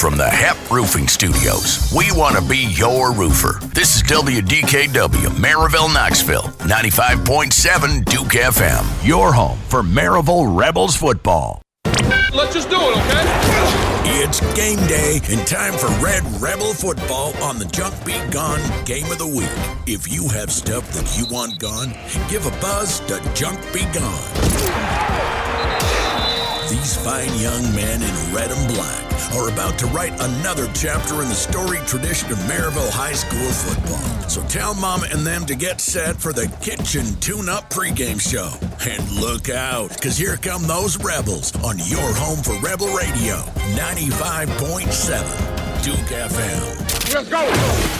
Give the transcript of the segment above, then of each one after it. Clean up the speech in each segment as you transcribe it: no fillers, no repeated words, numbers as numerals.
From the Hep Roofing Studios, we want to be your roofer. This is WDKW, Maryville, Knoxville, 95.7 Duke FM. Your home for Maryville Rebels football. Let's just do it, okay? It's game day and time for Red Rebel football on the Junk Be Gone Game of the Week. If you have stuff that you want gone, give a buzz to Junk Be Gone. These fine young men in red and black are about to write another chapter in the storied tradition of Maryville High School football. So tell Mama and them to get set for the Kitchen Tune-Up pregame show. And look out, because here come those Rebels on your home for Rebel Radio, 95.7 Duke FM. Let's go!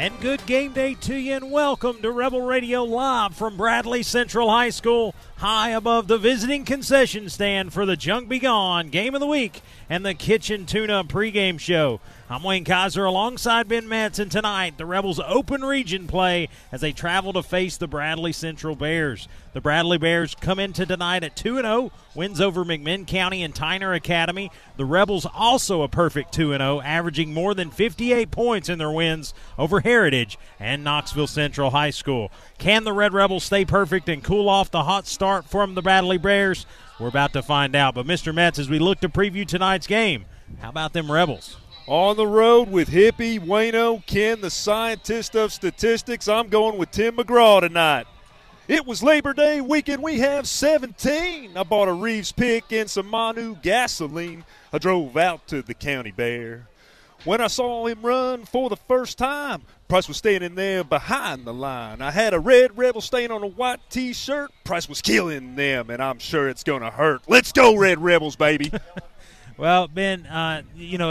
And good game day to you, and welcome to Rebel Radio Live from Bradley Central High School, high above the visiting concession stand for the Junk Be Gone Game of the Week and the Kitchen Tune-Up pregame show. I'm Wayne Kaiser alongside Ben Metz, and tonight the Rebels open region play as they travel to face the Bradley Central Bears. The Bradley Bears come into tonight at 2-0, wins over McMinn County and Tyner Academy. The Rebels also a perfect 2-0, averaging more than 58 points in their wins over Heritage and Knoxville Central High School. Can the Red Rebels stay perfect and cool off the hot start from the Bradley Bears? We're about to find out. But Mr. Metz, as we look to preview tonight's game, how about them Rebels? On the road with Hippie, Wayno, Ken, the scientist of statistics. I'm going with Tim McGraw tonight. It was Labor Day weekend. We have 17. I bought a Reeves pick and some Manu gasoline. I drove out to the County Bear. When I saw him run for the first time, Price was standing there behind the line. I had a red Rebel stain on a white T-shirt. Price was killing them, and I'm sure it's going to hurt. Let's go, Red Rebels, baby. Well, Ben, a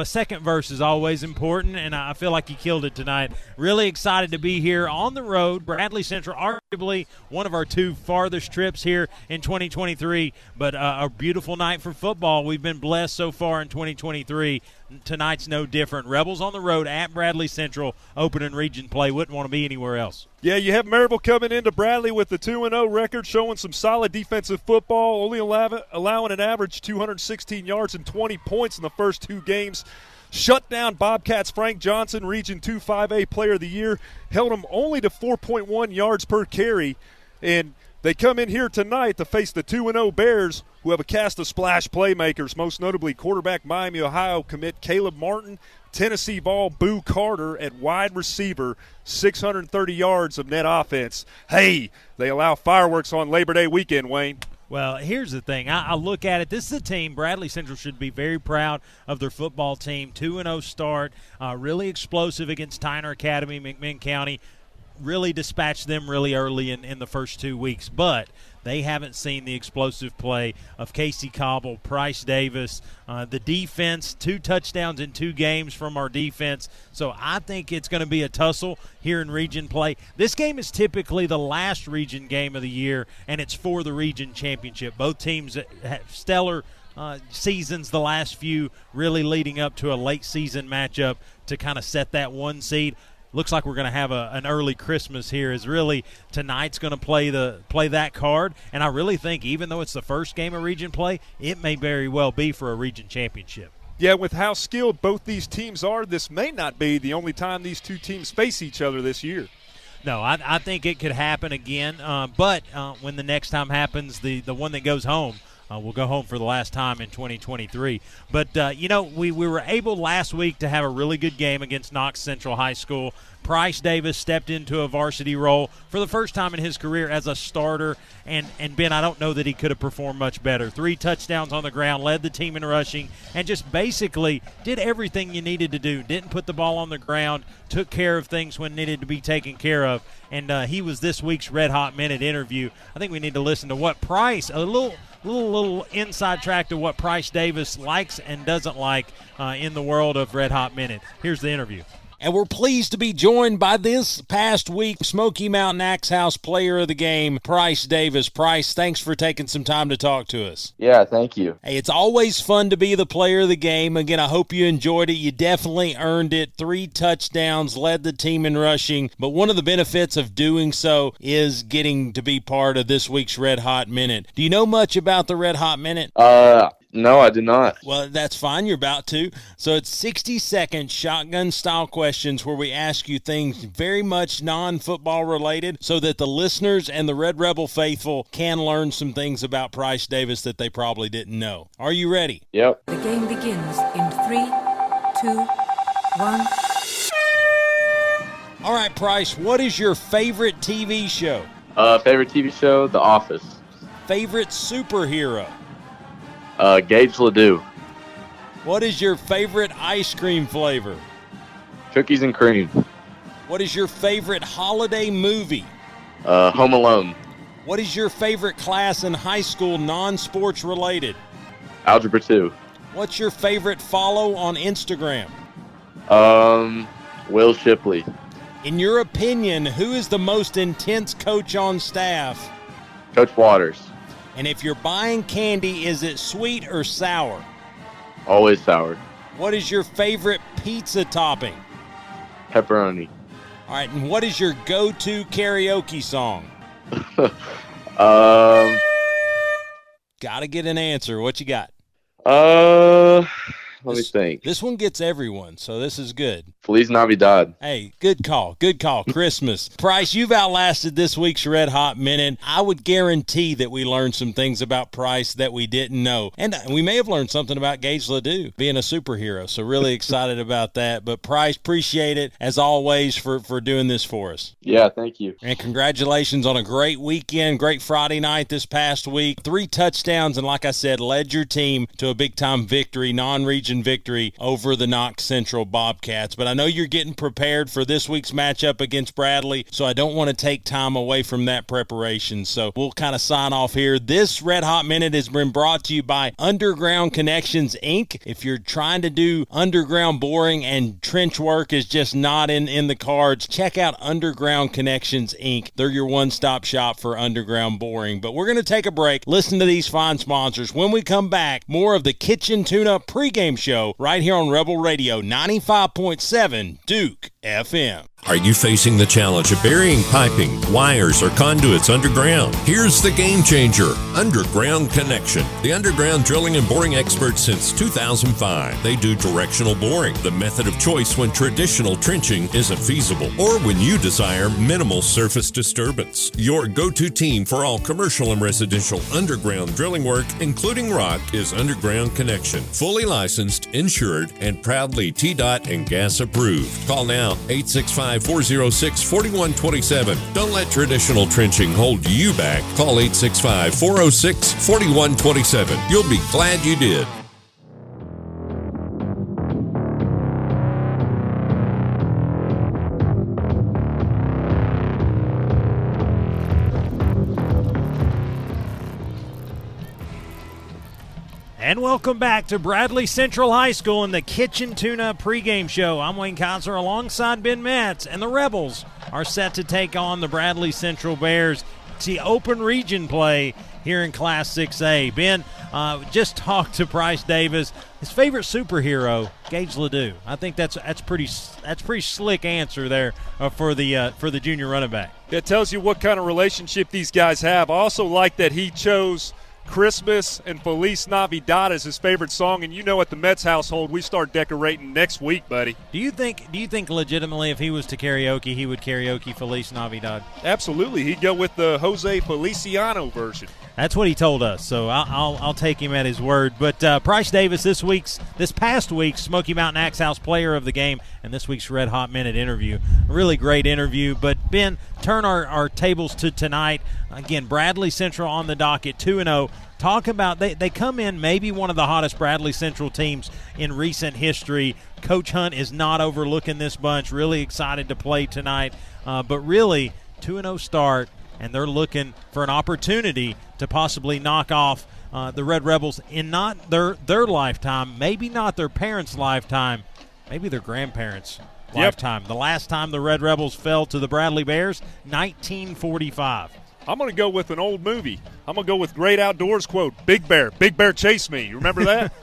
second verse is always important, and I feel like you killed it tonight. Really excited to be here on the road. Bradley Central, arguably one of our two farthest trips here in 2023, but a beautiful night for football. We've been blessed so far in 2023. Tonight's no different. Rebels on the road at Bradley Central, open and region play. Wouldn't want to be anywhere else. Yeah, you have Maryville coming into Bradley with the 2-0 record, showing some solid defensive football, only allowing an average 216 yards and 20 points in the first two games. Shut down Bobcats Frank Johnson, Region 2 5A Player of the Year, held them only to 4.1 yards per carry, and they come in here tonight to face the 2-0 Bears, who have a cast of splash playmakers, most notably quarterback Miami, Ohio commit Caleb Martin, Tennessee ball Boo Carter at wide receiver, 630 yards of net offense. Hey, they allow fireworks on Labor Day weekend, Wayne. Well, here's the thing. I look at it. This is a team, Bradley Central should be very proud of their football team. 2-0 start, really explosive against Tyner Academy, McMinn County. Really dispatched them really early in the first 2 weeks, but they haven't seen the explosive play of Casey Cobble, Price Davis, the defense, 2 touchdowns in 2 games from our defense. So I think it's going to be a tussle here in region play. This game is typically the last region game of the year, and it's for the region championship. Both teams have stellar seasons, the last few really leading up to a late season matchup to kind of set that one seed. Looks like we're going to have an early Christmas here. Is really tonight's going to play that card, and I really think even though it's the first game of region play, it may very well be for a region championship. Yeah, with how skilled both these teams are, this may not be the only time these two teams face each other this year. No, I think it could happen again, but when the next time happens, the one that goes home will go home for the last time in 2023. But, we were able last week to have a really good game against Knox Central High School. Price Davis stepped into a varsity role for the first time in his career as a starter, and Ben, I don't know that he could have performed much better. 3 touchdowns on the ground, led the team in rushing, and just basically did everything you needed to do. Didn't put the ball on the ground, took care of things when needed to be taken care of, and he was this week's Red Hot Minute interview. I think we need to listen to what Price, a little inside track to what Price Davis likes and doesn't like in the world of Red Hot Minute. Here's the interview. And we're pleased to be joined by this past week Smoky Mountain Axe House Player of the Game, Price Davis. Price, thanks for taking some time to talk to us. Yeah, thank you. Hey, it's always fun to be the player of the game. Again, I hope you enjoyed it. You definitely earned it. 3 touchdowns, led the team in rushing. But one of the benefits of doing so is getting to be part of this week's Red Hot Minute. Do you know much about the Red Hot Minute? No, I do not. Well, that's fine. You're about to. So it's 60-second shotgun-style questions where we ask you things very much non-football related so that the listeners and the Red Rebel faithful can learn some things about Price Davis that they probably didn't know. Are you ready? Yep. The game begins in 3, 2, 1. All right, Price, what is your favorite TV show? Favorite TV show, The Office. Favorite superhero? Gage Ledoux. What is your favorite ice cream flavor? Cookies and cream. What is your favorite holiday movie? Home Alone. What is your favorite class in high school non-sports related? Algebra 2. What's your favorite follow on Instagram? Will Shipley. In your opinion, who is the most intense coach on staff? Coach Waters. And if you're buying candy, is it sweet or sour? Always sour. What is your favorite pizza topping? Pepperoni. All right, and what is your go-to karaoke song? Got to get an answer. What you got? Let me think. This one gets everyone, so this is good. Feliz Navidad. Hey, good call. Good call. Christmas. Price, you've outlasted this week's Red Hot Minute. I would guarantee that we learned some things about Price that we didn't know. And we may have learned something about Gage Ledoux being a superhero, so really excited about that. But, Price, appreciate it, as always, for doing this for us. Yeah, thank you. And congratulations on a great weekend, great Friday night this past week. 3 touchdowns, and like I said, led your team to a big-time victory, non-region victory over the Knox Central Bobcats. But I know you're getting prepared for this week's matchup against Bradley, so I don't want to take time away from that preparation. So we'll kind of sign off here. This Red Hot Minute has been brought to you by Underground Connections, Inc. If you're trying to do underground boring and trench work is just not in the cards, check out Underground Connections, Inc. They're your one-stop shop for underground boring. But we're going to take a break. Listen to these fine sponsors. When we come back, more of the Kitchen Tune-Up pregame show right here on Rebel Radio 95.7 Duke FM. Are you facing the challenge of burying piping, wires, or conduits underground? Here's the game changer, Underground Connection. The underground drilling and boring experts since 2005. They do directional boring, the method of choice when traditional trenching isn't feasible or when you desire minimal surface disturbance. Your go-to team for all commercial and residential underground drilling work, including rock, is Underground Connection. Fully licensed, insured, and proudly TDOT and GAS approved. Call now, 865-406-4127. Don't let traditional trenching hold you back. Call 865-406-4127. You'll be glad you did. And welcome back to Bradley Central High School in the Kitchen Tune-Up pregame show. I'm Wayne Kaiser alongside Ben Metz, and the Rebels are set to take on the Bradley Central Bears. It's the open region play here in Class 6A. Ben, just talked to Price Davis. His favorite superhero, Gage Ledoux. I think that's pretty slick answer there for the junior running back. It tells you what kind of relationship these guys have. I also like that he chose Christmas and Feliz Navidad is his favorite song, and you know at the Mets household we start decorating next week, buddy. Do you think legitimately if he was to karaoke, he would karaoke Feliz Navidad? Absolutely. He'd go with the Jose Feliciano version. That's what he told us, so I'll take him at his word. But Price Davis, this past week's Smoky Mountain Axe House Player of the Game, and this week's Red Hot Minute interview. A really great interview. But Ben, turn our tables to tonight. Again, Bradley Central on the docket, 2-0. Talk about they come in maybe one of the hottest Bradley Central teams in recent history. Coach Hunt is not overlooking this bunch. Really excited to play tonight. But really, 2-0 start. And they're looking for an opportunity to possibly knock off the Red Rebels in not their lifetime, maybe not their parents' lifetime, maybe their grandparents' lifetime. The last time the Red Rebels fell to the Bradley Bears, 1945. I'm going to go with an old movie. I'm going to go with Great Outdoors quote, Big Bear chase me. You remember that?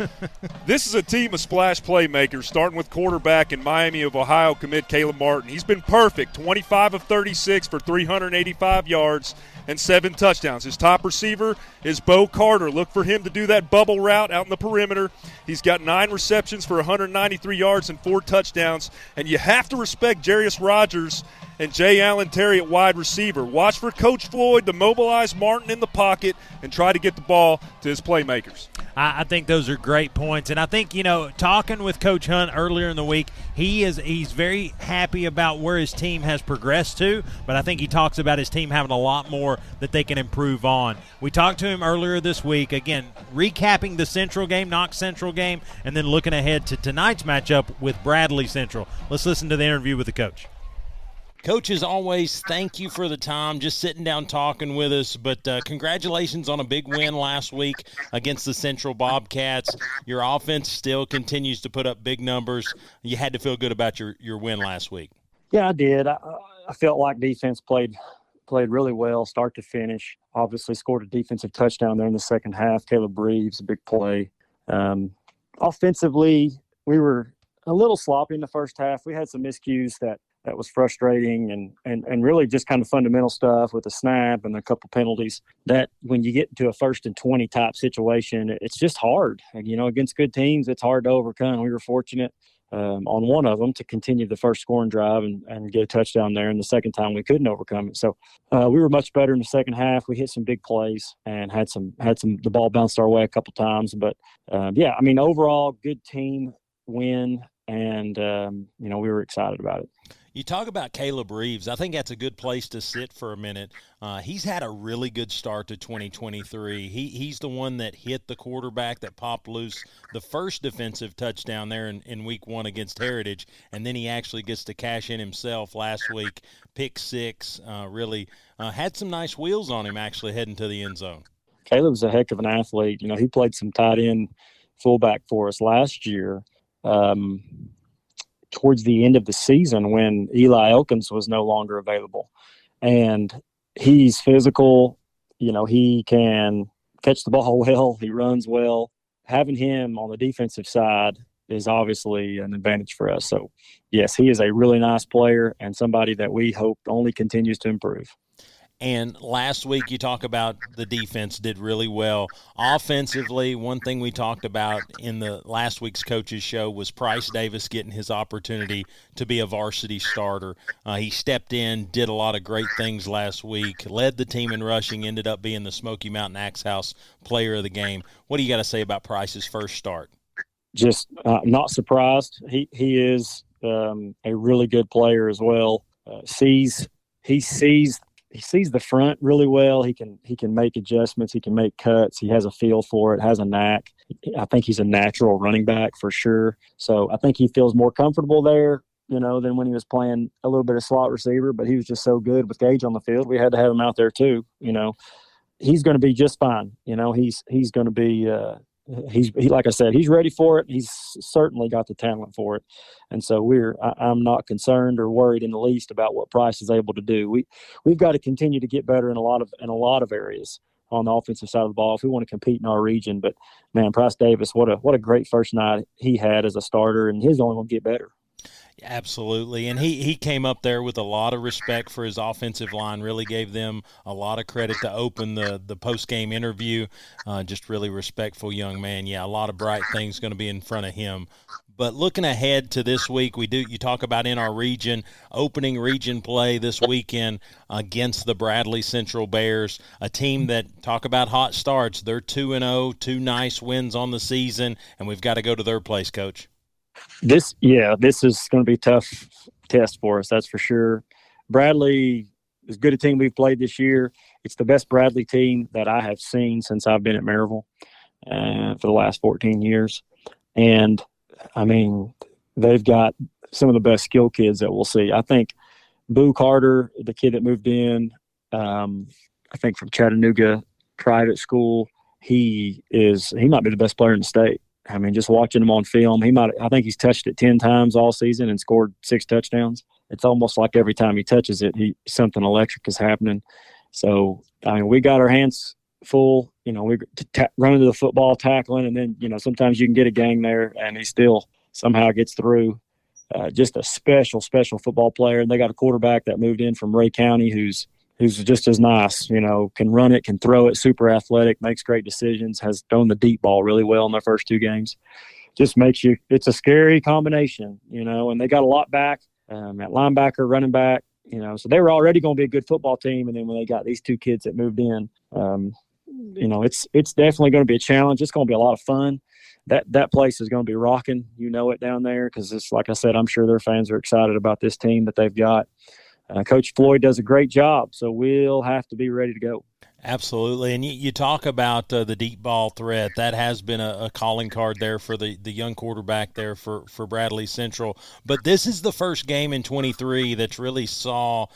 This is a team of splash playmakers, starting with quarterback in Miami of Ohio commit Caleb Martin. He's been perfect, 25 of 36 for 385 yards and 7 touchdowns. His top receiver is Boo Carter. Look for him to do that bubble route out in the perimeter. He's got 9 receptions for 193 yards and 4 touchdowns. And you have to respect Jarius Rogers and Jay Allen Terry at wide receiver. Watch for Coach Floyd to mobilize Martin in the pocket and try to get the ball to his playmakers. I think those are great points. And I think, you know, talking with Coach Hunt earlier in the week, he's very happy about where his team has progressed to, but I think he talks about his team having a lot more that they can improve on. We talked to him earlier this week, again, recapping the Central game, Knox Central game, and then looking ahead to tonight's matchup with Bradley Central. Let's listen to the interview with the coach. Coach, as always, thank you for the time, just sitting down talking with us, but congratulations on a big win last week against the Central Bobcats. Your offense still continues to put up big numbers. You had to feel good about your win last week. Yeah, I did. I felt like defense played really well, start to finish. Obviously scored a defensive touchdown there in the second half. Caleb Reeves, a big play. Offensively, we were a little sloppy in the first half. We had some miscues that was frustrating and really just kind of fundamental stuff with a snap and a couple penalties that when you get into a 1st and 20 type situation, it's just hard. And, you know, against good teams, it's hard to overcome. We were fortunate on one of them to continue the first scoring drive and get a touchdown there. And the second time we couldn't overcome it. So we were much better in the second half. We hit some big plays and had some, the ball bounced our way a couple times, but yeah, I mean, overall good team win. And, you know, we were excited about it. You talk about Caleb Reeves. I think that's a good place to sit for a minute. He's had a really good start to 2023. He's the one that hit the quarterback that popped loose the first defensive touchdown there in week one against Heritage, and then he actually gets to cash in himself last week, pick 6, really. Had some nice wheels on him actually heading to the end zone. Caleb's a heck of an athlete. You know, he played some tight end fullback for us last year. Towards the end of the season when Eli Elkins was no longer available. And he's physical. You know, he can catch the ball well. He runs well. Having him on the defensive side is obviously an advantage for us. So, yes, he is a really nice player and somebody that we hope only continues to improve. And last week you talk about the defense did really well. Offensively, one thing we talked about in the last week's coaches show was Price Davis getting his opportunity to be a varsity starter. He stepped in, did a lot of great things last week, led the team in rushing, ended up being the Smoky Mountain Axe House player of the game. What do you got to say about Price's first start? Just not surprised. He is a really good player as well. He sees the front really well. He can make adjustments. He can make cuts. He has a feel for it, has a knack. I think he's a natural running back for sure. So I think he feels more comfortable there, you know, than when he was playing a little bit of slot receiver, but he was just so good with Gage on the field. We had to have him out there too, you know. He's going to be just fine. You know, he's going to be like I said, he's ready for it. He's certainly got the talent for it. And so I'm not concerned or worried in the least about what Price is able to do. We've got to continue to get better in a lot of areas on the offensive side of the ball if we want to compete in our region. But, man, Price Davis, what a great first night he had as a starter, and he's only going to get better. Absolutely, and he came up there with a lot of respect for his offensive line, really gave them a lot of credit to open the post-game interview. Just really respectful young man. Yeah, a lot of bright things going to be in front of him. But looking ahead to this week, you talk about in our region, opening region play this weekend against the Bradley Central Bears, a team that, talk about hot starts, they're 2-0, 2 nice wins on the season, and we've got to go to their place, Coach. This is going to be a tough test for us, that's for sure. Bradley is good a team we've played this year. It's the best Bradley team that I have seen since I've been at Maryville for the last 14 years. And, I mean, they've got some of the best skill kids that we'll see. I think Boo Carter, the kid that moved in, I think from Chattanooga private school, he might be the best player in the state. I mean, just watching him on film, I think he's touched it 10 times all season and scored 6 touchdowns. It's almost like every time he touches it, something electric is happening. So, I mean, we got our hands full, we running to the football, tackling, and then, sometimes you can get a gang there and he still somehow gets through. Just a special, special football player. And they got a quarterback that moved in from Ray County who's just as nice, can run it, can throw it, super athletic, makes great decisions, has thrown the deep ball really well in their first 2 games. Just makes you – it's a scary combination, and they got a lot back at linebacker, running back, So they were already going to be a good football team, and then when they got these 2 kids that moved in, it's definitely going to be a challenge. It's going to be a lot of fun. That place is going to be rocking, it down there, because it's like I said, I'm sure their fans are excited about this team that they've got. Coach Floyd does a great job, so we'll have to be ready to go. Absolutely, and you talk about the deep ball threat. That has been a calling card there for the young quarterback there for Bradley Central. But this is the first game in 23 that's really saw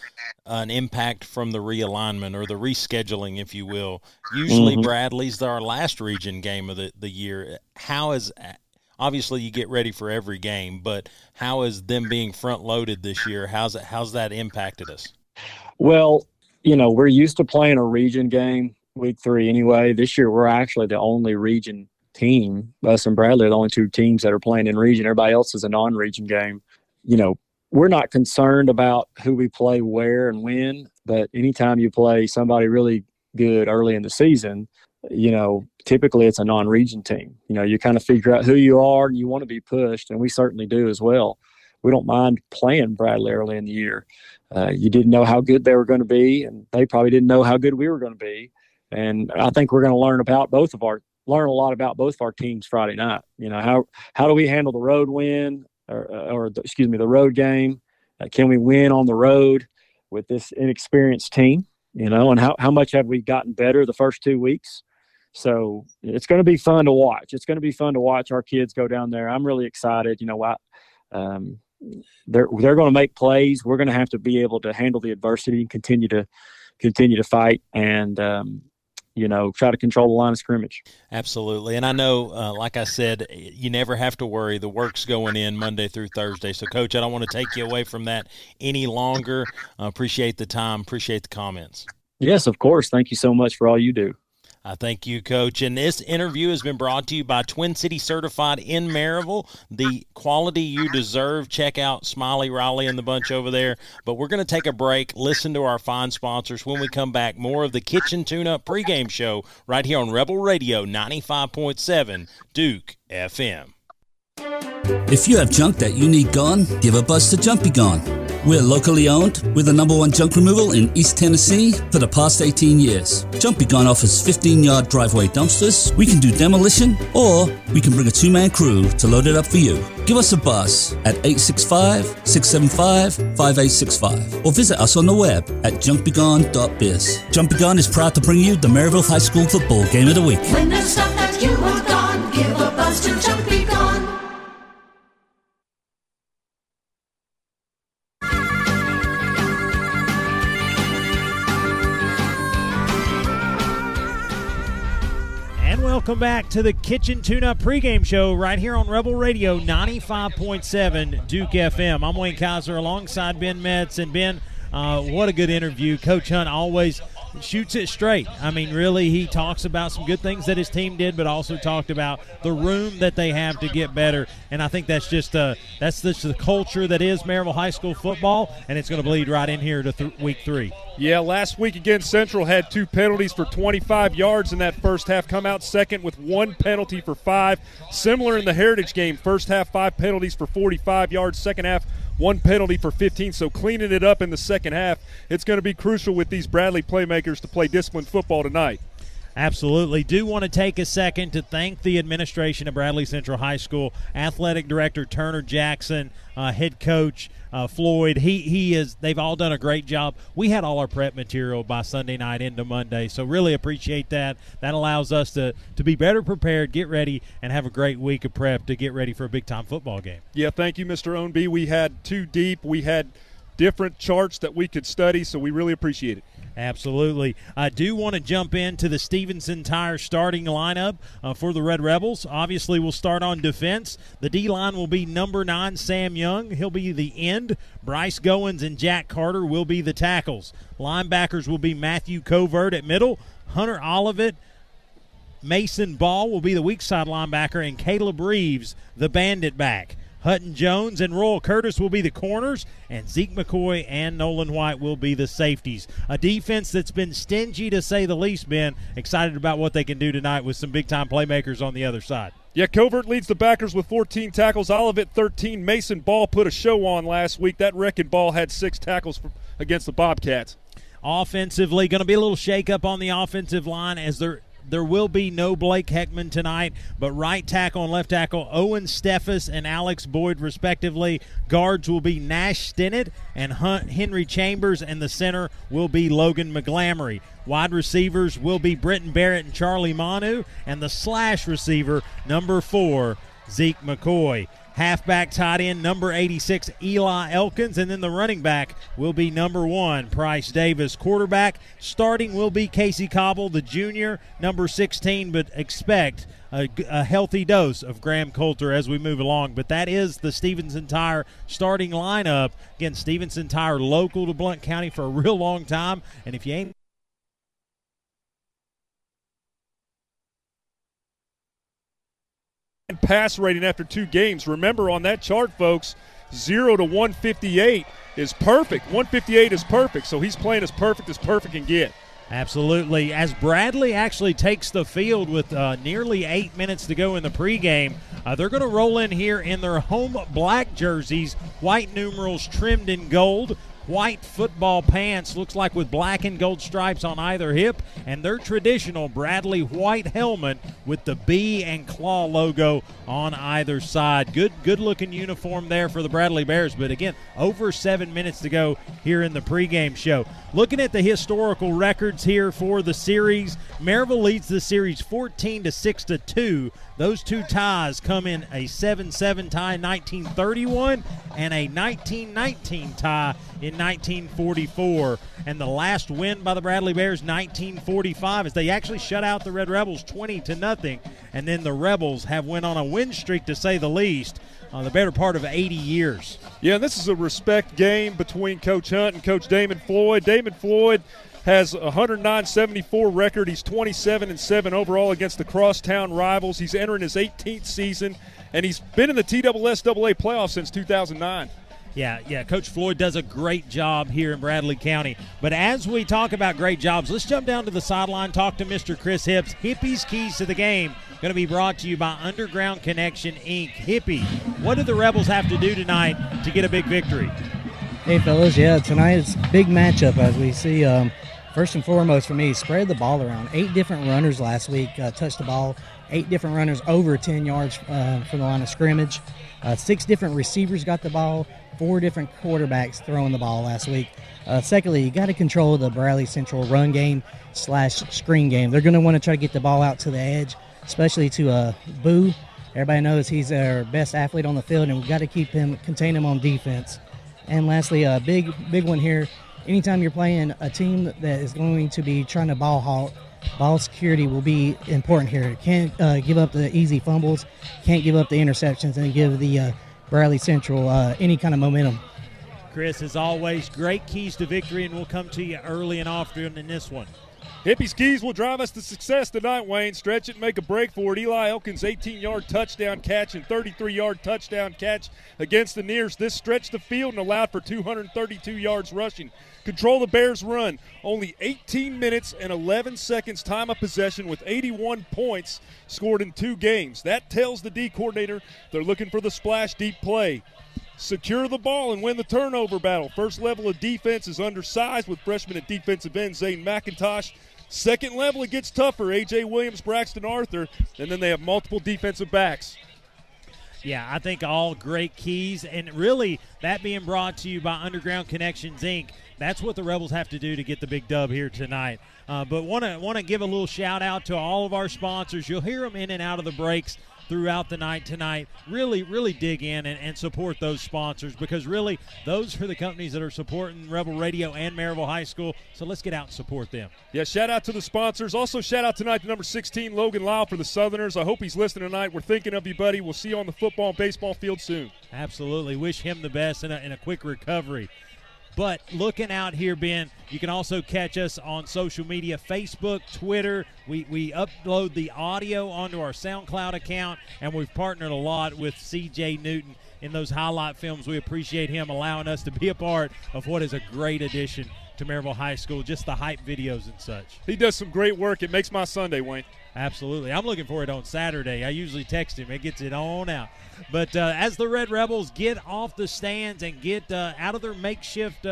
an impact from the realignment or the rescheduling, if you will. Usually Bradley's our last region game of the year. How is – obviously you get ready for every game, but how is them being front-loaded this year? How's that impacted us? Well – we're used to playing a region game week 3 anyway. This year, we're actually the only region team. Us and Bradley are the only 2 teams that are playing in region. Everybody else is a non-region game. We're not concerned about who we play where and when, but anytime you play somebody really good early in the season, typically it's a non-region team. You kind of figure out who you are and you want to be pushed, and we certainly do as well. We don't mind playing Bradley early in the year. You didn't know how good they were going to be, and they probably didn't know how good we were going to be. And I think we're going to learn a lot about both of our teams Friday night. How do we handle the road win the road game? Can we win on the road with this inexperienced team? And how much have we gotten better the first 2 weeks? So it's going to be fun to watch. It's going to be fun to watch our kids go down there. I'm really excited. They're going to make plays. We're going to have to be able to handle the adversity and continue to fight and try to control the line of scrimmage. Absolutely. And I know, like I said, you never have to worry. The work's going in Monday through Thursday. So, Coach, I don't want to take you away from that any longer. I appreciate the time. Appreciate the comments. Yes, of course. Thank you so much for all you do. Thank you, Coach. And this interview has been brought to you by Twin City Certified in Maryville, the quality you deserve. Check out Smiley, Raleigh, and the bunch over there. But we're going to take a break, listen to our fine sponsors. When we come back, more of the Kitchen Tune-Up pregame show right here on Rebel Radio 95.7 Duke FM. If you have junk that you need gone, give a buzz to Jumpy Gone. We're locally owned. We're the #1 junk removal in East Tennessee for the past 18 years. Jumpy Gone offers 15-yard driveway dumpsters. We can do demolition, or we can bring a 2-man crew to load it up for you. Give us a buzz at 865-675-5865 or visit us on the web at junkbegone.biz. Jumpy Gone is proud to bring you the Maryville High School Football Game of the Week. When there's stuff that you want gone, give a buzz to Jumpy Gone. Welcome back to the Kitchen Tune-Up pregame show right here on Rebel Radio 95.7 Duke FM. I'm Wayne Kaiser alongside Ben Metz. And, Ben, what a good interview. Coach Hunt always shoots it straight. I mean, really, he talks about some good things that his team did, but also talked about the room that they have to get better. And I think that's just the culture that is Maryville High School football, and it's going to bleed right in here to week 3. Yeah, last week against Central had 2 penalties for 25 yards in that first half. Come out second with 1 penalty for 5. Similar in the Heritage game, first half 5 penalties for 45 yards, second half 1 penalty for 15. So cleaning it up in the second half, it's going to be crucial with these Bradley playmakers to play disciplined football tonight. Absolutely. Do want to take a second to thank the administration of Bradley Central High School, Athletic Director Turner Jackson, head coach Floyd. They've all done a great job. We had all our prep material by Sunday night into Monday, so really appreciate that. That allows us to be better prepared, get ready, and have a great week of prep to get ready for a big-time football game. Yeah, thank you, Mr. Ownby. We had 2 deep. We had different charts that we could study, so we really appreciate it. Absolutely. I do want to jump into the Stevenson Tire starting lineup for the Red Rebels. Obviously, we'll start on defense. The D-line will be number 9, Sam Young. He'll be the end. Bryce Goins and Jack Carter will be the tackles. Linebackers will be Matthew Covert at middle, Hunter Olivet, Mason Ball will be the weak side linebacker, and Caleb Reeves, the bandit back. Hutton Jones and Royal Curtis will be the corners, and Zeke McCoy and Nolan White will be the safeties. A defense that's been stingy, to say the least, Ben. Excited about what they can do tonight with some big-time playmakers on the other side. Yeah, Covert leads the backers with 14 tackles. Olivet 13. Mason Ball put a show on last week. That wrecking ball had 6 tackles against the Bobcats. Offensively, going to be a little shakeup on the offensive line as there will be no Blake Heckman tonight, but right tackle and left tackle, Owen Steffes and Alex Boyd, respectively. Guards will be Nash Stinnett and Henry Chambers, and the center will be Logan McGlamory. Wide receivers will be Britton Barrett and Charlie Manu, and the slash receiver, number 4, Zeke McCoy. Halfback tight end, number 86, Eli Elkins. And then the running back will be number 1, Price Davis. Quarterback starting will be Casey Cobble, the junior, number 16, but expect a healthy dose of Graham Coulter as we move along. But that is the Stevenson Tire starting lineup. Again, Stevenson Tire local to Blount County for a real long time. And if you ain't pass rating after 2 games. Remember on that chart, folks, 0 to 158 is perfect. 158 is perfect, so he's playing as perfect can get. Absolutely. As Bradley actually takes the field with nearly 8 minutes to go in the pregame, they're going to roll in here in their home black jerseys, white numerals trimmed in gold, white football pants, looks like with black and gold stripes on either hip, and their traditional Bradley white helmet with the B and Claw logo on either side. Good looking uniform there for the Bradley Bears, but again, over 7 minutes to go here in the pregame show. Looking at the historical records here for the series, Maryville leads the series 14-6-2. Those 2 ties come in a 7-7 tie in 1931 and a 19-19 tie in 1944. And the last win by the Bradley Bears, 1945, as they actually shut out the Red Rebels 20-0. And then the Rebels have went on a win streak, to say the least, the better part of 80 years. Yeah, this is a respect game between Coach Hunt and Coach Damon Floyd. Damon Floyd has a 109-74 record. He's 27-7 overall against the crosstown rivals. He's entering his 18th season, and he's been in the TSSAA playoffs since 2009. Yeah, Coach Floyd does a great job here in Bradley County. But as we talk about great jobs, let's jump down to the sideline, talk to Mr. Chris Hipps. Hippie's Keys to the Game, going to be brought to you by Underground Connection, Inc. Hippie, what do the Rebels have to do tonight to get a big victory? Hey, fellas, yeah, tonight it's a big matchup as we see. First and foremost for me, spread the ball around. 8 different runners last week touched the ball. 8 different runners over 10 yards from the line of scrimmage. 6 different receivers got the ball. 4 different quarterbacks throwing the ball last week. Secondly, you got to control the Bradley Central run game / screen game. They're going to want to try to get the ball out to the edge, especially to Boo. Everybody knows he's our best athlete on the field, and we've got to contain him on defense. And lastly, a big one here. Anytime you're playing a team that is going to be trying to ball hawk, ball security will be important here. Can't give up the easy fumbles, can't give up the interceptions, and give the Bradley Central any kind of momentum. Chris, as always, great keys to victory, and we'll come to you early and often in this one. Hippie's Keys will drive us to success tonight, Wayne. Stretch it and make a break for it. Eli Elkins' 18-yard touchdown catch and 33-yard touchdown catch against the Nears. This stretched the field and allowed for 232 yards rushing. Control the Bears' run. Only 18 minutes and 11 seconds time of possession with 81 points scored in 2 games. That tells the D coordinator they're looking for the splash deep play. Secure the ball and win the turnover battle. First level of defense is undersized with freshman at defensive end Zane McIntosh. Second level, it gets tougher. A.J. Williams, Braxton Arthur, and then they have multiple defensive backs. Yeah, I think all great keys. And really, that being brought to you by Underground Connections, Inc., that's what the Rebels have to do to get the big dub here tonight. But want to give a little shout-out to all of our sponsors. You'll hear them in and out of the breaks. throughout the night tonight. Really, really dig in and support those sponsors, because really those are the companies that are supporting Rebel Radio and Maryville High School. So let's get out and support them. Yeah, shout out to the sponsors. Also shout out tonight to number 16, Logan Lyle for the Southerners. I hope he's listening tonight. We're thinking of you, buddy. We'll see you on the football and baseball field soon. Absolutely. Wish him the best and a quick recovery. But looking out here, Ben, you can also catch us on social media, Facebook, Twitter. We upload the audio onto our SoundCloud account, and we've partnered a lot with CJ Newton in those highlight films. We appreciate him allowing us to be a part of what is a great addition to Maryville High School, just the hype videos and such. He does some great work. It makes my Sunday, Wayne. Absolutely. I'm looking for it on Saturday. I usually text him. It gets it on out. But as the Red Rebels get off the stands and get out of their makeshift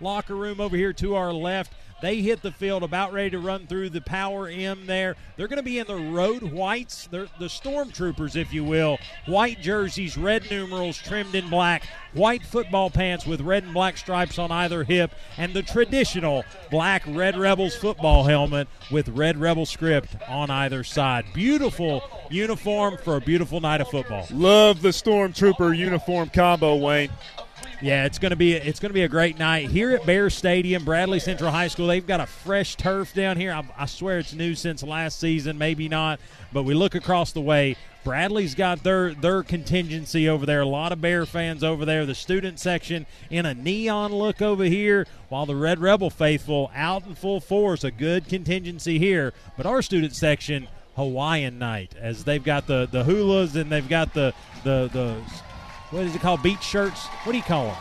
locker room over here to our left, they hit the field, about ready to run through the Power M there. They're going to be in the road whites, the Stormtroopers, if you will. White jerseys, red numerals trimmed in black, white football pants with red and black stripes on either hip, and the traditional black Red Rebels football helmet with Red Rebel script on either side. Beautiful uniform for a beautiful night of football. Love the Stormtrooper uniform combo, Wayne. Yeah, it's going to be a great night here at Bear Stadium, Bradley Central High School. They've got a fresh turf down here. I swear it's new since last season, maybe not. But we look across the way. Bradley's got their contingency over there. A lot of Bear fans over there. The student section in a neon look over here, while the Red Rebel faithful out in full force. A good contingency here. But our student section, Hawaiian night, as they've got the hulas and they've got the what is it called? Beach shirts? What do you call them?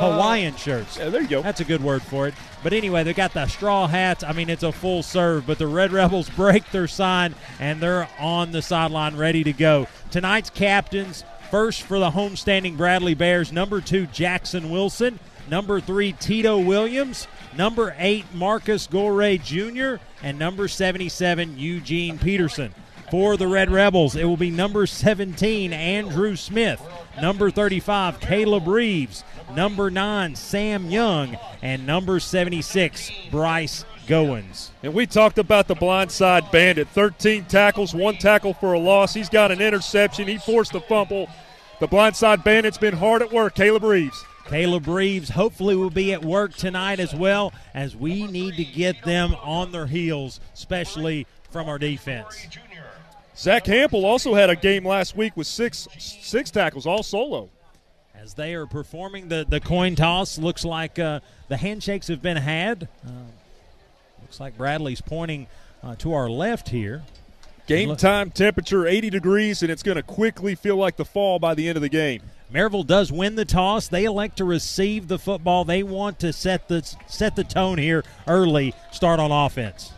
Hawaiian shirts. Yeah, there you go. That's a good word for it. But anyway, they got the straw hats. I mean, it's a full serve, but the Red Rebels break their sign, and they're on the sideline ready to go. Tonight's captains, first for the homestanding Bradley Bears, number 2, Jackson Wilson, number 3, Tito Williams, number 8, Marcus Gorey Jr., and number 77, Eugene Peterson. For the Red Rebels, it will be number 17, Andrew Smith, number 35, Caleb Reeves, number 9, Sam Young, and number 76, Bryce Goins. And we talked about the blindside bandit, 13 tackles, 1 tackle for a loss. He's got an interception. He forced a fumble. The blindside bandit's been hard at work, Caleb Reeves. Caleb Reeves hopefully will be at work tonight as well, as we need to get them on their heels, especially from our defense. Zach Hampel also had a game last week with six tackles, all solo. As they are performing the coin toss, looks like the handshakes have been had. Looks like Bradley's pointing to our left here. Game time temperature, 80 degrees, and it's going to quickly feel like the fall by the end of the game. Maryville does win the toss. They elect to receive the football. They want to set the tone here early, start on offense.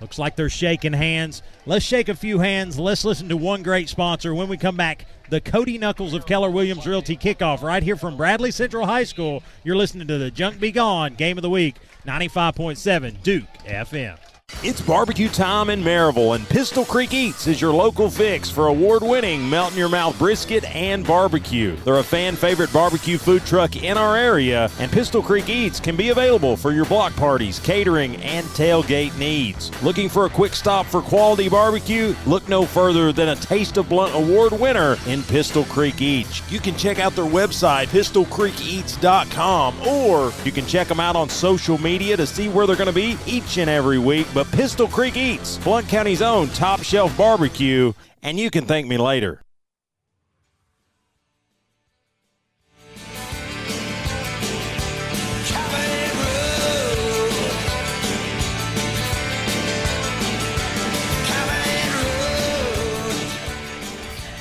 Looks like they're shaking hands. Let's shake a few hands. Let's listen to one great sponsor. When we come back, the Cody Knuckles of Keller Williams Realty kickoff right here from Bradley Central High School. You're listening to the Junk Be Gone Game of the Week, 95.7 Duke FM. It's barbecue time in Maryville, and Pistol Creek Eats is your local fix for award-winning melt-in-your-mouth brisket and barbecue. They're a fan-favorite barbecue food truck in our area, and Pistol Creek Eats can be available for your block parties, catering, and tailgate needs. Looking for a quick stop for quality barbecue? Look no further than a Taste of Blunt Award winner in Pistol Creek Eats. You can check out their website, pistolcreekeats.com, or you can check them out on social media to see where they're going to be each and every week. But Pistol Creek Eats, Blount County's own top-shelf barbecue, and you can thank me later.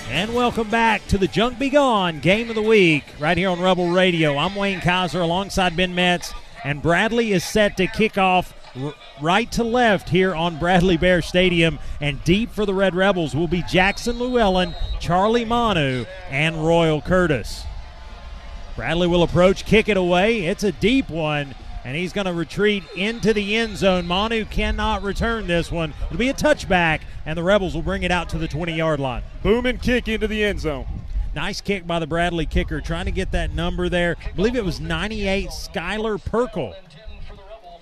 And welcome back to the Junk Be Gone Game of the Week right here on Rebel Radio. I'm Wayne Kaiser alongside Ben Metz, and Bradley is set to kick off right to left here on Bradley Bear Stadium, and deep for the Red Rebels will be Jackson Llewellyn, Charlie Manu, and Royal Curtis. Bradley will approach, kick it away. It's a deep one, and he's going to retreat into the end zone. Manu cannot return this one. It'll be a touchback, and the Rebels will bring it out to the 20-yard line. Boom and kick into the end zone. Nice kick by the Bradley kicker, trying to get that number there. I believe it was 98, Skylar Perkle.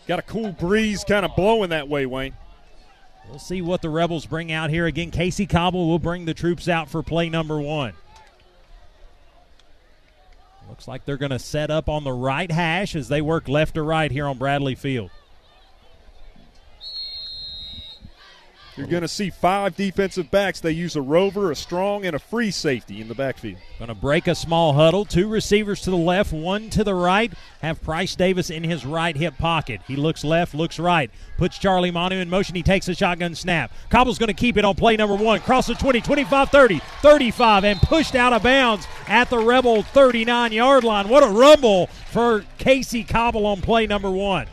Got a cool breeze kind of blowing that way, Wayne. We'll see what the Rebels bring out here. Again, Casey Cobble will bring the troops out for play number one. Looks like they're going to set up on the right hash as they work left to right here on Bradley Field. You're going to see five defensive backs. They use a rover, a strong, and a free safety in the backfield. Going to break a small huddle. Two receivers to the left, one to the right. Have Price Davis in his right hip pocket. He looks left, looks right. Puts Charlie Manu in motion. He takes a shotgun snap. Cobble's going to keep it on play number one. Cross the 20, 25, 30, 35, and pushed out of bounds at the Rebel 39-yard line. What a rumble for Casey Cobble on play number one.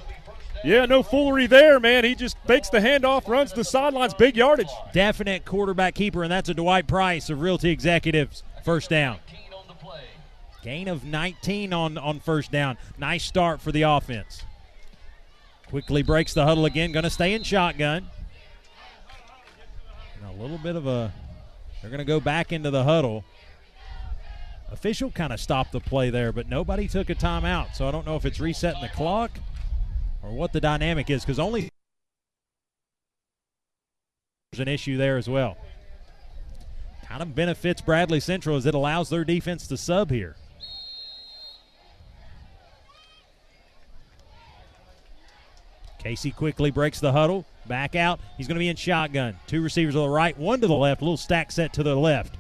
Yeah, no foolery there, man. He just fakes the handoff, runs to the sidelines, big yardage. Definite quarterback keeper, and that's a Dwight Price of Realty Executives. First down. Gain of 19 on first down. Nice start for the offense. Quickly breaks the huddle again. Going to stay in shotgun. And a little bit of a – they're going to go back into the huddle. Official kind of stopped the play there, but nobody took a timeout, so I don't know if it's resetting the clock or what the dynamic is, because only there's an issue there as well. Kind of benefits Bradley Central as it allows their defense to sub here. Casey quickly breaks the huddle, back out. He's going to be in shotgun. Two receivers to the right, one to the left, a little stack set to the left.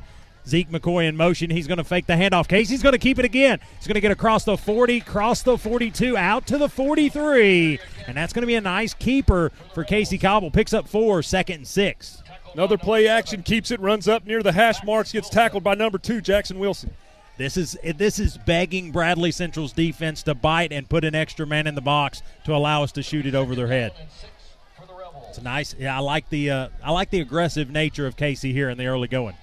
Zeke McCoy in motion. He's going to fake the handoff. Casey's going to keep it again. He's going to get across the 40, cross the 42, out to the 43. And that's going to be a nice keeper for Casey Cobble. Picks up four, second and six. Another play action, keeps it, runs up near the hash marks, gets tackled by number two, Jackson Wilson. This is begging Bradley Central's defense to bite and put an extra man in the box to allow us to shoot it over their head. It's nice. Yeah, I like the aggressive nature of Casey here in the early going.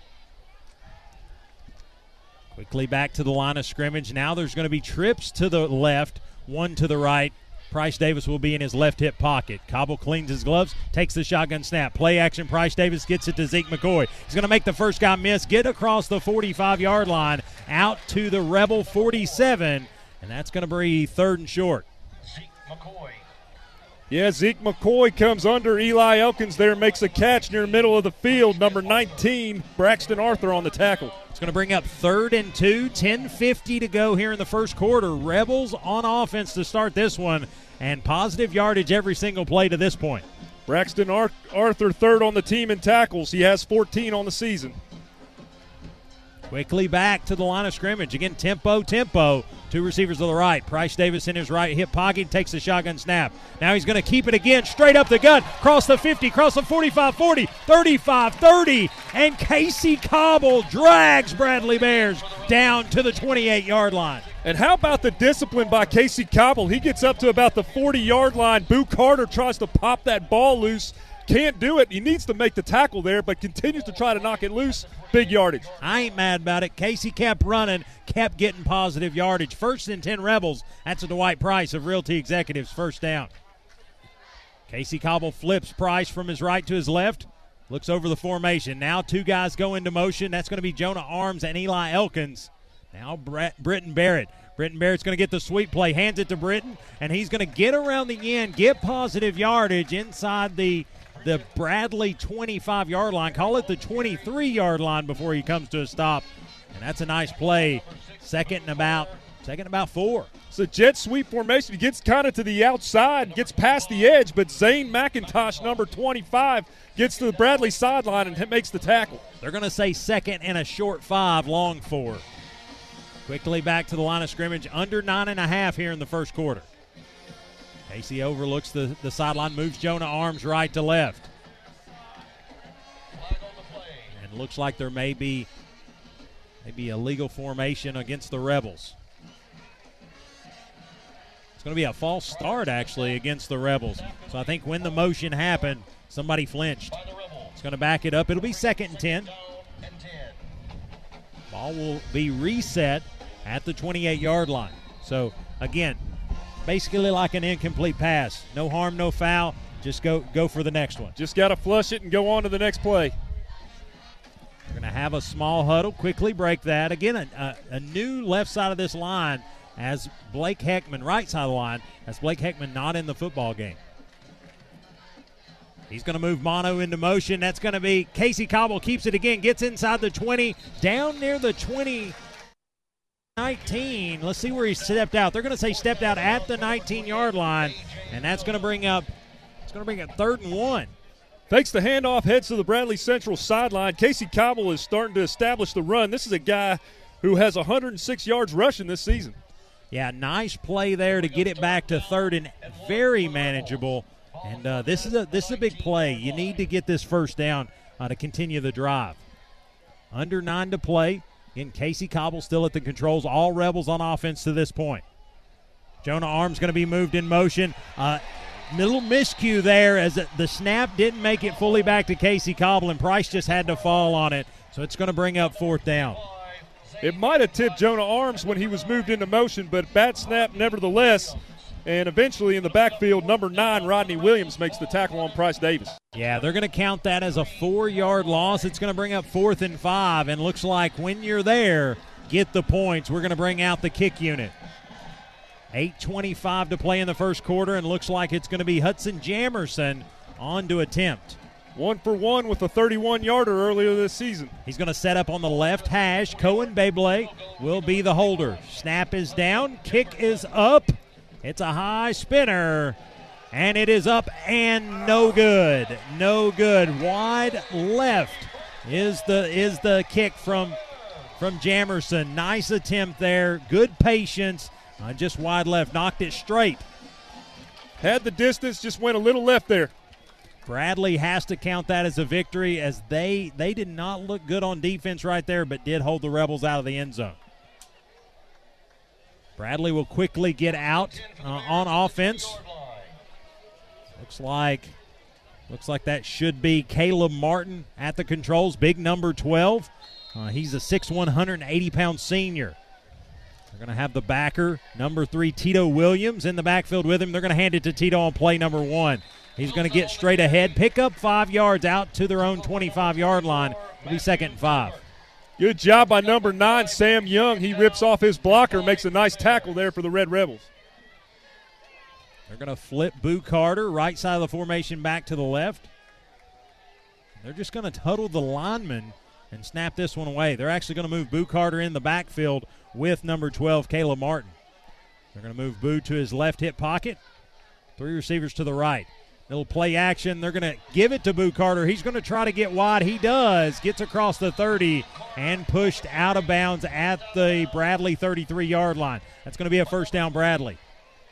Quickly back to the line of scrimmage. Now there's going to be trips to the left, one to the right. Price Davis will be in his left hip pocket. Cobble cleans his gloves, takes the shotgun snap. Play action, Price Davis gets it to Zeke McCoy. He's going to make the first guy miss, get across the 45-yard line, out to the Rebel 47, and that's going to be third and short. Zeke McCoy. Yeah, Zeke McCoy comes under Eli Elkins there, makes a catch near middle of the field. Number 19, Braxton Arthur on the tackle. It's going to bring up third and two, 10:50 to go here in the first quarter. Rebels on offense to start this one, and positive yardage every single play to this point. Braxton Arthur third on the team in tackles. He has 14 on the season. Quickly back to the line of scrimmage. Again, tempo. Two receivers to the right. Price Davis in his right hip pocket, takes the shotgun snap. Now he's going to keep it again, straight up the gut, cross the 50, cross the 45, 40, 35, 30, and Casey Cobble drags Bradley Bears down to the 28-yard line. And how about the discipline by Casey Cobble? He gets up to about the 40-yard line. Boo Carter tries to pop that ball loose. Can't do it. He needs to make the tackle there, but continues to try to knock it loose. Big yardage. I ain't mad about it. Casey kept running, kept getting positive yardage. First and 10 Rebels. That's a Dwight Price of Realty Executives. First down. Casey Cobble flips Price from his right to his left. Looks over the formation. Now two guys go into motion. That's going to be Jonah Arms and Eli Elkins. Now Britton Barrett. Britton Barrett's going to get the sweep play. Hands it to Britton, and he's going to get around the end, get positive yardage inside the Bradley 25-yard line. Call it the 23-yard line before he comes to a stop. And that's a nice play. Second and about four. It's a jet sweep formation. He gets kind of to the outside, gets past the edge, but Zane McIntosh, number 25, gets to the Bradley sideline and makes the tackle. They're going to say second and a short five, long four. Quickly back to the line of scrimmage. Under 9.5 here in the first quarter. Casey overlooks the sideline, moves Jonah Arms right to left. And looks like there may be a legal formation against the Rebels. It's going to be a false start, actually, against the Rebels. So I think when the motion happened, somebody flinched. It's going to back it up. It'll be second and 10. Ball will be reset at the 28-yard line. So, again, basically like an incomplete pass. No harm, no foul. Just go for the next one. Just got to flush it and go on to the next play. We're going to have a small huddle. Quickly break that. Again, a new left side of this line as Blake Heckman, right side of the line, as Blake Heckman not in the football game. He's going to move Mono into motion. That's going to be Casey Cobble. Keeps it again. Gets inside the 20. Down near the 20. 19. Let's see where he stepped out. They're going to say stepped out at the 19-yard line. And that's going to bring up, it's going to bring up 3rd and 1. Fakes the handoff, heads to the Bradley Central sideline. Casey Cobble is starting to establish the run. This is a guy who has 106 yards rushing this season. Yeah, nice play there to get it back to 3rd and very manageable. And this is a big play. You need to get this first down to continue the drive. Under 9 to play. Again, Casey Cobble still at the controls. All Rebels on offense to this point. Jonah Arms going to be moved in motion. Little miscue there as the snap didn't make it fully back to Casey Cobble, and Price just had to fall on it. So it's going to bring up 4th down. It might have tipped Jonah Arms when he was moved into motion, but bad snap nevertheless. And eventually in the backfield, number 9, Rodney Williams makes the tackle on Price Davis. Yeah, they're going to count that as a 4-yard loss. It's going to bring up 4th and 5, and looks like when you're there, get the points. We're going to bring out the kick unit. 8:25 to play in the first quarter, and looks like it's going to be Hudson Jamerson on to attempt. 1 for 1 with a 31-yarder earlier this season. He's going to set up on the left hash. Cohen Beyblade will be the holder. Snap is down. Kick is up. It's a high spinner, and it is up and no good. No good. Wide left is the kick from Jamerson. Nice attempt there. Good patience. Just wide left. Knocked it straight. Had the distance, just went a little left there. Bradley has to count that as a victory, as they did not look good on defense right there, but did hold the Rebels out of the end zone. Bradley will quickly get out on offense. Looks like that should be Caleb Martin at the controls, big number 12. He's a 6'1", 180-pound senior. They're going to have the backer, number 3, Tito Williams, in the backfield with him. They're going to hand it to Tito on play number 1. He's going to get straight ahead, pick up 5 yards out to their own 25-yard line. It'll be 2nd and 5. Good job by number 9, Sam Young. He rips off his blocker, makes a nice tackle there for the Red Rebels. They're going to flip Boo Carter, right side of the formation back to the left. They're just going to huddle the lineman and snap this one away. They're actually going to move Boo Carter in the backfield with number 12, Caleb Martin. They're going to move Boo to his left hip pocket. 3 receivers to the right. Little play action. They're going to give it to Boo Carter. He's going to try to get wide. He does. Gets across the 30 and pushed out of bounds at the Bradley 33-yard line. That's going to be a 1st down, Bradley.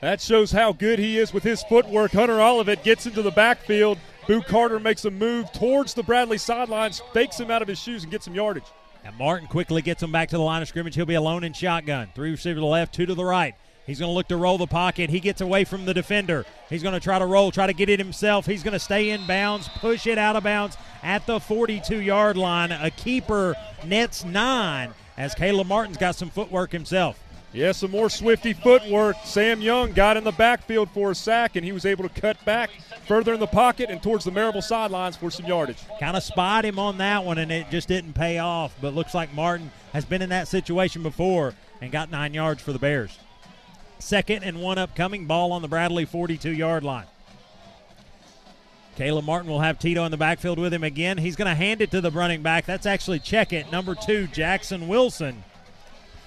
That shows how good he is with his footwork. Hunter Olivet gets into the backfield. Boo Carter makes a move towards the Bradley sidelines, fakes him out of his shoes, and gets some yardage. And Martin quickly gets him back to the line of scrimmage. He'll be alone in shotgun. 3 receivers to the left, 2 to the right. He's going to look to roll the pocket. He gets away from the defender. He's going to try to roll, try to get it himself. He's going to stay in bounds, push it out of bounds at the 42-yard line. A keeper nets 9 as Caleb Martin's got some footwork himself. Yeah, some more Swifty footwork. Sam Young got in the backfield for a sack, and he was able to cut back further in the pocket and towards the Maryville sidelines for some yardage. Kind of spied him on that one, and it just didn't pay off. But looks like Martin has been in that situation before and got 9 yards for the Bears. 2nd and 1 upcoming, ball on the Bradley 42-yard line. Caleb Martin will have Tito in the backfield with him again. He's going to hand it to the running back. That's actually check it, number 2, Jackson Wilson,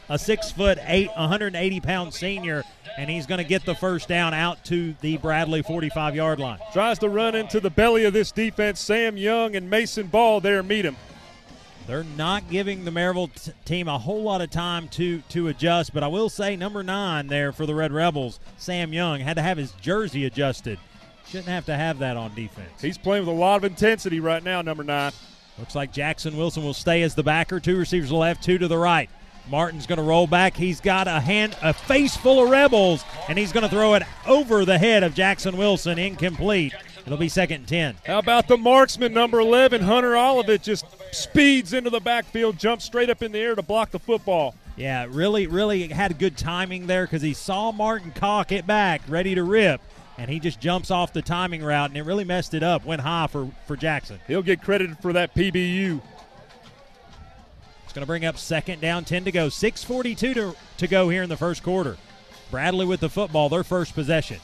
a 6'8", 180-pound senior, and he's going to get the 1st down out to the Bradley 45-yard line. Tries to run into the belly of this defense. Sam Young and Mason Ball there meet him. They're not giving the Maryville team a whole lot of time to adjust, but I will say number 9 there for the Red Rebels, Sam Young, had to have his jersey adjusted. Shouldn't have to have that on defense. He's playing with a lot of intensity right now, number 9. Looks like Jackson Wilson will stay as the backer. 2 receivers to the left, 2 to the right. Martin's going to roll back. He's got a face full of Rebels, and he's going to throw it over the head of Jackson Wilson, incomplete. It'll be 2nd and 10. How about the marksman, number 11, Hunter Olivet, just speeds into the backfield, jumps straight up in the air to block the football. Yeah, really had good timing there because he saw Martin cock it back, ready to rip, and he just jumps off the timing route, and it really messed it up, went high for Jackson. He'll get credited for that PBU. It's going to bring up 2nd down, 10 to go. 6:42 to go here in the first quarter. Bradley with the football, their first possession.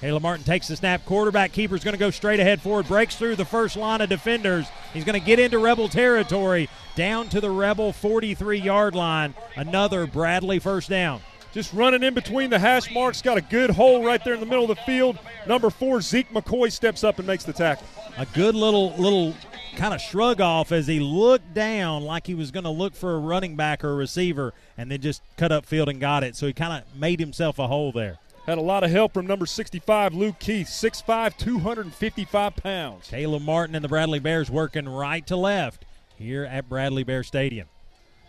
Caleb Martin takes the snap. Quarterback keeper's going to go straight ahead forward. Breaks through the first line of defenders. He's going to get into Rebel territory. Down to the Rebel 43-yard line. Another Bradley first down. Just running in between the hash marks. Got a good hole right there in the middle of the field. Number 4, Zeke McCoy, steps up and makes the tackle. A good little kind of shrug off as he looked down like he was going to look for a running back or a receiver, and then just cut up field and got it. So he kind of made himself a hole there. Had a lot of help from number 65, Luke Keith, 6'5", 255 pounds. Caleb Martin and the Bradley Bears working right to left here at Bradley Bear Stadium.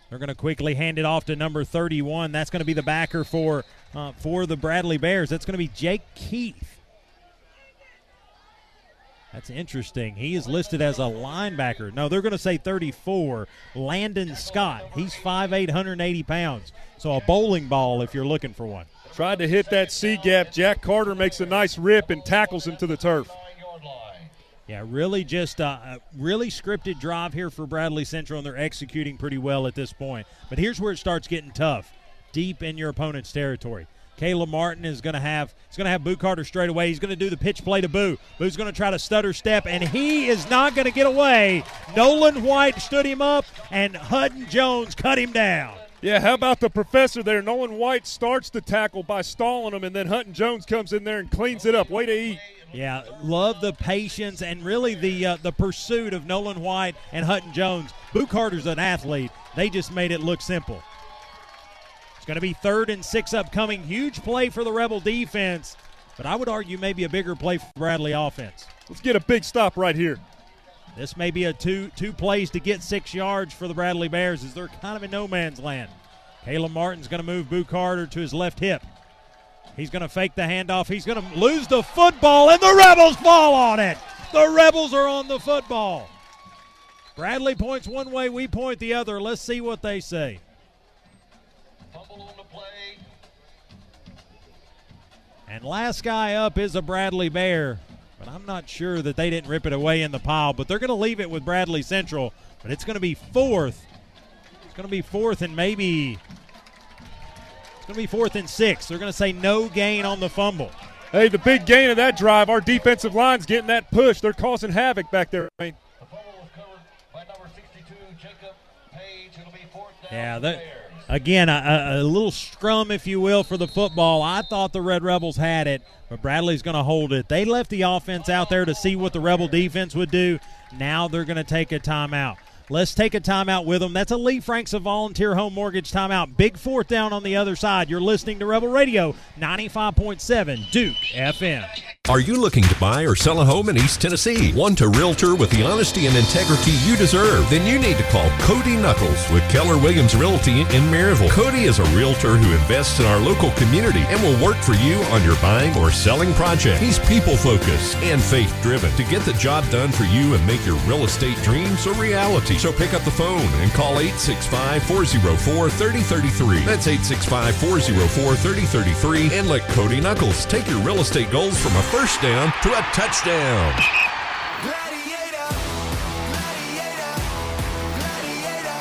They're going to quickly hand it off to number 31. That's going to be the backer for the Bradley Bears. That's going to be Jake Keith. That's interesting. He is listed as a linebacker. No, they're going to say 34, Landon Scott. He's 5'8", 180 pounds. So a bowling ball if you're looking for one. Tried to hit that C-gap. Jack Carter makes a nice rip and tackles him to the turf. Yeah, really just a really scripted drive here for Bradley Central, and they're executing pretty well at this point. But here's where it starts getting tough, deep in your opponent's territory. Caleb Martin is going to have Boo Carter straight away. He's going to do the pitch play to Boo. Boo's going to try to stutter step, and he is not going to get away. Nolan White stood him up, and Hutton Jones cut him down. Yeah, how about the professor there? Nolan White starts the tackle by stalling him, and then Hutton Jones comes in there and cleans it up. Way to eat. Yeah, love the patience and really the pursuit of Nolan White and Hutton Jones. Boo Carter's an athlete. They just made it look simple. It's going to be 3rd and 6 upcoming. Huge play for the Rebel defense, but I would argue maybe a bigger play for Bradley offense. Let's get a big stop right here. This may be a two plays to get 6 yards for the Bradley Bears as they're kind of in no man's land. Caleb Martin's going to move Boo Carter to his left hip. He's going to fake the handoff. He's going to lose the football, and the Rebels fall on it. The Rebels are on the football. Bradley points one way, we point the other. Let's see what they say. And last guy up is a Bradley Bear, but I'm not sure that they didn't rip it away in the pile, but they're going to leave it with Bradley Central, but it's going to be 4th. It's going to be 4th and 6. They're going to say no gain on the fumble. Hey, the big gain of that drive, our defensive line's getting that push. They're causing havoc back there. I mean, the fumble was covered by number 62, Jacob Page. It'll be 4th down. Yeah, that. Again, a little scrum, if you will, for the football. I thought the Red Rebels had it, but Bradley's going to hold it. They left the offense out there to see what the Rebel defense would do. Now they're going to take a timeout. Let's take a timeout with them. That's a Lee Franks of Volunteer Home Mortgage timeout. Big 4th down on the other side. You're listening to Rebel Radio 95.7 Duke FM. Are you looking to buy or sell a home in East Tennessee? Want a realtor with the honesty and integrity you deserve? Then you need to call Cody Knuckles with Keller Williams Realty in Maryville. Cody is a realtor who invests in our local community and will work for you on your buying or selling project. He's people-focused and faith-driven to get the job done for you and make your real estate dreams a reality. So pick up the phone and call 865-404-3033. That's 865-404-3033. And let Cody Knuckles take your real estate goals from a first down to a touchdown. Gladiator, gladiator, gladiator.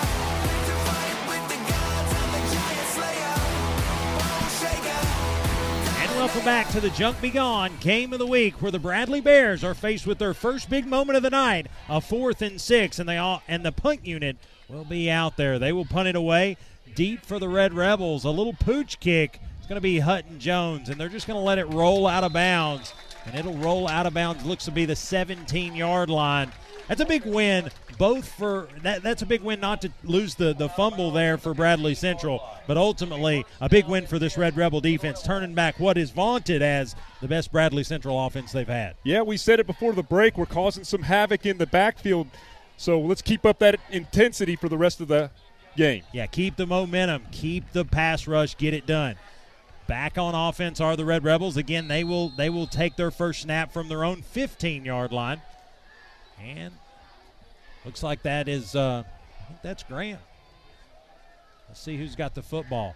To fight with the gods, I'm the giant slayer. And welcome back to the Junk Be Gone Game of the Week, where the Bradley Bears are faced with their first big moment of the night, a 4th and 6, and the punt unit will be out there. They will punt it away deep for the Red Rebels. A little pooch kick. It's going to be Hutton Jones, and they're just going to let it roll out of bounds, and it'll roll out of bounds. Looks to be the 17-yard line. That's a big win, both for that's a big win not to lose the fumble there for Bradley Central, but ultimately a big win for this Red Rebel defense, turning back what is vaunted as the best Bradley Central offense they've had. Yeah, we said it before the break. We're causing some havoc in the backfield, so let's keep up that intensity for the rest of the game. Yeah, keep the momentum. Keep the pass rush. Get it done. Back on offense are the Red Rebels. Again, they will take their first snap from their own 15-yard line. And looks like that is I think that's Graham. Let's see who's got the football.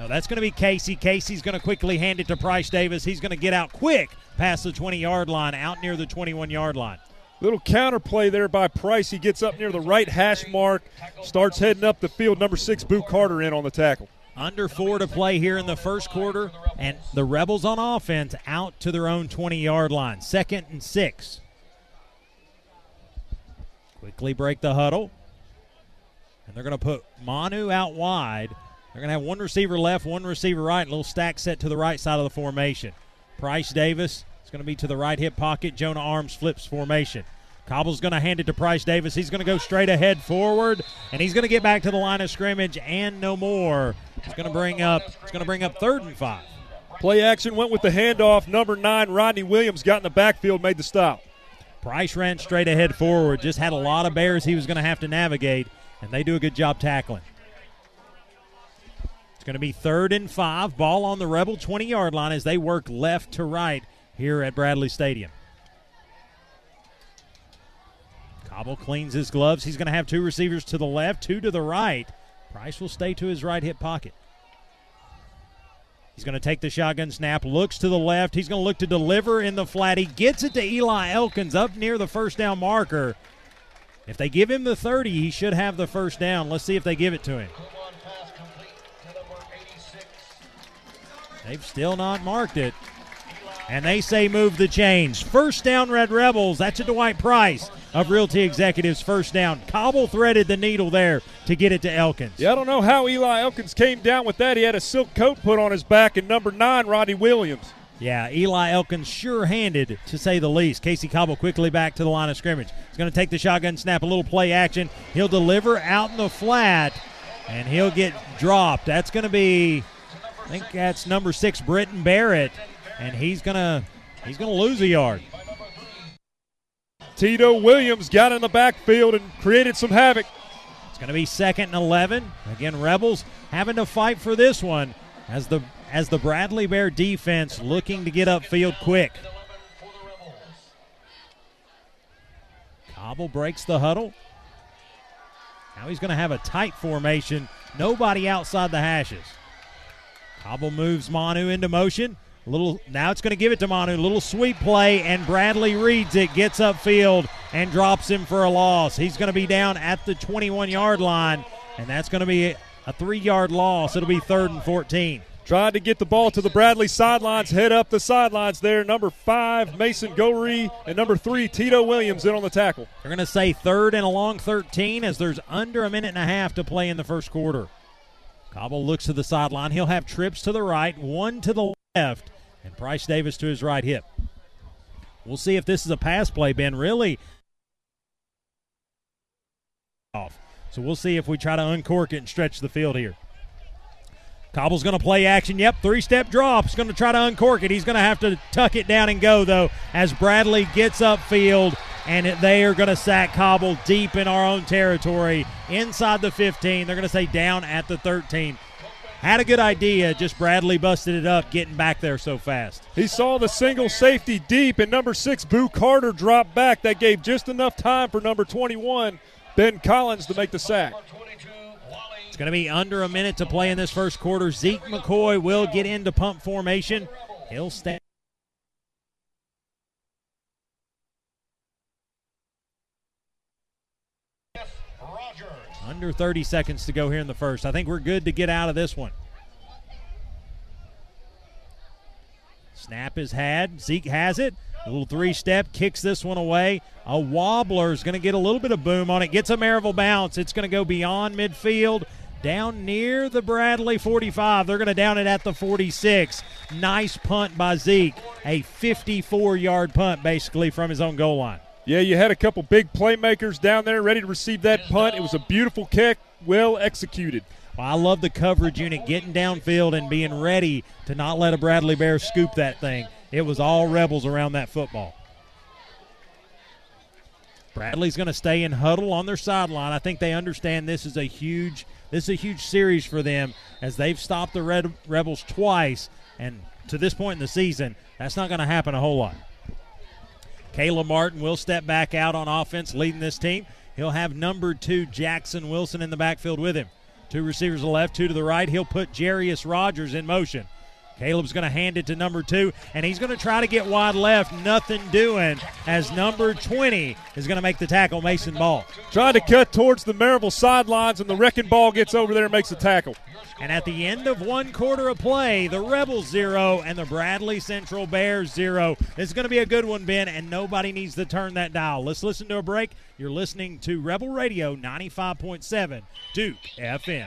No, that's going to be Casey. Casey's going to quickly hand it to Price Davis. He's going to get out quick past the 20-yard line, out near the 21-yard line. Little counterplay there by Price. He gets up near the right hash mark, starts heading up the field. Number 6, Boo Carter in on the tackle. Under four to play here in the first quarter, and the Rebels on offense out to their own 20-yard line. 2nd and 6. Quickly break the huddle, and they're going to put Manu out wide. They're going to have one receiver left, one receiver right, and a little stack set to the right side of the formation. Price Davis is going to be to the right hip pocket. Jonah Arms flips formation. Cobble's going to hand it to Price Davis. He's going to go straight ahead forward, and he's going to get back to the line of scrimmage and no more. It's going to bring up 3rd and 5. Play action went with the handoff. Number 9, Rodney Williams, got in the backfield, made the stop. Price ran straight ahead forward, just had a lot of bears he was going to have to navigate, and they do a good job tackling. It's going to be 3rd and 5. Ball on the Rebel 20-yard line as they work left to right here at Bradley Stadium. Cobble cleans his gloves. He's going to have 2 receivers to the left, 2 to the right. Price will stay to his right hip pocket. He's going to take the shotgun snap, looks to the left. He's going to look to deliver in the flat. He gets it to Eli Elkins up near the first down marker. If they give him the 30, he should have the first down. Let's see if they give it to him. They've still not marked it. And they say move the chains. First down, Red Rebels. That's a Dwight Price of Realty Executives first down. Cobble threaded the needle there to get it to Elkins. Yeah, I don't know how Eli Elkins came down with that. He had a silk coat put on his back, and number 9, Rodney Williams. Yeah, Eli Elkins sure-handed, to say the least. Casey Cobble quickly back to the line of scrimmage. He's going to take the shotgun snap, a little play action. He'll deliver out in the flat, and he'll get dropped. That's going to be, I think that's number 6, Britton Barrett, and he's going to lose a yard. Tito Williams got in the backfield and created some havoc. It's going to be 2nd and 11. Again, Rebels having to fight for this one as the Bradley Bear defense looking to get upfield quick. Cobble breaks the huddle. Now he's going to have a tight formation. Nobody outside the hashes. Cobble moves Manu into motion. Now it's going to give it to Manu. Little sweep play, and Bradley reads it, gets upfield, and drops him for a loss. He's going to be down at the 21-yard line, and that's going to be a 3-yard loss. It'll be 3rd and 14. Tried to get the ball to the Bradley sidelines, head up the sidelines there. Number 5, Mason Gorey, and number 3, Tito Williams in on the tackle. They're going to say 3rd and 13 as there's under a minute and a half to play in the first quarter. Cobble looks to the sideline. He'll have trips to the right, one to the left, and Price Davis to his right hip. We'll see if this is a pass play, Ben. Really off. So we'll see if we try to uncork it and stretch the field here. Cobble's going to play action. Yep, 3-step drop. He's going to try to uncork it. He's going to have to tuck it down and go, though, as Bradley gets upfield, and they are going to sack Cobble deep in our own territory inside the 15. They're going to say down at the 13. Had a good idea, just Bradley busted it up getting back there so fast. He saw the single safety deep, and number 6, Boo Carter, dropped back. That gave just enough time for number 21, Ben Collins, to make the sack. It's going to be under a minute to play in this first quarter. Zeke McCoy will get into pump formation. He'll stand. Under 30 seconds to go here in the first. I think we're good to get out of this one. Snap is had. Zeke has it. A little 3-step, kicks this one away. A wobbler is going to get a little bit of boom on it. Gets a Maryville bounce. It's going to go beyond midfield, down near the Bradley 45. They're going to down it at the 46. Nice punt by Zeke. A 54-yard punt, basically, from his own goal line. Yeah, you had a couple big playmakers down there ready to receive that punt. It was a beautiful kick, well executed. Well, I love the coverage unit getting downfield and being ready to not let a Bradley Bear scoop that thing. It was all Rebels around that football. Bradley's going to stay in huddle on their sideline. I think they understand this is a huge series for them, as they've stopped the Rebels twice, and to this point in the season, that's not going to happen a whole lot. Caleb Martin will step back out on offense, leading this team. He'll have number 2, Jackson Wilson, in the backfield with him. 2 receivers to the left, 2 to the right. He'll put Jarius Rogers in motion. Caleb's going to hand it to number 2, and he's going to try to get wide left. Nothing doing, as number 20 is going to make the tackle, Mason Ball. Trying to cut towards the Maryville sidelines, and the wrecking ball gets over there and makes the tackle. And at the end of one quarter of play, the Rebels 0 and the Bradley Central Bears 0. It's going to be a good one, Ben, and nobody needs to turn that dial. Let's listen to a break. You're listening to Rebel Radio 95.7 Duke FM.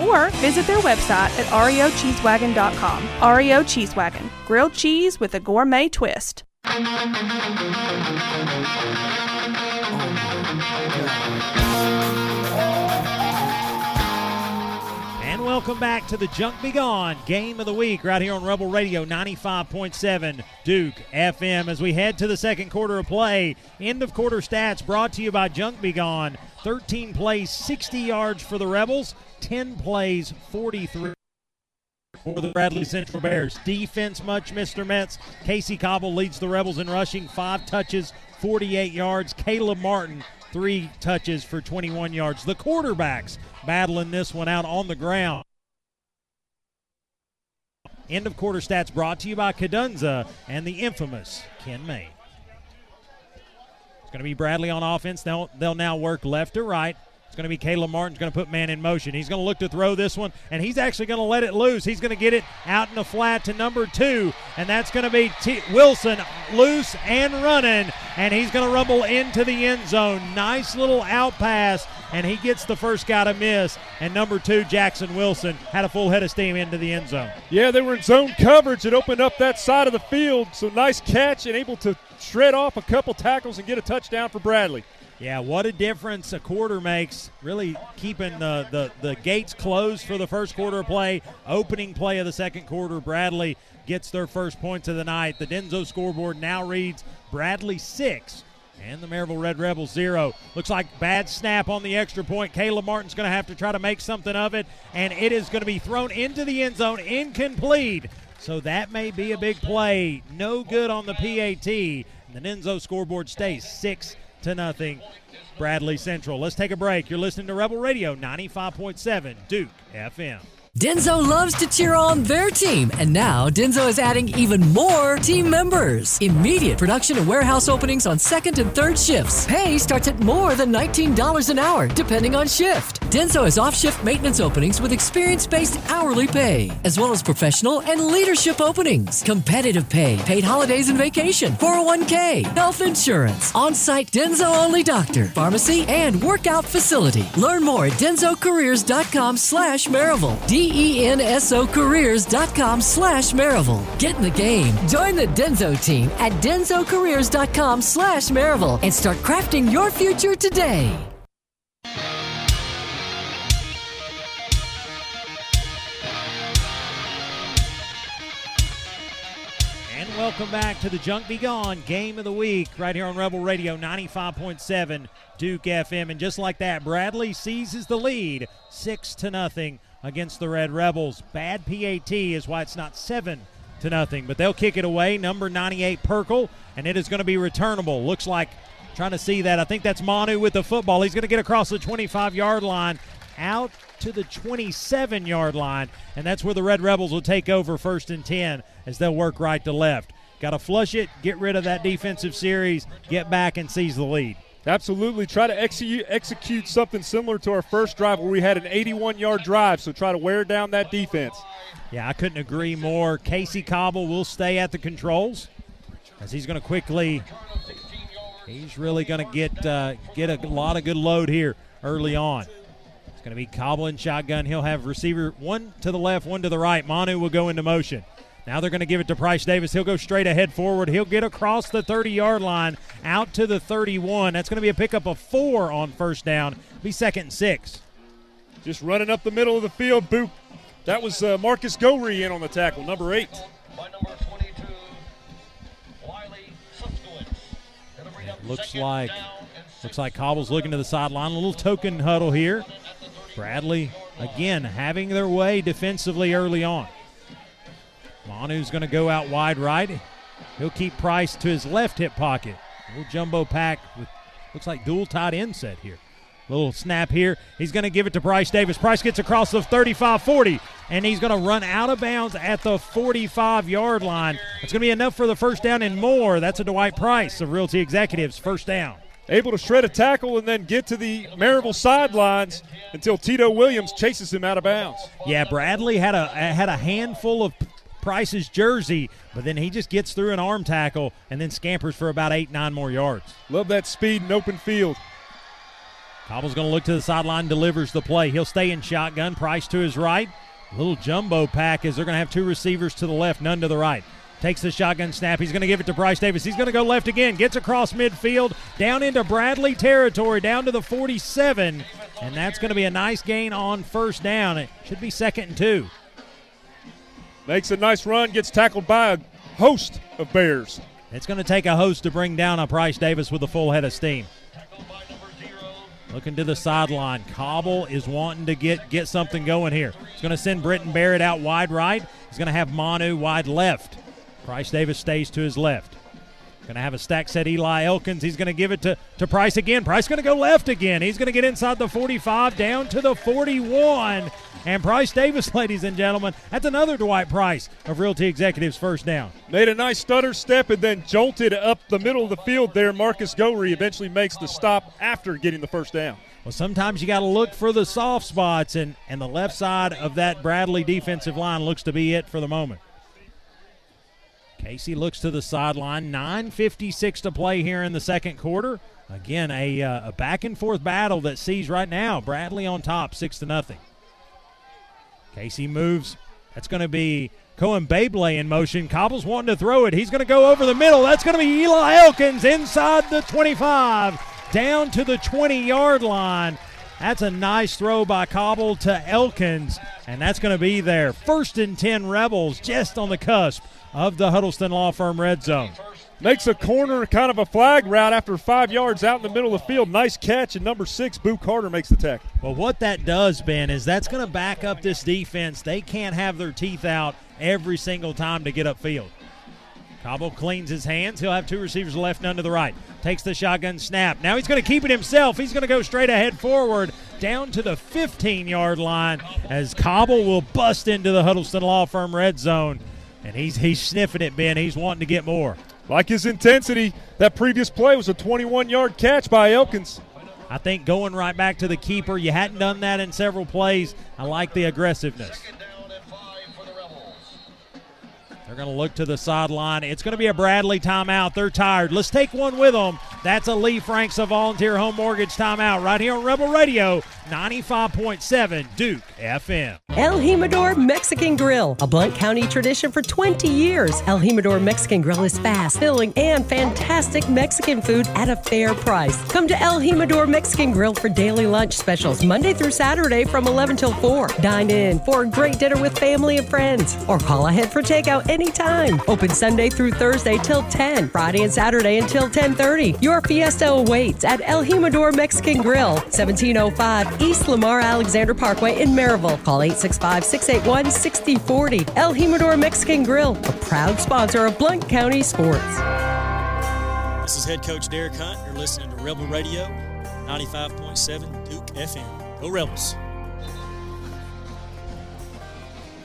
Or visit their website at REOCheesewagon.com. REO Cheese Wagon, grilled cheese with a gourmet twist. And welcome back to the Junk Be Gone Game of the Week right here on Rebel Radio 95.7 Duke FM. As we head to the second quarter of play, end of quarter stats brought to you by Junk Be Gone. 13 plays, 60 yards for the Rebels. 10 plays, 43 for the Bradley Central Bears. Defense much, Mr. Metz. Casey Cobble leads the Rebels in rushing, 5 touches, 48 yards. Caleb Martin, 3 touches for 21 yards. The quarterbacks battling this one out on the ground. End of quarter stats brought to you by Kadunza and the infamous Ken May. It's going to be Bradley on offense. They'll now work left to right. It's going to be Caleb Martin's going to put man in motion. He's going to look to throw this one, and he's actually going to let it loose. He's going to get it out in the flat to number 2, and that's going to be Wilson, loose and running, and he's going to rumble into the end zone. Nice little out pass, and he gets the first guy to miss, and number 2, Jackson Wilson, had a full head of steam into the end zone. Yeah, they were in zone coverage. It opened up that side of the field, so nice catch and able to shred off a couple tackles and get a touchdown for Bradley. Yeah, what a difference a quarter makes, really keeping the gates closed for the first quarter of play. Opening play of the second quarter, Bradley gets their first points of the night. The Denso scoreboard now reads Bradley 6 and the Maryville Red Rebels 0. Looks like bad snap on the extra point. Caleb Martin's going to have to try to make something of it, and it is going to be thrown into the end zone, incomplete. So that may be a big play. No good on the PAT. And the Denso scoreboard stays 6-0, Bradley Central. Let's take a break. You're listening to Rebel Radio 95.7 Duke FM. Denso loves to cheer on their team, and now Denso is adding even more team members. Immediate production and warehouse openings on second and third shifts. Pay starts at more than $19 an hour, depending on shift. Denso has off-shift maintenance openings with experience-based hourly pay, as well as professional and leadership openings, competitive pay, paid holidays and vacation, 401k, health insurance, on-site Denso-only doctor, pharmacy, and workout facility. Learn more at densocareers.com/Maryville. densocareers.com/Maryville. Get in the game. Join the Denso team at densocareers.com/Maryville and start crafting your future today. And welcome back to the Junk Be Gone Game of the Week right here on Rebel Radio 95.7 Duke FM. And just like that, Bradley seizes the lead 6-0. Against the Red Rebels. Bad PAT is why it's not 7-0, but they'll kick it away. Number 98, Perkle, and it is going to be returnable. Looks like, trying to see that, I think that's Manu with the football. He's going to get across the 25-yard line, out to the 27-yard line, and that's where the Red Rebels will take over first and 10 as they'll work right to left. Got to flush it, get rid of that defensive series, get back and seize the lead. Absolutely. Try to execute something similar to our first drive where we had an 81-yard drive, so try to wear down that defense. Yeah, I couldn't agree more. Casey Cobble will stay at the controls as he's going to quickly – he's really going to get a lot of good load here early on. It's going to be Cobble and shotgun. He'll have receiver one to the left, one to the right. Manu will go into motion. Now they're going to give it to Price Davis. He'll go straight ahead forward. He'll get across the 30-yard line, out to the 31. That's going to be a pickup of 4 on first down. It'll be 2nd and 6. Just running up the middle of the field, Boo. That was Marcus Gorey in on the tackle, number 8. By number 22, Wiley Subsquins. Looks like Cobble's looking to the sideline. A little token huddle here. Bradley, again, having their way defensively early on. Manu's going to go out wide right. He'll keep Price to his left hip pocket. A little jumbo pack with, looks like dual tight end set here. Little snap here. He's going to give it to Price Davis. Price gets across the 35-40, and he's going to run out of bounds at the 45-yard line. That's going to be enough for the first down and more. That's a Dwight Price of Realty Executives first down. Able to shred a tackle and then get to the Maryville sidelines until Tito Williams chases him out of bounds. Yeah, Bradley had a handful of Price's jersey, but then he just gets through an arm tackle and then scampers for about 8-9 more yards. Love that speed in open field. Cobble's going to look to the sideline, delivers the play. He'll stay in shotgun. Price to his right. A little jumbo pack as they're going to have two receivers to the left, none to the right. Takes the shotgun snap. He's going to give it to Price Davis. He's going to go left again. Gets across midfield, down into Bradley territory, down to the 47. And that's going to be a nice gain on first down. It should be 2nd and 2. Makes a nice run. Gets tackled by a host of Bears. It's going to take a host to bring down a Price Davis with a full head of steam. Looking to the sideline. Cobble is wanting to get something going here. He's going to send Britton Barrett out wide right. He's going to have Manu wide left. Price Davis stays to his left. Going to have a stack set Eli Elkins. He's going to give it to Price again. Price going to go left again. He's going to get inside the 45, down to the 41. And Price Davis, ladies and gentlemen, that's another Dwight Price of Realty Executives first down. Made a nice stutter step and then jolted up the middle of the field there. Marcus Gorey eventually makes the stop after getting the first down. Well, sometimes you got to look for the soft spots, and the left side of that Bradley defensive line looks to be it for the moment. Casey looks to the sideline. 9:56 to play here in the second quarter. Again, a back-and-forth battle that sees right now Bradley on top, 6-0. Casey moves. That's going to be Cohen Babley in motion. Cobble's wanting to throw it. He's going to go over the middle. That's going to be Eli Elkins inside the 25, down to the 20-yard line. That's a nice throw by Cobble to Elkins, and that's going to be their 1st and 10 Rebels just on the cusp of the Huddleston Law Firm red zone. Makes a corner, kind of a flag route after 5 yards out in the middle of the field. Nice catch, and number 6, Boo Carter, makes the tackle. Well, what that does, Ben, is that's going to back up this defense. They can't have their teeth out every single time to get upfield. Cobble cleans his hands. He'll have two receivers left, none to the right. Takes the shotgun snap. Now he's going to keep it himself. He's going to go straight ahead forward down to the 15-yard line as Cobble will bust into the Huddleston Law Firm red zone. And he's sniffing it, Ben. He's wanting to get more. Like his intensity, that previous play was a 21-yard catch by Elkins. I think going right back to the keeper, you hadn't done that in several plays. I like the aggressiveness. 2nd down and 5 for the Rebels. They're going to look to the sideline. It's going to be a Bradley timeout. They're tired. Let's take one with them. That's a Lee Franks of Volunteer Home Mortgage timeout right here on Rebel Radio, 95.7 Duke FM. El Jimador Mexican Grill, a Blount County tradition for 20 years. El Jimador Mexican Grill is fast, filling, and fantastic Mexican food at a fair price. Come to El Jimador Mexican Grill for daily lunch specials, Monday through Saturday from 11 till 4. Dine in for a great dinner with family and friends, or call ahead for takeout anytime. Open Sunday through Thursday till 10, Friday and Saturday until 10:30. Your fiesta awaits at El Jimador Mexican Grill, 1705 East Lamar Alexander Parkway in Maryville. Call 865-681-6040. El Jimador Mexican Grill, a proud sponsor of Blount County Sports. This is head coach Derek Hunt. You're listening to Rebel Radio, 95.7 Duke FM. Go Rebels.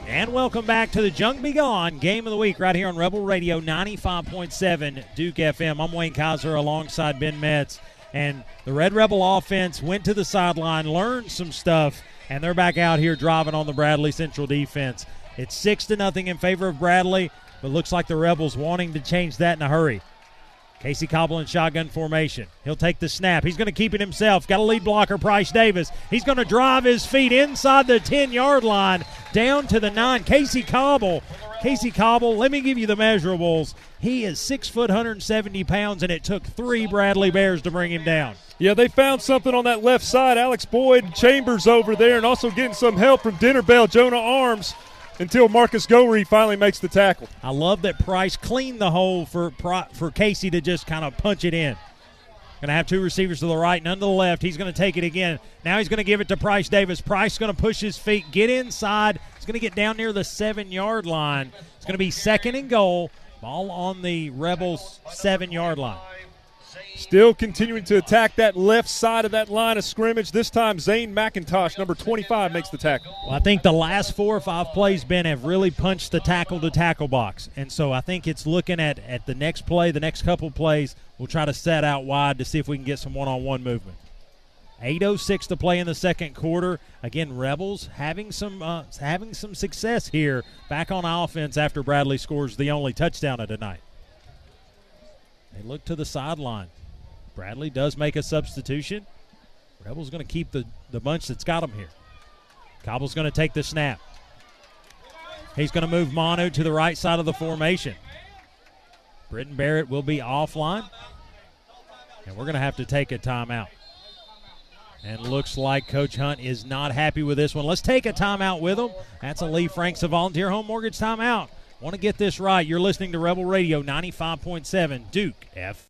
And welcome back to the Junk Be Gone Game of the Week right here on Rebel Radio 95.7 Duke FM. I'm Wayne Kaiser alongside Ben Metz. And the Red Rebel offense went to the sideline, learned some stuff, and they're back out here driving on the Bradley Central defense. It's 6-0 in favor of Bradley, but looks like the Rebels wanting to change that in a hurry. Casey Cobble in shotgun formation. He'll take the snap. He's going to keep it himself. Got a lead blocker, Price Davis. He's going to drive his feet inside the 10-yard line, down to the 9. Casey Cobble, let me give you the measurables. He is 6 foot, 170 pounds, and it took 3 Bradley Bears to bring him down. Yeah, they found something on that left side. Alex Boyd, Chambers over there, and also getting some help from Dinner Bell, Jonah Arms, until Marcus Gorey finally makes the tackle. I love that Price cleaned the hole for Casey to just kind of punch it in. Going to have two receivers to the right, none to the left. He's going to take it again. Now he's going to give it to Price Davis. Price going to push his feet, get inside. He's going to get down near the 7-yard line. It's going to be 2nd and goal. Ball on the Rebels' 7-yard line. Still continuing to attack that left side of that line of scrimmage. This time, Zane McIntosh, number 25, makes the tackle. Well, I think the last 4 or 5 plays, Ben, have really punched the tackle-to-tackle box. And so I think it's looking at the next play, the next couple plays, we'll try to set out wide to see if we can get some one-on-one movement. 8:06 to play in the 2nd quarter. Again, Rebels having some success here back on offense after Bradley scores the only touchdown of the night. They look to the sideline. Bradley does make a substitution. Rebels going to keep the bunch that's got them here. Cobble's going to take the snap. He's going to move Manu to the right side of the formation. Britton Barrett will be offline, and we're going to have to take a timeout. And looks like Coach Hunt is not happy with this one. Let's take a timeout with him. That's a Lee Franks of Volunteer Home Mortgage timeout. Want to get this right. You're listening to Rebel Radio 95.7 Duke F.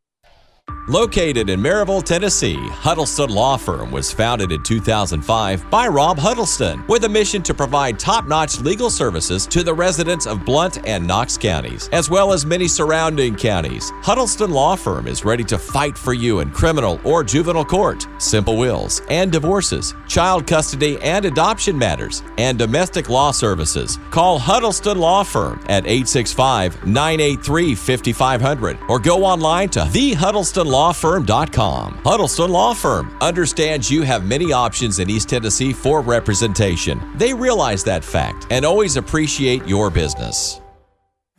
Located in Maryville, Tennessee, Huddleston Law Firm was founded in 2005 by Rob Huddleston with a mission to provide top-notch legal services to the residents of Blount and Knox counties, as well as many surrounding counties. Huddleston Law Firm is ready to fight for you in criminal or juvenile court, simple wills and divorces, child custody and adoption matters, and domestic law services. Call Huddleston Law Firm at 865-983-5500 or go online to thehuddlestonlawfirm.com. Huddleston Law Firm understands you have many options in East Tennessee for representation. They realize that fact and always appreciate your business.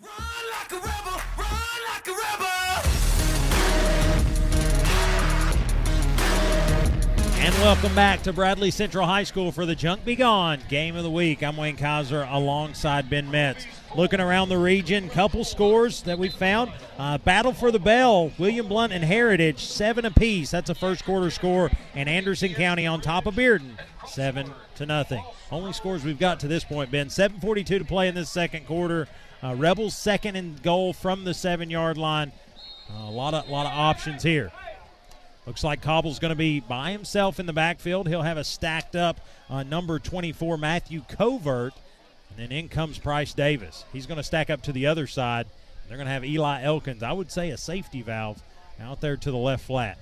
Run like a rebel, run like a rebel. And welcome back to Bradley Central High School for the Junk Be Gone Game of the Week. I'm Wayne Kaiser alongside Ben Metz. Looking around the region, couple scores that we found. Battle for the Bell, William Blount and Heritage, 7 apiece. That's a 1st quarter score. And Anderson County on top of Bearden, 7-0. Only scores we've got to this point, Ben. 7:42 to play in this 2nd quarter. Rebels 2nd and goal from the 7-yard line. A lot of options here. Looks like Cobble's going to be by himself in the backfield. He'll have a stacked up number 24, Matthew Covert. And in comes Price Davis. He's going to stack up to the other side. They're going to have Eli Elkins, I would say a safety valve, out there to the left flat.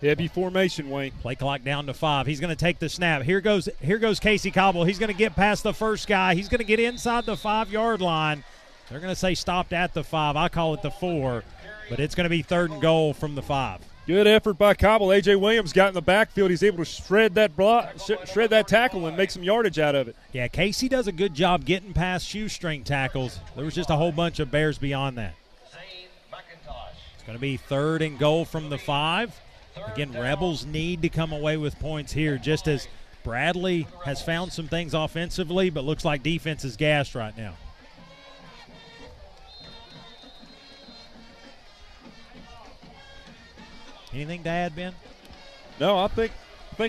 Heavy formation, Wayne. Play clock down to 5. He's going to take the snap. Here goes Casey Cobble. He's going to get past the first guy. He's going to get inside the 5-yard line. They're going to say stopped at the 5. I call it the 4, but it's going to be 3rd and goal from the 5. Good effort by Cobble. A.J. Williams got in the backfield. He's able to shred that tackle and make some yardage out of it. Yeah, Casey does a good job getting past shoestring tackles. There was just a whole bunch of bears beyond that. It's going to be 3rd and goal from the 5. Again, Rebels need to come away with points here just as Bradley has found some things offensively, but looks like defense is gassed right now. Anything to add, Ben? No, I think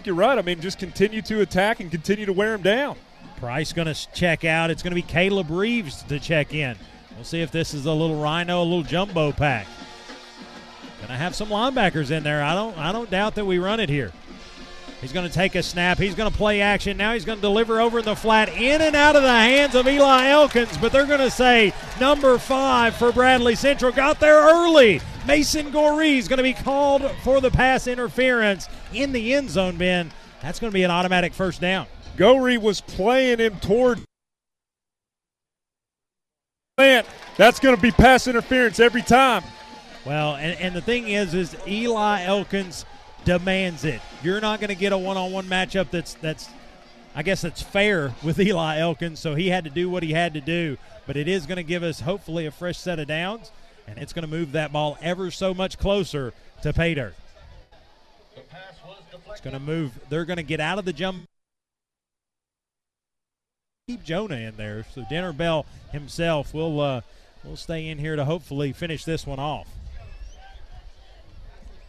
you're right. I mean, just continue to attack and continue to wear him down. Price going to check out. It's going to be Caleb Reeves to check in. We'll see if this is a little rhino, a little jumbo pack. Going to have some linebackers in there. I don't doubt that we run it here. He's going to take a snap. He's going to play action. Now he's going to deliver over in the flat, in and out of the hands of Eli Elkins, but they're going to say number 5 for Bradley Central. Got there early. Mason Gorey is going to be called for the pass interference in the end zone, Ben. That's going to be an automatic 1st down. Gorey was playing him toward plant. That's going to be pass interference every time. Well, and the thing is Eli Elkins demands it. You're not going to get a one-on-one matchup that's fair with Eli Elkins, so he had to do what he had to do. But it is going to give us, hopefully, a fresh set of downs, and it's going to move that ball ever so much closer to pay dirt. It's going to move. They're going to get out of the jump. Keep Jonah in there, so Denner Bell himself will stay in here to hopefully finish this one off.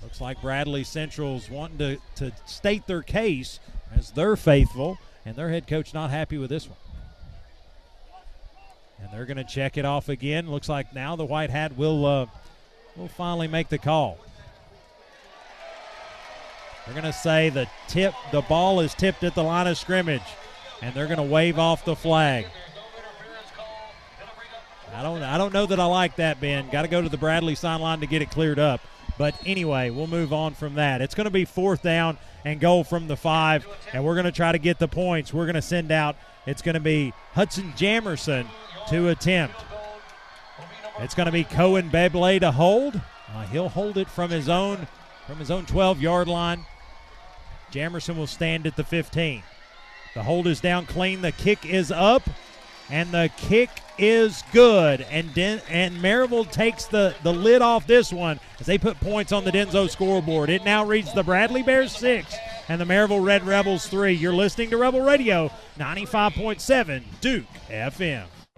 Looks like Bradley Central's wanting to state their case as they're faithful, and their head coach not happy with this one. And they're going to check it off again. Looks like now the white hat will finally make the call. They're going to say the ball is tipped at the line of scrimmage, and they're going to wave off the flag. I don't know that I like that, Ben. Got to go to the Bradley sideline to get it cleared up. But anyway, we'll move on from that. It's going to be fourth down and goal from the 5, and we're going to try to get the points. We're going to send out, it's going to be Hudson Jamerson to attempt. It's going to be Cohen Bebley to hold. He'll hold it from his own 12-yard line. Jamerson will stand at the 15. The hold is down clean. The kick is up, and the kick is good. And Maryville takes the lid off this one as they put points on the Denso scoreboard. It now reads the Bradley Bears 6 and the Maryville Red Rebels 3. You're listening to Rebel Radio 95.7 Duke FM.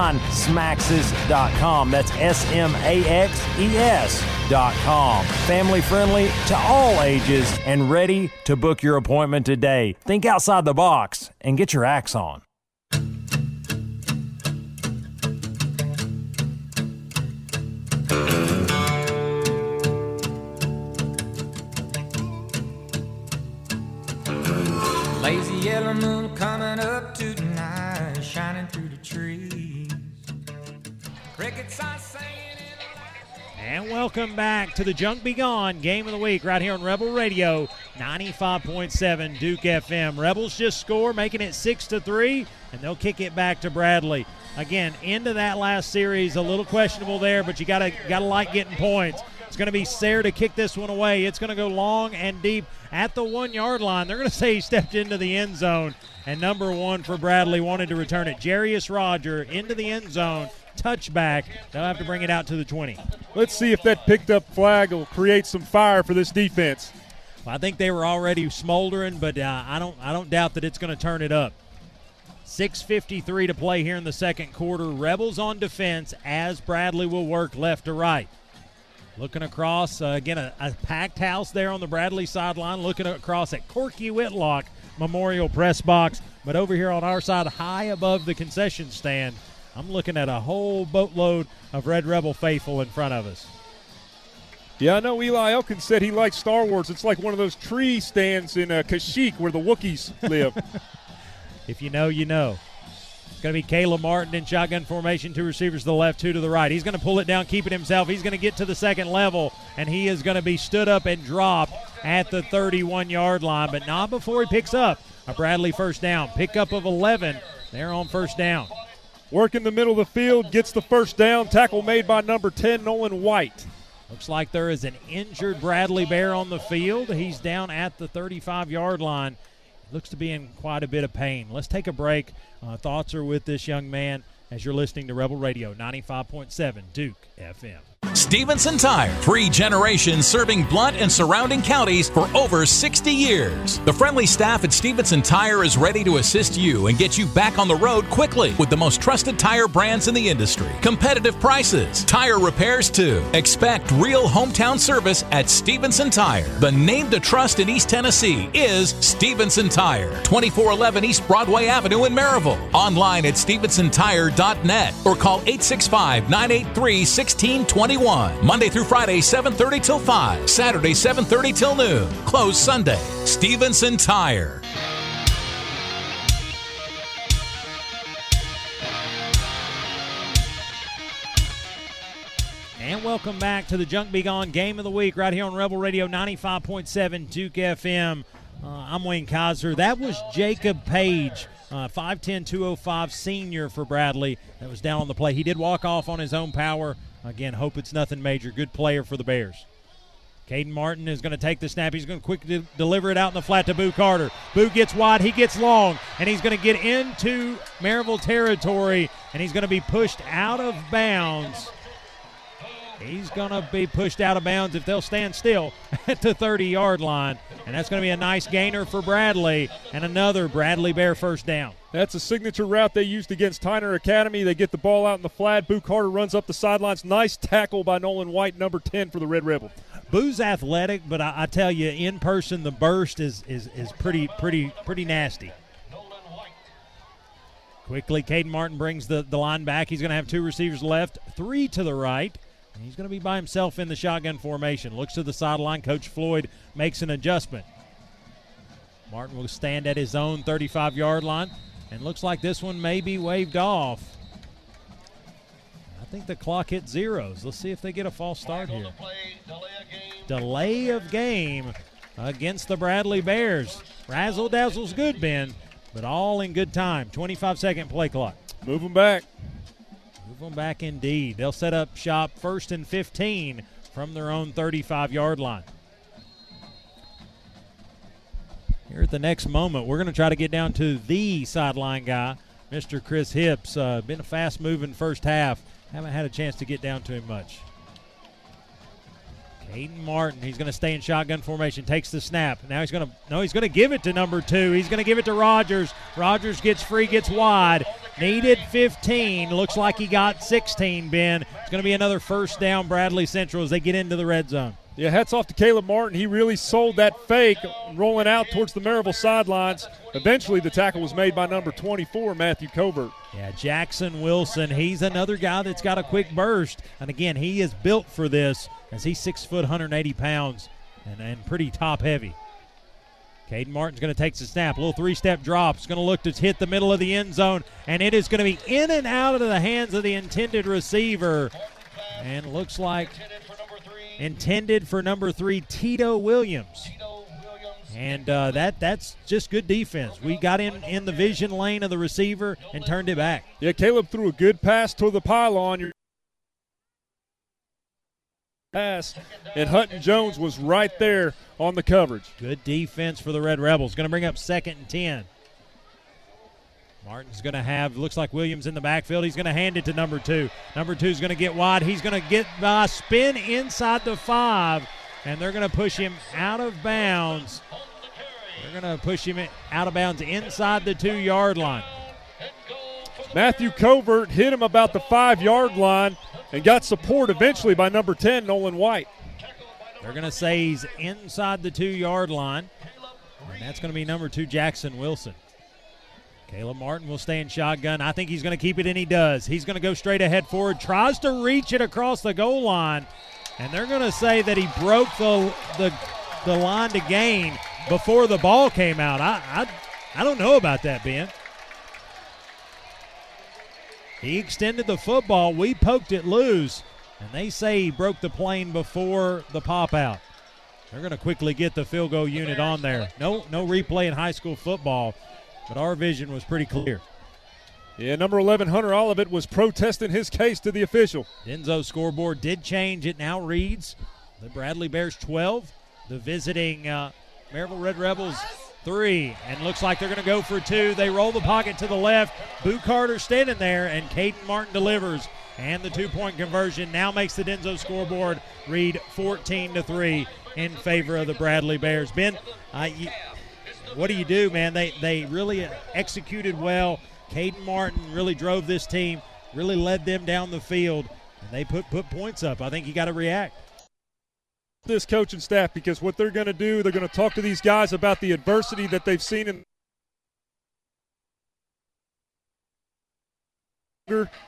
Smaxes.com. That's SMAXES.com. Family friendly to all ages and ready to book your appointment today. Think outside the box and get your axe on. Lazy yellow moon coming up tonight, shining through the trees. And welcome back to the Junk Be Gone Game of the Week right here on Rebel Radio 95.7 Duke FM. Rebels just score, making it 6-3, and they'll kick it back to Bradley. Again, into that last series, a little questionable there, but you gotta like getting points. It's going to be Sayre to kick this one away. It's going to go long and deep at the 1-yard line. They're going to say he stepped into the end zone, and number 1 for Bradley wanted to return it. Jarius Rogers into the end zone. Touchback. They'll have to bring it out to the 20. Let's see if that picked up flag will create some fire for this defense. Well, I think they were already smoldering, but I don't doubt that it's going to turn it up. 6:53 to play here in the second quarter. Rebels on defense as Bradley will work left to right. Looking across, again, a packed house there on the Bradley sideline, looking across at Corky Whitlock Memorial Press Box. But over here on our side, high above the concession stand, I'm looking at a whole boatload of Red Rebel faithful in front of us. Yeah, I know Eli Elkins said he likes Star Wars. It's like one of those tree stands in Kashyyyk where the Wookiees live. If you know, you know. It's going to be Caleb Martin in shotgun formation, 2 receivers to the left, 2 to the right. He's going to pull it down, keep it himself. He's going to get to the second level, and he is going to be stood up and dropped at the 31-yard line, but not before he picks up a Bradley first down. Pickup of 11 there on first down. Working the middle of the field, gets the first down. Tackle made by number 10, Nolan White. Looks like there is an injured Bradley Bear on the field. He's down at the 35-yard line. Looks to be in quite a bit of pain. Let's take a break. Thoughts are with this young man as you're listening to Rebel Radio 95.7 Duke FM. Stevenson Tire, 3 generations serving Blount and surrounding counties for over 60 years. The friendly staff at Stevenson Tire is ready to assist you and get you back on the road quickly with the most trusted tire brands in the industry. Competitive prices, tire repairs too. Expect real hometown service at Stevenson Tire. The name to trust in East Tennessee is Stevenson Tire, 2411 East Broadway Avenue in Maryville. Online at StevensonTire.net or call 865-983-1621. Monday through Friday, 7:30 till 5. Saturday, 7:30 till noon. Closed Sunday. Stevenson Tire. And welcome back to the Junk Be Gone Game of the Week right here on Rebel Radio 95.7 Duke FM. I'm Wayne Kaiser. That was Jacob Page, 5'10", 205 senior for Bradley. That was down on the play. He did walk off on his own power. Again, hope it's nothing major. Good player for the Bears. Caden Martin is going to take the snap. He's going to quickly deliver it out in the flat to Boo Carter. Boo gets wide. He gets long. And he's going to get into Maryville territory. And he's going to be pushed out of bounds. He's going to be pushed out of bounds if they'll stand still at the 30-yard line. And that's going to be a nice gainer for Bradley and another Bradley Bear first down. That's a signature route they used against Tyner Academy. They get the ball out in the flat. Boo Carter runs up the sidelines. Nice tackle by Nolan White, number 10 for the Red Rebel. Boo's athletic, but I tell you, in person, the burst is pretty nasty. Quickly, Caden Martin brings the line back. He's going to have two receivers left, three to the right. And he's going to be by himself in the shotgun formation. Looks to the sideline. Coach Floyd makes an adjustment. Martin will stand at his own 35-yard line. And looks like this one may be waved off. I think the clock hit zeros. Let's see if they get a false start here. Delay of game against the Bradley Bears. Razzle dazzle's good, Ben, but all in good time. 25-second play clock. Move them back. Move them back indeed. They'll set up shop first and 15 from their own 35-yard line. Here at the next moment, we're going to try to get down to the sideline guy, Mr. Chris Hipps. Been a fast-moving first half. Haven't had a chance to get down to him much. Caden Martin, he's going to stay in shotgun formation, takes the snap. Now he's going to give it to number 2. He's going to give it to Rogers. Rogers gets free, gets wide. Needed 15. Looks like he got 16, Ben. It's going to be another first down, Bradley Central, as they get into the red zone. Yeah, hats off to Caleb Martin. He really sold that fake, rolling out towards the Maryville sidelines. Eventually, the tackle was made by number 24, Matthew Covert. Yeah, Jackson Wilson, he's another guy that's got a quick burst. And, again, he is built for this as he's 6 foot, 180 pounds, and pretty top-heavy. Caden Martin's going to take the snap. A little three-step drop. He's going to look to hit the middle of the end zone, and it is going to be in and out of the hands of the intended receiver. And looks like intended for number 3, Tito Williams. And that's just good defense. We got in the vision lane of the receiver and turned it back. Yeah, Caleb threw a good pass to the pylon. Pass, and Hutton Jones was right there on the coverage. Good defense for the Red Rebels. Going to bring up second and 10. Martin's going to have, looks like Williams in the backfield. He's going to hand it to number 2. Number 2's going to get wide. He's going to get by spin inside the 5, and they're going to push him out of bounds. They're going to push him out of bounds inside the 2-yard line. Matthew Covert hit him about the 5-yard line and got support eventually by number 10, Nolan White. They're going to say he's inside the 2-yard line, and that's going to be number 2, Jackson Wilson. Caleb Martin will stay in shotgun. I think he's going to keep it, and he does. He's going to go straight ahead forward, tries to reach it across the goal line, and they're going to say that he broke the line to gain before the ball came out. I don't know about that, Ben. He extended the football. We poked it loose, and they say he broke the plane before the pop out. They're going to quickly get the field goal unit on there. No replay in high school football. But our vision was pretty clear. Yeah, number 11, Hunter Olivet, was protesting his case to the official. Denzo's scoreboard did change. It now reads the Bradley Bears 12, the visiting Maryville Red Rebels 3. And looks like they're going to go for 2. They roll the pocket to the left. Boo Carter standing there, and Caden Martin delivers. And the two-point conversion now makes the Denzo scoreboard read 14-3 in favor of the Bradley Bears. Ben, what do you do, man? They really executed well. Caden Martin really drove this team, really led them down the field, and they put points up. I think you got to react. This coaching staff, because what they're going to do, they're going to talk to these guys about the adversity that they've seen in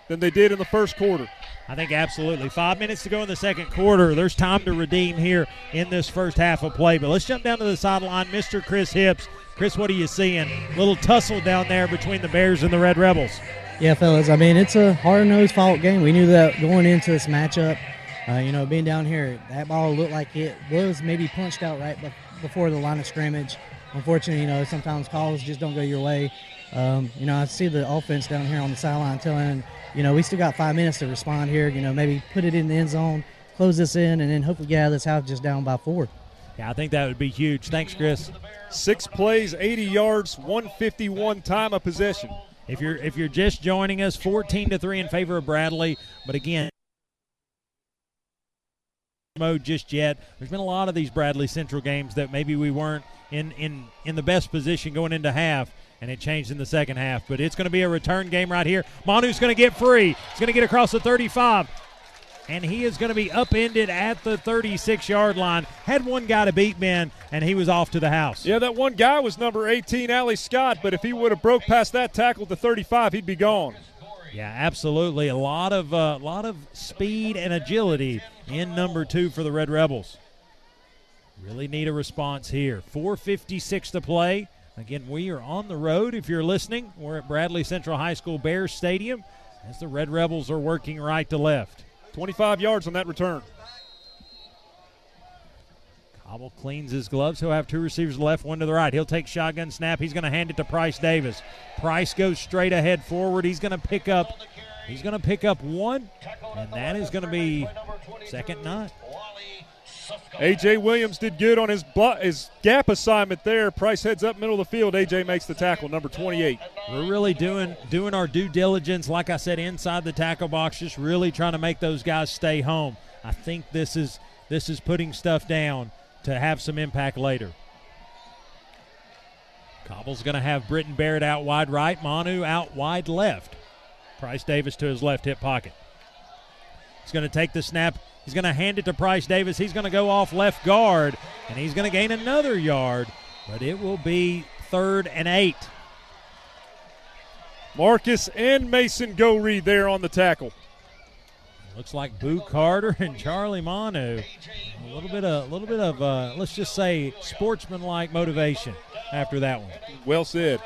than they did in the first quarter. I think absolutely. 5 minutes to go in the second quarter. There's time to redeem here in this first half of play. But let's jump down to the sideline, Mr. Chris Hipps. Chris, what are you seeing? A little tussle down there between the Bears and the Red Rebels. Yeah, fellas, I mean, it's a hard-nosed fault game. We knew that going into this matchup. Being down here, that ball looked like it was maybe punched out right before the line of scrimmage. Unfortunately, sometimes calls just don't go your way. I see the offense down here on the sideline telling, we still got 5 minutes to respond here. Maybe put it in the end zone, close this in, and then hopefully get out of this house just down by 4. Yeah, I think that would be huge. Thanks, Chris. 6 plays, 80 yards, 151 time of possession. If you're just joining us, 14-3 in favor of Bradley. But again, mode just yet. There's been a lot of these Bradley Central games that maybe we weren't in the best position going into half, and it changed in the second half. But it's going to be a return game right here. Manu's going to get free. He's going to get across the 35. And he is going to be upended at the 36-yard line. Had one guy to beat, Ben, and he was off to the house. Yeah, that one guy was number 18, Allie Scott, but if he would have broke past that tackle to 35, he'd be gone. Yeah, absolutely. A lot of speed and agility in number 2 for the Red Rebels. Really need a response here. 4:56 to play. Again, we are on the road. If you're listening, we're at Bradley Central High School Bears Stadium as the Red Rebels are working right to left. 25 yards on that return. Cobble cleans his gloves. He'll have two receivers left, one to the right. He'll take shotgun snap. He's going to hand it to Price Davis. Price goes straight ahead forward. He's going to pick up. He's going to pick up one, and that is going to be second nine. A.J. Williams did good on his gap assignment there. Price heads up middle of the field. A.J. makes the tackle, number 28. We're really doing our due diligence, like I said, inside the tackle box, just really trying to make those guys stay home. I think this is putting stuff down to have some impact later. Cobble's going to have Britton Barrett out wide right, Manu out wide left. Price Davis to his left hip pocket. He's going to take the snap. He's going to hand it to Price Davis. He's going to go off left guard, and he's going to gain another yard, but it will be 3rd and 8. Marcus and Mason Gorey there on the tackle. Looks like Boo Carter and Charlie Manu. A little bit of let's just say, sportsman-like motivation after that one. Well said.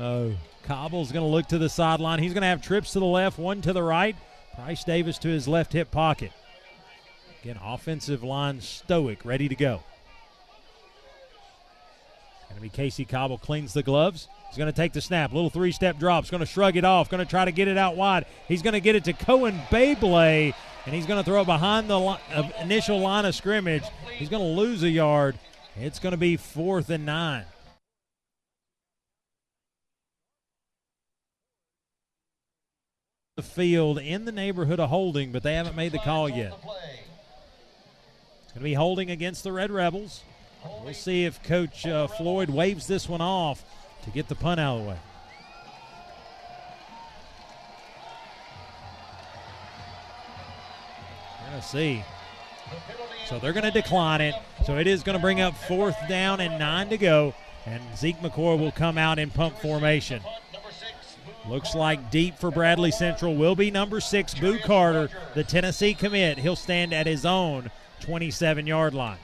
Oh, Cobble's going to look to the sideline. He's going to have trips to the left, one to the right. Price Davis to his left hip pocket. Again, offensive line stoic, ready to go. Going to be Casey Cobble, cleans the gloves. He's going to take the snap, little three-step drop. He's going to shrug it off, going to try to get it out wide. He's going to get it to Cohen Beyblay, and he's going to throw it behind the initial line of scrimmage. He's going to lose a yard. It's going to be 4th and 9. The field in the neighborhood of holding, but they haven't made the call yet. It's going to be holding against the Red Rebels. We'll see if Coach Floyd waves this one off to get the punt out of the way. We're going to see. So they're going to decline it. So it is going to bring up 4th down and 9 to go, and Zeke McCoy will come out in pump formation. Looks like deep for Bradley Central will be number 6, Boo Carter, the Tennessee commit. He'll stand at his own 27-yard line.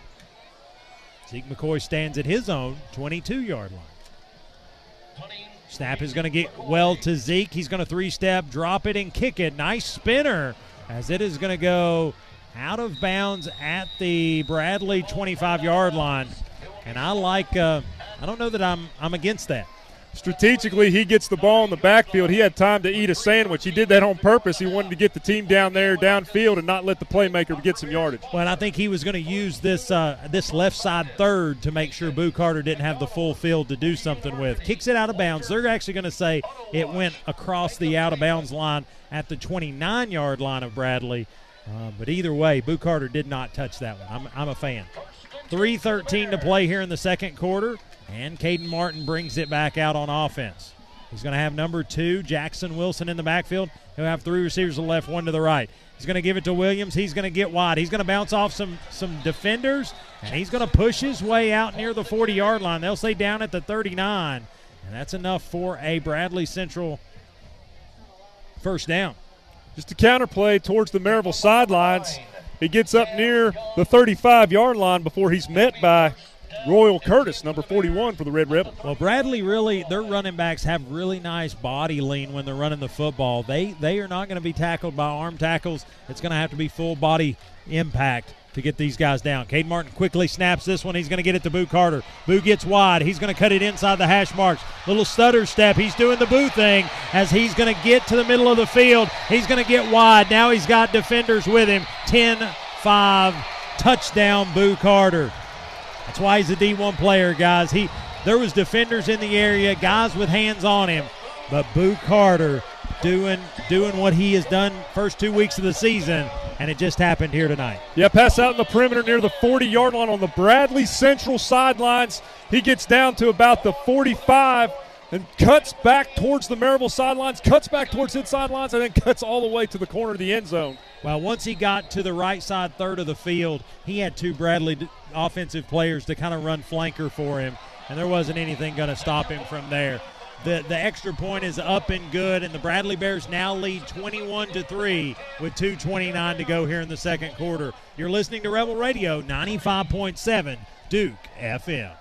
Zeke McCoy stands at his own 22-yard line. Snap is going to get well to Zeke. He's going to three-step, drop it, and kick it. Nice spinner as it is going to go out of bounds at the Bradley 25-yard line. And I like I don't know that I'm against that. Strategically, he gets the ball in the backfield. He had time to eat a sandwich. He did that on purpose. He wanted to get the team down there, downfield, and not let the playmaker get some yardage. Well, and I think he was going to use this left side third to make sure Boo Carter didn't have the full field to do something with. Kicks it out of bounds. They're actually going to say it went across the out-of-bounds line at the 29-yard line of Bradley. But either way, Boo Carter did not touch that one. I'm a fan. 3:13 to play here in the second quarter. And Caden Martin brings it back out on offense. He's going to have number 2, Jackson Wilson, in the backfield. He'll have 3 receivers to the left, 1 to the right. He's going to give it to Williams. He's going to get wide. He's going to bounce off some defenders, and he's going to push his way out near the 40-yard line. They'll stay down at the 39, and that's enough for a Bradley Central first down. Just a counterplay towards the Maryville sidelines. He gets up near the 35-yard line before he's met by Royal Curtis, number 41 for the Red Rebels. Well, Bradley really, their running backs have really nice body lean when they're running the football. They are not going to be tackled by arm tackles. It's going to have to be full body impact to get these guys down. Cade Martin quickly snaps this one. He's going to get it to Boo Carter. Boo gets wide. He's going to cut it inside the hash marks. Little stutter step. He's doing the Boo thing as he's going to get to the middle of the field. He's going to get wide. Now he's got defenders with him. 10-5, touchdown Boo Carter. That's why he's a D1 player, guys. There was defenders in the area, guys with hands on him, but Boo Carter doing what he has done first 2 weeks of the season and it just happened here tonight. Yeah, pass out in the perimeter near the 40-yard line on the Bradley Central sidelines. He gets down to about the 45 and cuts back towards the Maryville sidelines, cuts back towards his sidelines, and then cuts all the way to the corner of the end zone. Well, once he got to the right side third of the field, he had two Bradley offensive players to kind of run flanker for him, and there wasn't anything going to stop him from there. The extra point is up and good, and the Bradley Bears now lead 21-3 with 2:29 to go here in the second quarter. You're listening to Rebel Radio 95.7 Duke FM.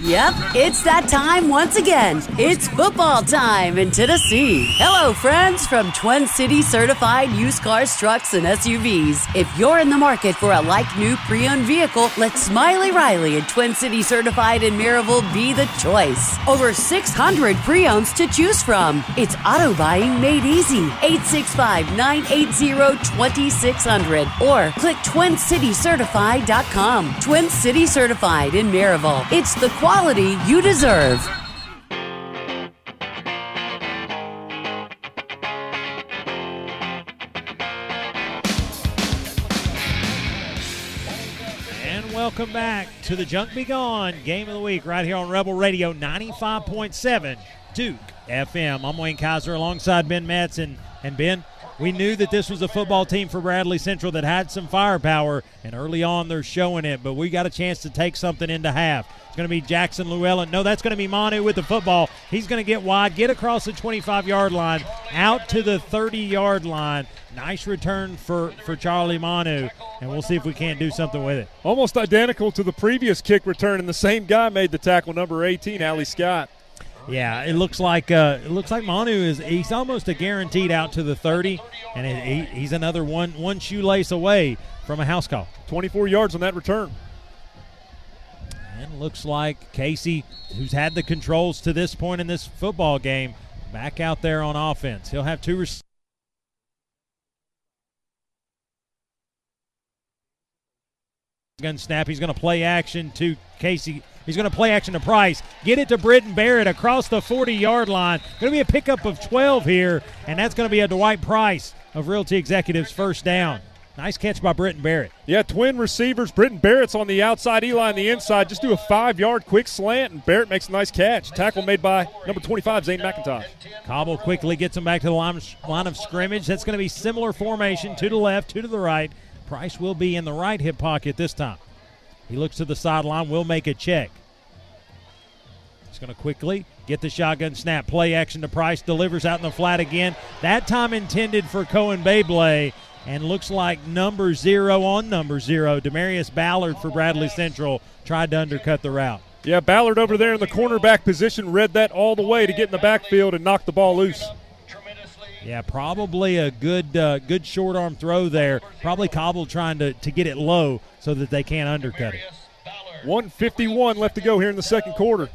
Yep, it's that time once again. It's football time in Tennessee. Hello, friends, from Twin City Certified Used Cars, Trucks, and SUVs. If you're in the market for a like-new pre-owned vehicle, let Smiley Riley and Twin City Certified in Maryville be the choice. Over 600 pre-owns to choose from. It's auto buying made easy. 865-980-2600 or click TwinCityCertified.com. Twin City Certified in Maryville. It's the quality you deserve. And welcome back to the Junk Be Gone Game of the Week right here on Rebel Radio 95.7 Duke FM. I'm Wayne Kaiser alongside Ben Metz. And Ben, we knew that this was a football team for Bradley Central that had some firepower, and early on they're showing it, but we got a chance to take something into half. It's going to be Jackson Llewellyn. No, that's going to be Manu with the football. He's going to get wide, get across the 25-yard line, out to the 30-yard line. Nice return for Charlie Manu, and we'll see if we can't do something with it. Almost identical to the previous kick return, and the same guy made the tackle, number 18, Allie Scott. Yeah, it looks like Manu he's almost a guaranteed out to the 30, and he's another one shoelace away from a house call. 24 yards on that return. And looks like Casey, who's had the controls to this point in this football game, back out there on offense. He'll have two receivers. Gun snap. He's going to play action to Casey. He's going to play action to Price. Get it to Britton Barrett across the 40-yard line. Going to be a pickup of 12 here, and that's going to be a Dwight Price of Realty Executives first down. Nice catch by Britton Barrett. Yeah, twin receivers. Britton Barrett's on the outside, Eli on the inside. Just do a 5-yard quick slant, and Barrett makes a nice catch. Tackle made by number 25, Zane McIntosh. Cobble quickly gets him back to the line of scrimmage. That's going to be similar formation, two to the left, two to the right. Price will be in the right hip pocket this time. He looks to the sideline, will make a check. He's going to quickly get the shotgun snap. Play action to Price, delivers out in the flat again. That time intended for Cohen Beyblay, and looks like number zero, Demarius Ballard for Bradley Central, tried to undercut the route. Yeah, Ballard over there in the cornerback position, read that all the way to get in the backfield and knock the ball loose. Yeah, probably a good short arm throw there. Probably Cobble trying to get it low so that they can't undercut it. 1:51 left to go here in the second quarter.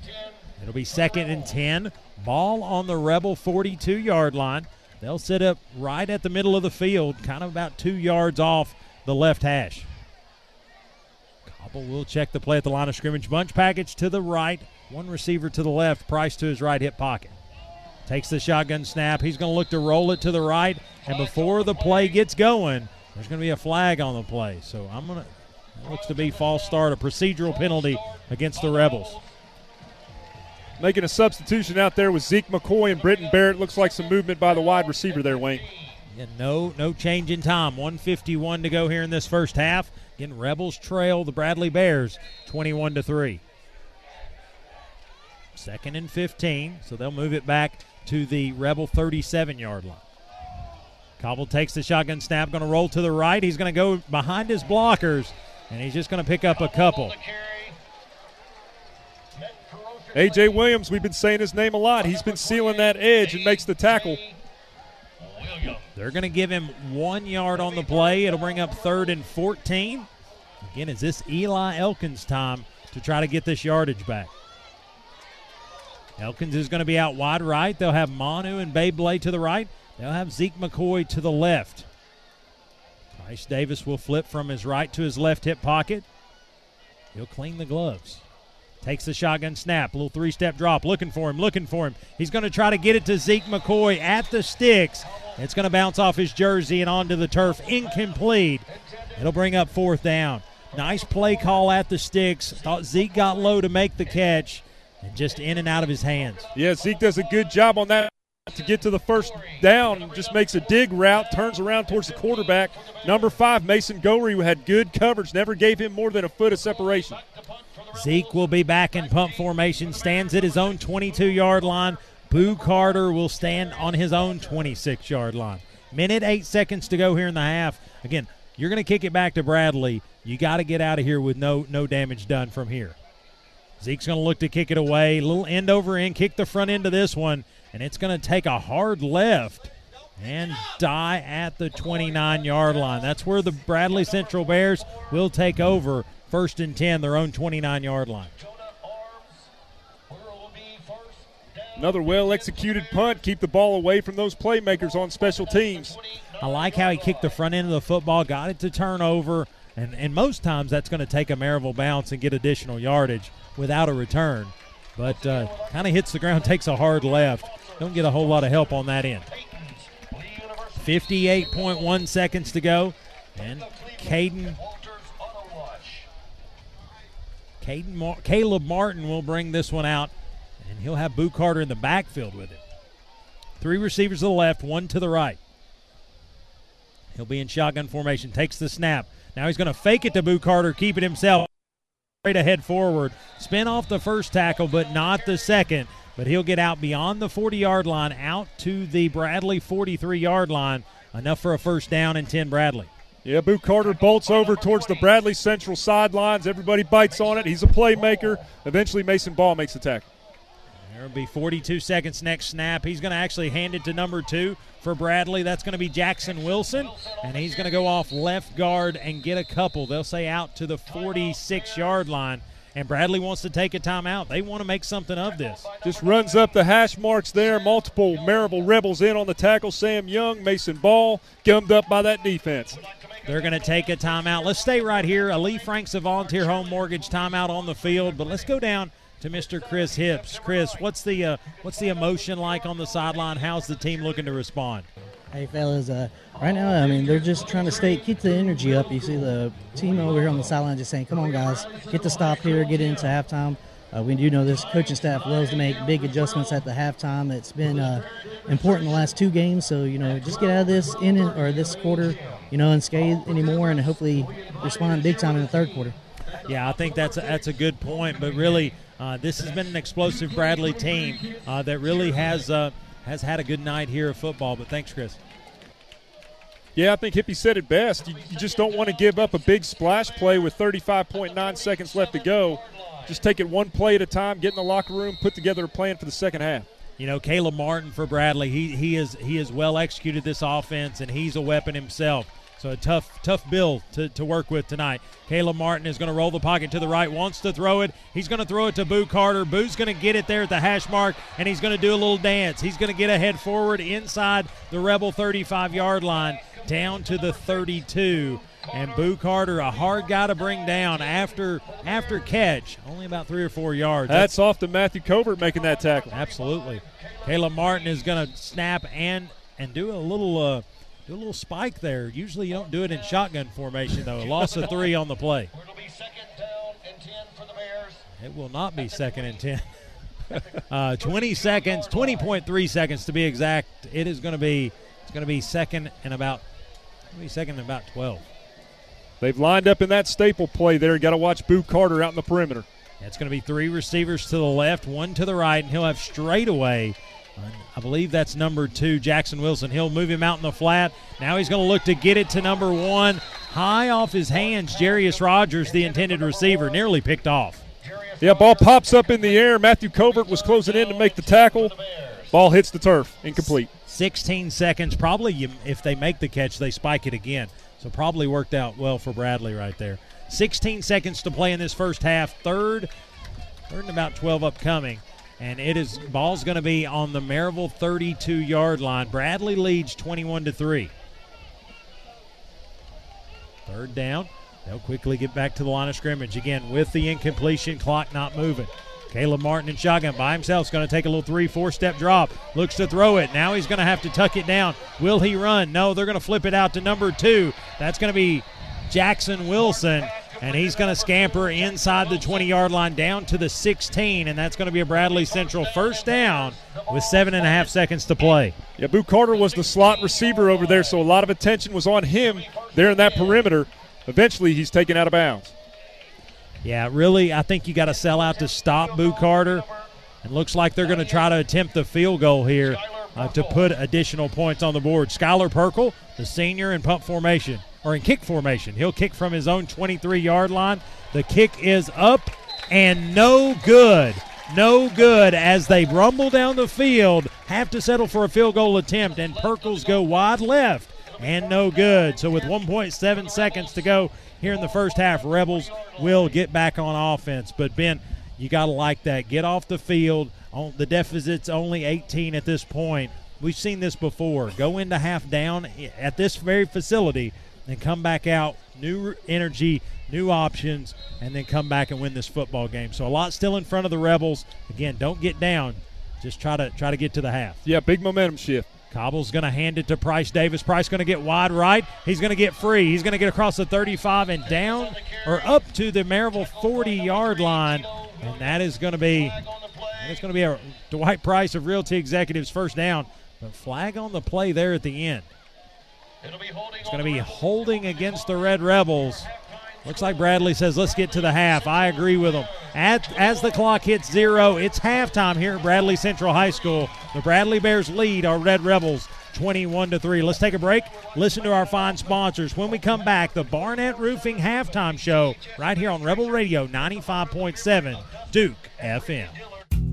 It'll be 2nd and 10. Ball on the Rebel 42-yard line. They'll sit up right at the middle of the field, kind of about 2 yards off the left hash. Cobble will check the play at the line of scrimmage. Bunch package to the right, one receiver to the left, Price to his right hip pocket. Takes the shotgun snap. He's going to look to roll it to the right. And before the play gets going, there's going to be a flag on the play. So that looks to be false start, a procedural penalty against the Rebels. Making a substitution out there with Zeke McCoy and Britton Barrett. Looks like some movement by the wide receiver there, Wayne. Yeah, no change in time. 1:51 to go here in this first half. Again, Rebels trail the Bradley Bears 21-3. 2nd and 15, so they'll move it back to the Rebel 37-yard line. Cobble takes the shotgun snap, going to roll to the right. He's going to go behind his blockers, and he's just going to pick up a couple. A.J. Williams, we've been saying his name a lot. He's been sealing that edge and makes the tackle. They're going to give him 1 yard on the play. It'll bring up 3rd and 14. Again, is this Eli Elkins' time to try to get this yardage back? Elkins is going to be out wide right. They'll have Manu and Beyblay to the right. They'll have Zeke McCoy to the left. Price Davis will flip from his right to his left hip pocket. He'll clean the gloves. Takes the shotgun snap, little three-step drop, looking for him. He's going to try to get it to Zeke McCoy at the sticks. It's going to bounce off his jersey and onto the turf, incomplete. It'll bring up fourth down. Nice play call at the sticks. Thought Zeke got low to make the catch, and just in and out of his hands. Yeah, Zeke does a good job on that to get to the first down. Just makes a dig route, turns around towards the quarterback. Number 5, Mason Gorey, had good coverage, never gave him more than a foot of separation. Zeke will be back in pump formation, stands at his own 22-yard line. Boo Carter will stand on his own 26-yard line. Minute, 8 seconds to go here in the half. Again, you're going to kick it back to Bradley. You got to get out of here with no damage done from here. Zeke's going to look to kick it away. Little end over end, kick the front end of this one, and it's going to take a hard left and die at the 29-yard line. That's where the Bradley Central Bears will take over. First and 10, their own 29-yard line. Another well-executed punt. Keep the ball away from those playmakers on special teams. I like how he kicked the front end of the football, got it to turnover, and most times that's going to take a Maryville bounce and get additional yardage without a return. But kind of hits the ground, takes a hard left. Don't get a whole lot of help on that end. 58.1 seconds to go, and Caleb Martin will bring this one out, and he'll have Boo Carter in the backfield with it. 3 receivers to the left, 1 to the right. He'll be in shotgun formation, takes the snap. Now he's going to fake it to Boo Carter, keep it himself. Straight ahead forward, spin off the first tackle, but not the second. But he'll get out beyond the 40-yard line, out to the Bradley 43-yard line. Enough for a first down and 10 Bradley. Yeah, Boo Carter bolts over towards the Bradley Central sidelines. Everybody bites on it. He's a playmaker. Eventually, Mason Ball makes the tackle. There will be 42 seconds next snap. He's going to actually hand it to number 2 for Bradley. That's going to be Jackson Wilson, and he's going to go off left guard and get a couple. They'll say out to the 46-yard line, and Bradley wants to take a timeout. They want to make something of this. Just runs up the hash marks there. Multiple Maryville Rebels in on the tackle. Sam Young, Mason Ball, gummed up by that defense. They're going to take a timeout. Let's stay right here. Ali Franks of Volunteer Home Mortgage timeout on the field, but let's go down to Mr. Chris Hipps. Chris, what's the emotion like on the sideline? How's the team looking to respond? Hey, fellas, right now, I mean, they're just trying to keep the energy up. You see the team over here on the sideline just saying, come on, guys, get the stop here, get into halftime. We do know this coaching staff loves to make big adjustments at the halftime. That's been important the last 2 games. So, you know, just get out of this this quarter, you know, unscathed anymore, and hopefully respond big time in the third quarter. Yeah, I think that's a good point. But really, this has been an explosive Bradley team that really has had a good night here of football. But thanks, Chris. Yeah, I think Hippie said it best. You just don't want to give up a big splash play with 35.9 seconds left to go. Just take it one play at a time, get in the locker room, put together a plan for the second half. You know, Caleb Martin for Bradley, he is well executed this offense, and he's a weapon himself. So a tough bill to work with tonight. Caleb Martin is going to roll the pocket to the right, wants to throw it. He's going to throw it to Boo Carter. Boo's going to get it there at the hash mark, and he's going to do a little dance. He's going to get ahead forward inside the Rebel 35-yard line down to the 32. And Boo Carter, a hard guy to bring down after catch. Only about 3 or 4 yards. That's off to Matthew Covert making that tackle. Absolutely. Caleb Martin is going to snap and do a little – do a little spike there. Usually you don't do it in shotgun formation, though. A loss of 3 on the play. It'll be second down and 10 for the Bears. It will not be second and 10. 20 seconds, 20.3 seconds to be exact. It is going to be second and about 12. They've lined up in that staple play there. Got to watch Boo Carter out in the perimeter. That's going to be 3 receivers to the left, 1 to the right, and he'll have straightaway. I believe that's number 2, Jackson Wilson. He'll move him out in the flat. Now he's going to look to get it to number 1. High off his hands, Jarius Rogers, the intended receiver, nearly picked off. Yeah, ball pops up in the air. Matthew Covert was closing in to make the tackle. Ball hits the turf, incomplete. 16 seconds. Probably if they make the catch, they spike it again. So probably worked out well for Bradley right there. 16 seconds to play in this first half. Third and about 12 upcoming. And ball's going to be on the Maryville 32-yard line. Bradley leads 21-3. Third down. They'll quickly get back to the line of scrimmage again with the incompletion clock not moving. Caleb Martin in shotgun by himself is going to take a little 3-4 step drop. Looks to throw it. Now he's going to have to tuck it down. Will he run? No, they're going to flip it out to number 2. That's going to be Jackson Wilson, and he's going to scamper inside the 20-yard line down to the 16, and that's going to be a Bradley Central first down with 7.5 seconds to play. Yeah, Boo Carter was the slot receiver over there, so a lot of attention was on him there in that perimeter. Eventually, he's taken out of bounds. Yeah, really, I think you got to sell out to stop Boo Carter. It looks like they're going to try to attempt the field goal here to put additional points on the board. Skylar Perkle, the senior, in punt formation, or in kick formation. He'll kick from his own 23-yard line. The kick is up and no good. No good as they rumble down the field, have to settle for a field goal attempt, and Perkles go wide left and no good. So with 1.7 seconds to go here in the first half, Rebels will get back on offense. But, Ben, you got to like that. Get off the field. The deficit's only 18 at this point. We've seen this before. Go into half down at this very facility and come back out, new energy, new options, and then come back and win this football game. So a lot still in front of the Rebels. Again, don't get down. Just try to get to the half. Yeah, big momentum shift. Cobble's going to hand it to Price Davis. Price going to get wide right. He's going to get free. He's going to get across the 35 and down or up to the Maryville 40-yard line, and that is going to be a Dwight Price of Realty Executives first down. But flag on the play there at the end. It's going to be holding against the Red Rebels. Looks like Bradley says, let's get to the half. I agree with him. As the clock hits 0, it's halftime here at Bradley Central High School. The Bradley Bears lead our Red Rebels 21-3. Let's take a break, listen to our fine sponsors. When we come back, the Barnett Roofing Halftime Show right here on Rebel Radio 95.7 Duke FM.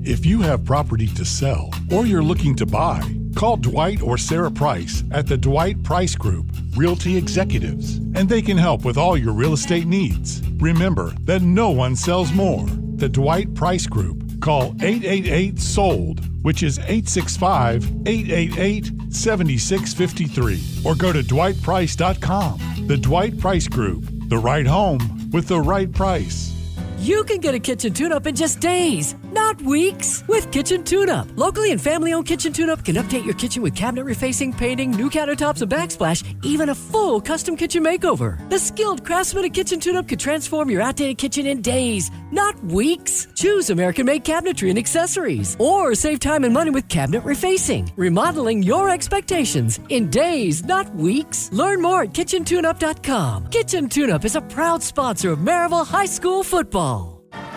If you have property to sell or you're looking to buy, call Dwight or Sarah Price at the Dwight Price Group, Realty Executives, and they can help with all your real estate needs. Remember that no one sells more. The Dwight Price Group. Call 888-SOLD, which is 865-888-7653, or go to dwightprice.com. The Dwight Price Group, the right home with the right price. You can get a kitchen tune-up in just days, not weeks, with Kitchen Tune-Up. Locally and family-owned Kitchen Tune-Up can update your kitchen with cabinet refacing, painting, new countertops and backsplash, even a full custom kitchen makeover. The skilled craftsmen at Kitchen Tune-Up could transform your outdated kitchen in days, not weeks. Choose American-made cabinetry and accessories, or save time and money with cabinet refacing, remodeling your expectations in days, not weeks. Learn more at KitchenTuneUp.com. Kitchen Tune-Up is a proud sponsor of Maryville High School football.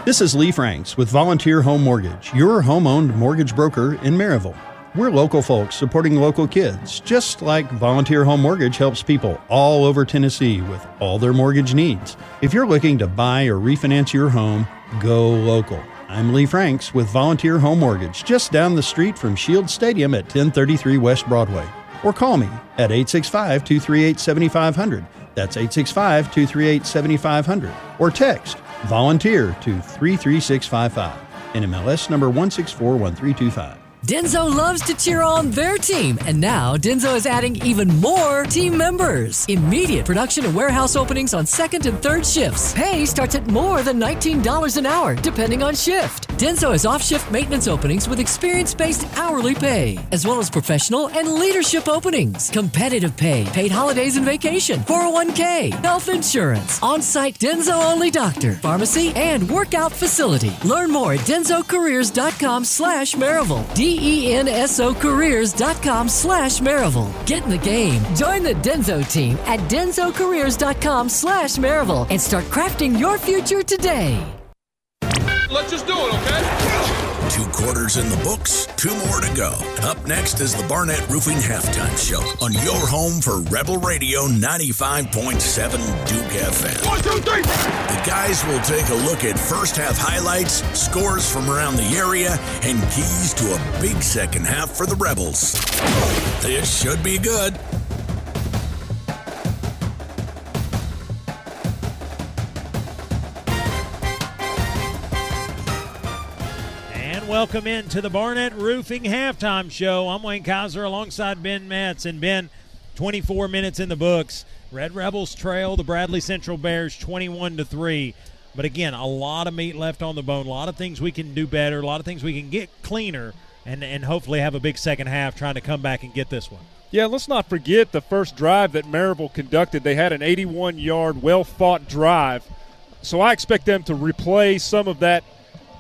This is Lee Franks with Volunteer Home Mortgage, your home-owned mortgage broker in Maryville. We're local folks supporting local kids, just like Volunteer Home Mortgage helps people all over Tennessee with all their mortgage needs. If you're looking to buy or refinance your home, go local. I'm Lee Franks with Volunteer Home Mortgage, just down the street from Shield Stadium at 1033 West Broadway. Or call me at 865-238-7500. That's 865-238-7500. Or text Volunteer to 33655, NMLS number 1641325. Denso loves to cheer on their team, and now Denso is adding even more team members. Immediate production and warehouse openings on second and third shifts. Pay starts at more than $19 an hour, depending on shift. Denso has off-shift maintenance openings with experience-based hourly pay, as well as professional and leadership openings, competitive pay, paid holidays and vacation, 401k, health insurance, on-site Denso-only doctor, pharmacy, and workout facility. Learn more at densocareers.com/Maryville. densocareers.com/Maryville. Get in the game. Join the Denso team at densocareers.com/Maryville and start crafting your future today. Let's just do it, okay? 2 quarters in the books, 2 more to go. Up next is the Barnett Roofing Halftime Show on your home for Rebel Radio 95.7 Duke FM. 1, 2, 3. The guys will take a look at first half highlights, scores from around the area, and keys to a big second half for the Rebels. This should be good. Welcome in to the Barnett Roofing Halftime Show. I'm Wayne Kaiser alongside Ben Metz. And Ben, 24 minutes in the books. Red Rebels trail the Bradley Central Bears 21-3. But again, a lot of meat left on the bone, a lot of things we can do better, a lot of things we can get cleaner, and hopefully have a big second half trying to come back and get this one. Yeah, let's not forget the first drive that Maryville conducted. They had an 81-yard, well-fought drive. So I expect them to replay some of that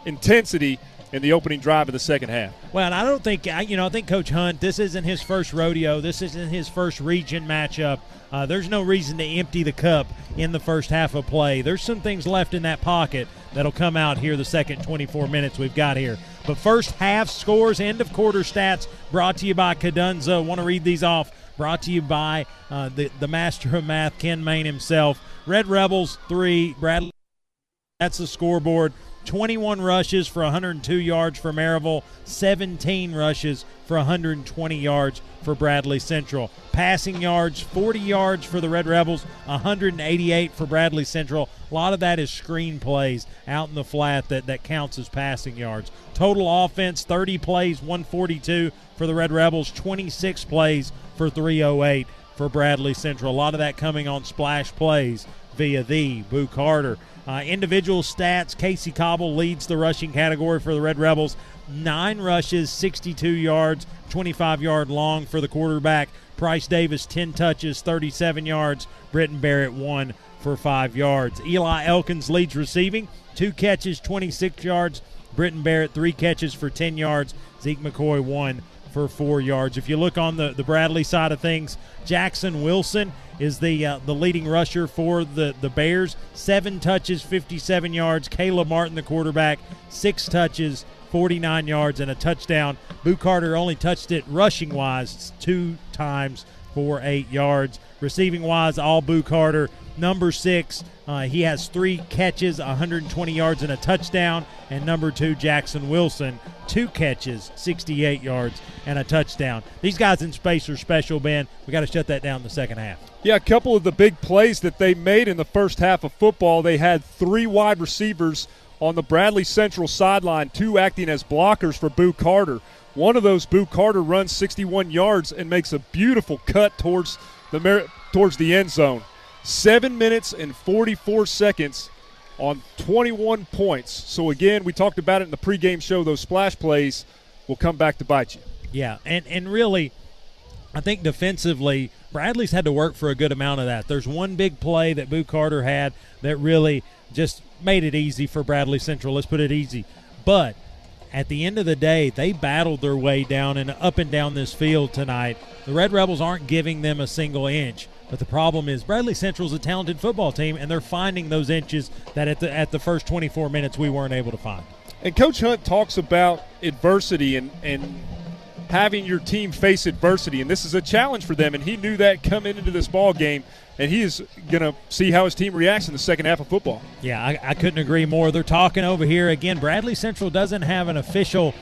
intensity in the opening drive of the second half. Well, and I don't think, you know, I think Coach Hunt, this isn't his first rodeo. This isn't his first region matchup. There's no reason to empty the cup in the first half of play. There's some things left in that pocket that'll come out here the second 24 minutes we've got here. But first half scores, end of quarter stats, brought to you by Cadunza. Want to read these off? Brought to you by the master of math, Ken Main himself. Red Rebels 3, Bradley. That's the scoreboard. 21 rushes for 102 yards for Maryville, 17 rushes for 120 yards for Bradley Central. Passing yards, 40 yards for the Red Rebels, 188 for Bradley Central. A lot of that is screen plays out in the flat that counts as passing yards. Total offense, 30 plays, 142 for the Red Rebels, 26 plays for 308 for Bradley Central. A lot of that coming on splash plays via the Boo Carter. Individual stats, Casey Cobble leads the rushing category for the Red Rebels. 9 rushes, 62 yards, 25-yard long for the quarterback. Price Davis, 10 touches, 37 yards. Britton Barrett, 1 for 5 yards. Eli Elkins leads receiving, 2 catches, 26 yards. Britton Barrett, 3 catches for 10 yards. Zeke McCoy, 1 for 4 yards. If you look on the Bradley side of things, Jackson Wilson is the leading rusher for the Bears. 7 touches, 57 yards. Caleb Martin, the quarterback, 6 touches, 49 yards, and a touchdown. Boo Carter only touched it rushing-wise 2 times for 8 yards. Receiving-wise, all Boo Carter. Number 6, he has 3 catches, 120 yards, and a touchdown. And number 2, Jackson Wilson, 2 catches, 68 yards, and a touchdown. These guys in space are special, Ben. We got to shut that down in the second half. Yeah, a couple of the big plays that they made in the first half of football, they had 3 wide receivers on the Bradley Central sideline, 2 acting as blockers for Boo Carter. One of those, Boo Carter, runs 61 yards and makes a beautiful cut towards the end zone. 7 minutes and 44 seconds on 21 points. So, again, we talked about it in the pregame show. Those splash plays will come back to bite you. Yeah, and really, I think defensively, Bradley's had to work for a good amount of that. There's one big play that Boo Carter had that really just made it easy for Bradley Central. Let's put it easy. But at the end of the day, they battled their way down and up and down this field tonight. The Red Rebels aren't giving them a single inch. But the problem is Bradley Central's a talented football team, and they're finding those inches that at the first 24 minutes we weren't able to find. And Coach Hunt talks about adversity and having your team face adversity, and this is a challenge for them, and he knew that coming into this ball game, and he is going to see how his team reacts in the second half of football. Yeah, I couldn't agree more. They're talking over here. Again, Bradley Central doesn't have an official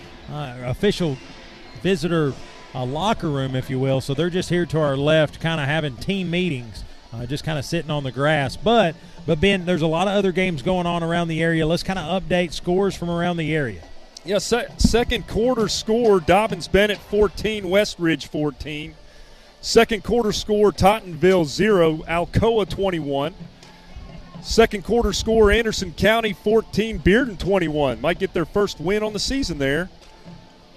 visitor locker room, if you will, so they're just here to our left kind of having team meetings, just kind of sitting on the grass. But Ben, there's a lot of other games going on around the area. Let's kind of update scores from around the area. Yeah, second quarter score, Dobbins-Bennett 14, Westridge 14. Second quarter score, Tottenville 0, Alcoa 21. Second quarter score, Anderson County 14, Bearden 21. Might get their first win on the season there.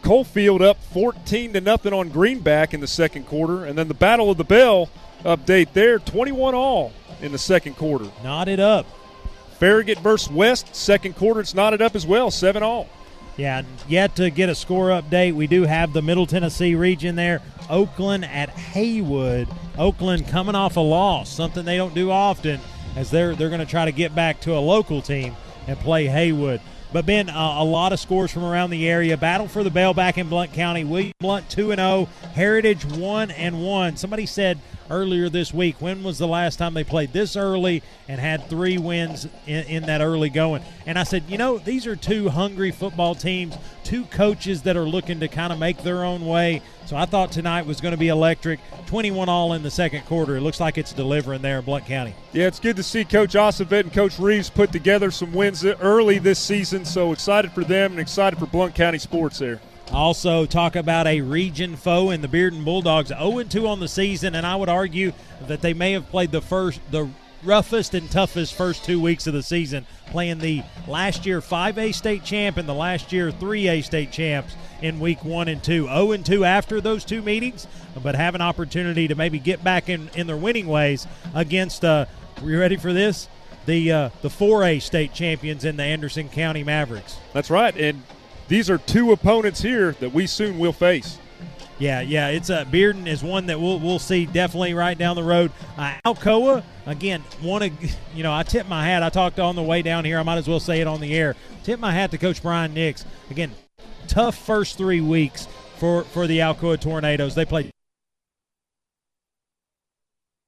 Coalfield up 14-0 on Greenback in the second quarter. And then the Battle of the Bell update there, 21-all in the second quarter. Knotted up. Farragut versus West, second quarter, it's knotted up as well, 7-all. Yeah, yet to get a score update. We do have the Middle Tennessee region there. Oakland at Haywood. Oakland coming off a loss, something they don't do often, as they're going to try to get back to a local team and play Haywood. But, Ben, a lot of scores from around the area. Battle for the Bell back in Blount County. William Blount 2-0, Heritage 1-1. Somebody said earlier this week, when was the last time they played this early and had 3 wins in that early going? And I said, you know, these are 2 hungry football teams, 2 coaches that are looking to kind of make their own way. So I thought tonight was going to be electric. 21-all in the second quarter. It looks like it's delivering there in Blount County. Yeah, it's good to see Coach Osavet and Coach Reeves put together some wins early this season. So excited for them and excited for Blount County sports there. Also talk about a region foe in the Bearden Bulldogs, 0-2 on the season, and I would argue that they may have played the roughest and toughest first 2 weeks of the season, playing the last year 5A state champ and the last year 3A state champs in week 1 and 2. 0-2 after those two meetings, but have an opportunity to maybe get back in their winning ways against, are you ready for this? The 4A state champions in the Anderson County Mavericks. That's right, and these are two opponents here that we soon will face. Yeah, it's Bearden is one that we'll see definitely right down the road. Alcoa, again, I tip my hat. I talked on the way down here. I might as well say it on the air. Tip my hat to Coach Brian Nix. Again, tough first 3 weeks for the Alcoa Tornadoes. They played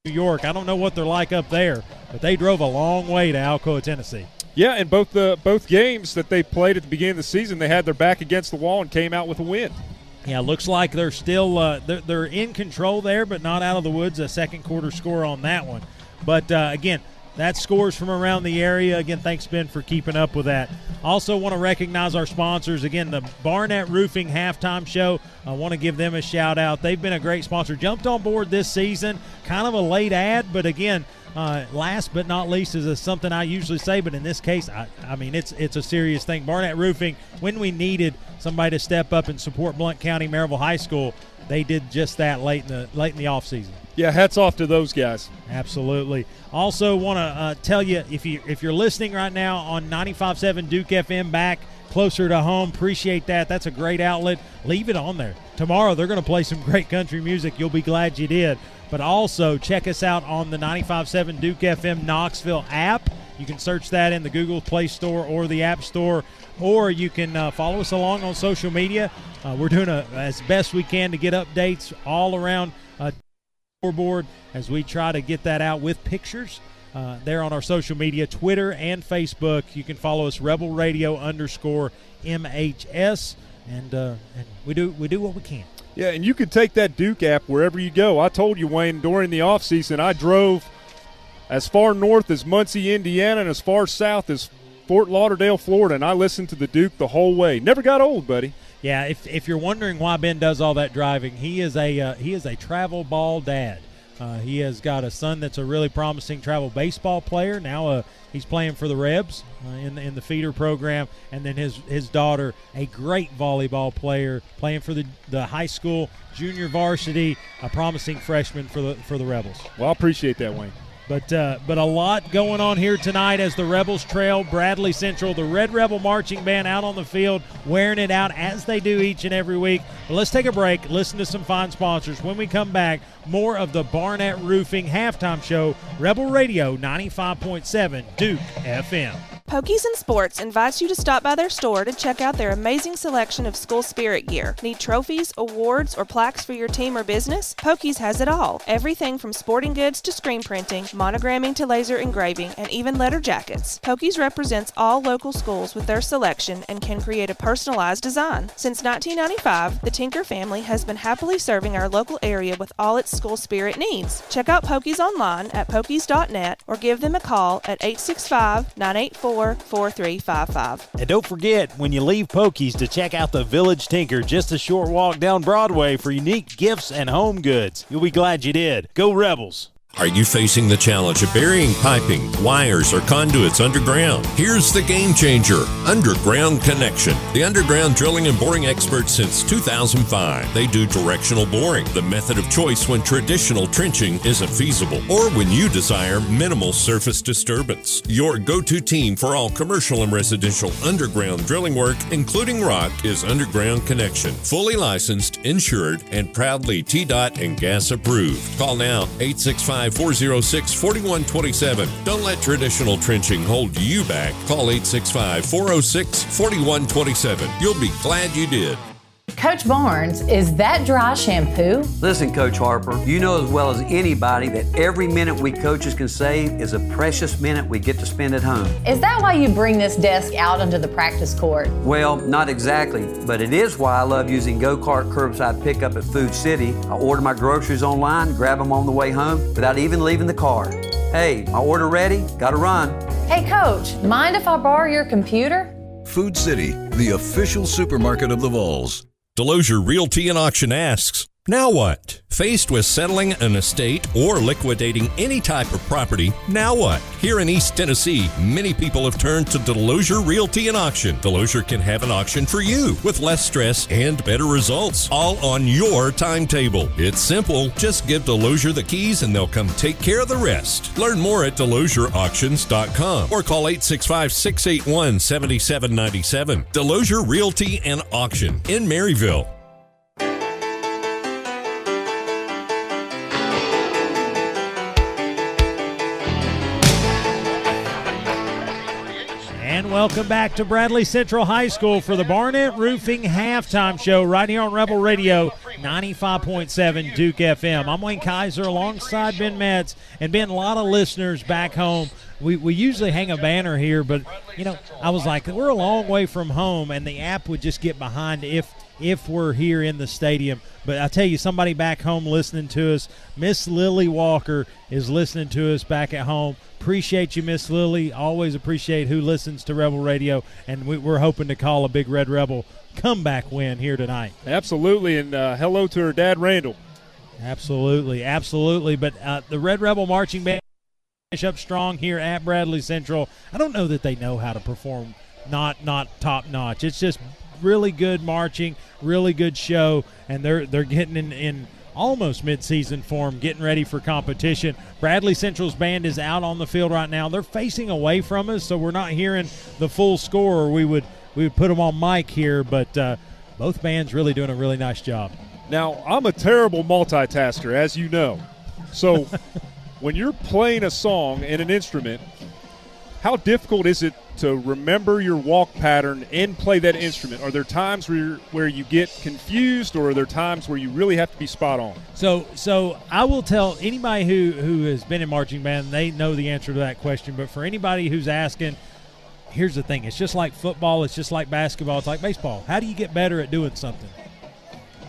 New York. I don't know what they're like up there, but they drove a long way to Alcoa, Tennessee. Yeah, and both games that they played at the beginning of the season, they had their back against the wall and came out with a win. Yeah, looks like they're still they're in control there, but not out of the woods. A second quarter score on that one. But, again, that scores from around the area. Again, thanks, Ben, for keeping up with that. Also want to recognize our sponsors. Again, the Barnett Roofing Halftime Show. I want to give them a shout-out. They've been a great sponsor. Jumped on board this season. Kind of a late ad, but, again, last but not least is something I usually say, but in this case, I mean, it's a serious thing. Barnett Roofing, when we needed somebody to step up and support Blount County Maryville High School, they did just that late in the offseason. Yeah, hats off to those guys. Absolutely. Also want to tell you, if you're listening right now on 95.7 Duke FM back closer to home, appreciate that. That's a great outlet. Leave it on there. Tomorrow they're going to play some great country music. You'll be glad you did. But also check us out on the 95.7 Duke FM Knoxville app. You can search that in the Google Play Store or the App Store, or you can follow us along on social media. We're doing as best we can to get updates all around scoreboard as we try to get that out with pictures. There on our social media, Twitter and Facebook. You can follow us, rebelradio_MHS, and we do what we can. Yeah, and you can take that Duke app wherever you go. I told you, Wayne, during the offseason, I drove as far north as Muncie, Indiana, and as far south as Fort Lauderdale, Florida, and I listened to the Duke the whole way. Never got old, buddy. Yeah, if you're wondering why Ben does all that driving, he is a travel ball dad. He has got a son that's a really promising travel baseball player. Now he's playing for the Rebs in the feeder program. And then his daughter, a great volleyball player, playing for the high school junior varsity, a promising freshman for the Rebels. Well, I appreciate that, Wayne. But a lot going on here tonight as the Rebels trail Bradley Central. The Red Rebel Marching Band out on the field, wearing it out as they do each and every week. But let's take a break, listen to some fine sponsors. When we come back, more of the Barnett Roofing Halftime Show, Rebel Radio 95.7 Duke FM. Pokies and Sports invites you to stop by their store to check out their amazing selection of school spirit gear. Need trophies, awards, or plaques for your team or business? Pokies has it all. Everything from sporting goods to screen printing, monogramming to laser engraving, and even letter jackets. Pokies represents all local schools with their selection and can create a personalized design. Since 1995, the Tinker family has been happily serving our local area with all its school spirit needs. Check out Pokies online at pokies.net or give them a call at 865-984-4355. And don't forget, when you leave Pokies, to check out the Village Tinker, just a short walk down Broadway, for unique gifts and home goods. You'll be glad you did. Go Rebels! Are you facing the challenge of burying piping, wires, or conduits underground? Here's the game changer, Underground Connection. The underground drilling and boring experts since 2005. They do directional boring, the method of choice when traditional trenching isn't feasible or when you desire minimal surface disturbance. Your go-to team for all commercial and residential underground drilling work, including rock, is Underground Connection. Fully licensed, insured, and proudly TDOT and GAS approved. Call now, 865-406-4127. Don't let traditional trenching hold you back. Call 865-406-4127. You'll be glad you did. Coach Barnes, is that dry shampoo? Listen, Coach Harper, you know as well as anybody that every minute we coaches can save is a precious minute we get to spend at home. Is that why you bring this desk out onto the practice court? Well, not exactly, but it is why I love using Go-Kart curbside pickup at Food City. I order my groceries online, grab them on the way home without even leaving the car. Hey, my order ready? Gotta run. Hey, Coach, mind if I borrow your computer? Food City, the official supermarket of the Vols. Delosier Realty and Auction asks, now what? Faced with settling an estate or liquidating any type of property, now what? Here in East Tennessee, many people have turned to Delosier Realty and Auction. Delosier can have an auction for you with less stress and better results, all on your timetable. It's simple. Just give Delosier the keys and they'll come take care of the rest. Learn more at DelosierAuctions.com or call 865-681-7797. Delosier Realty and Auction in Maryville. And welcome back to Bradley Central High School for the Barnett Roofing Halftime Show right here on Rebel Radio 95.7 Duke FM. I'm Wayne Kaiser alongside Ben Metz and Ben, a lot of listeners back home. We usually hang a banner here, but, you know, I was like, we're a long way from home, and the app would just get behind if we're here in the stadium. But I tell you, somebody back home listening to us, Miss Lily Walker is listening to us back at home. Appreciate you, Miss Lily. Always appreciate who listens to Rebel Radio, and we're hoping to call a big Red Rebel comeback win here tonight. Absolutely, and hello to her dad, Randall. Absolutely, absolutely. But the Red Rebel marching band finish up strong here at Bradley Central. I don't know that they know how to perform not top notch. It's just really good marching, really good show, and they're getting in almost midseason form, getting ready for competition. Bradley Central's band is out on the field right now. They're facing away from us, so we're not hearing the full score, or we would put them on mic here, but both bands really doing a really nice job. Now, I'm a terrible multitasker, as you know. So when you're playing a song and an instrument, how difficult is it to remember your walk pattern and play that instrument? Are there times where you get confused, or are there times where you really have to be spot on? So I will tell anybody who has been in marching band, they know the answer to that question. But for anybody who's asking, here's the thing. It's just like football. It's just like basketball. It's like baseball. How do you get better at doing something?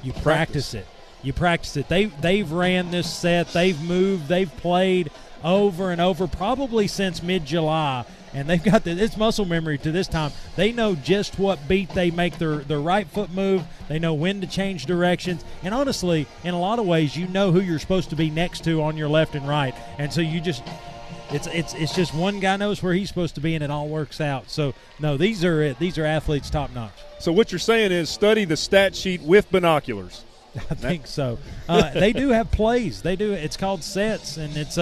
You practice it. You practice it. They've ran this set. They've moved. They've played over and over, probably since mid-July. And they've got it's muscle memory to this time. They know just what beat they make their right foot move. They know when to change directions. And honestly, in a lot of ways, you know who you're supposed to be next to on your left and right. And so you just – it's just one guy knows where he's supposed to be, and it all works out. So, no, these are it. These are athletes top-notch. So what you're saying is study the stat sheet with binoculars. I think so. They do have plays. They do. It's called sets, and it's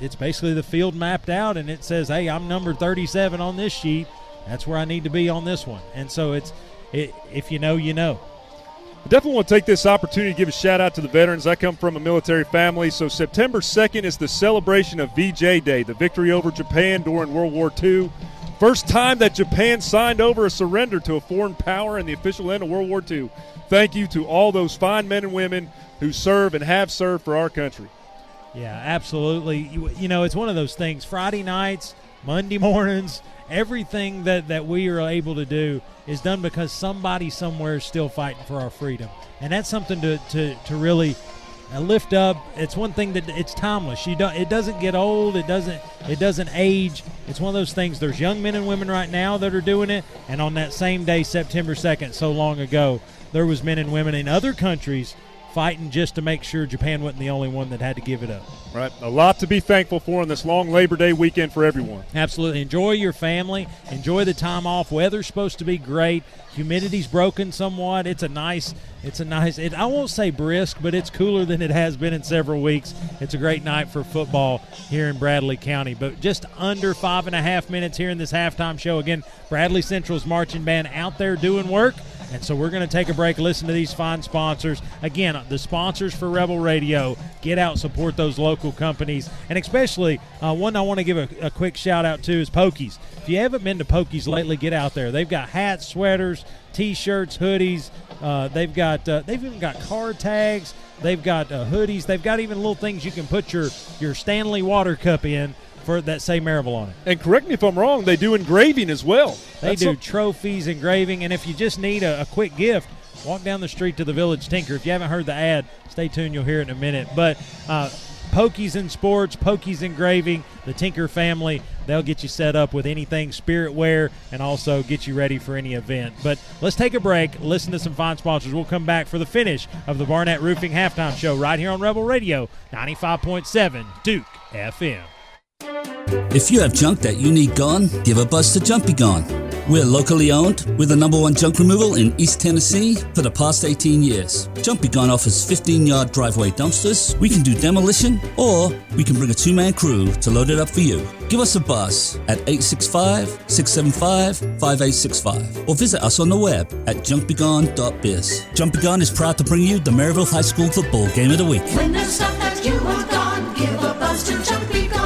It's basically the field mapped out, and it says, hey, I'm number 37 on this sheet. That's where I need to be on this one. And so if you know, you know. I definitely want to take this opportunity to give a shout-out to the veterans. I come from a military family, so September 2nd is the celebration of VJ Day, the victory over Japan during World War II. First time that Japan signed over a surrender to a foreign power in the official end of World War II. Thank you to all those fine men and women who serve and have served for our country. Yeah, absolutely. You know, it's one of those things. Friday nights, Monday mornings, everything that we are able to do is done because somebody somewhere is still fighting for our freedom. And that's something to really lift up. It's one thing that it's timeless. It doesn't get old. It doesn't age. It's one of those things. There's young men and women right now that are doing it. And on that same day, September 2nd, so long ago, there was men and women in other countries fighting just to make sure Japan wasn't the only one that had to give it up. Right. A lot to be thankful for in this long Labor Day weekend for everyone. Absolutely. Enjoy your family. Enjoy the time off. Weather's supposed to be great. Humidity's broken somewhat. It's a nice, I won't say brisk, but it's cooler than it has been in several weeks. It's a great night for football here in Bradley County. But just under 5.5 minutes here in this halftime show. Again, Bradley Central's marching band out there doing work. And so we're going to take a break, listen to these fine sponsors. Again, the sponsors for Rebel Radio, get out, support those local companies. And especially one I want to give a quick shout-out to is Pokey's. If you haven't been to Pokey's lately, get out there. They've got hats, sweaters, T-shirts, hoodies. They've even got car tags. They've got hoodies. They've got even little things you can put your Stanley water cup in for that say Maryville on it. And correct me if I'm wrong, they do engraving as well. They do trophies, engraving, and if you just need a quick gift, walk down the street to the Village Tinker. If you haven't heard the ad, stay tuned, you'll hear it in a minute. But Pokies in Sports, Pokies Engraving, the Tinker family. They'll get you set up with anything spirit wear and also get you ready for any event. But let's take a break, listen to some fine sponsors. We'll come back for the finish of the Barnett Roofing Halftime Show right here on Rebel Radio 95.7 Duke FM. If you have junk that you need gone, give a buzz to Jumpy Gone. We're locally owned. We're the #1 junk removal in East Tennessee for the past 18 years. Jumpy Gone offers 15-yard driveway dumpsters. We can do demolition, or we can bring a two-man crew to load it up for you. Give us a buzz at 865-675-5865 or visit us on the web at junkbegone.biz. Jumpy Gone is proud to bring you the Maryville High School football game of the week. When there's stuff that you want gone, give a buzz to Jumpy Gone.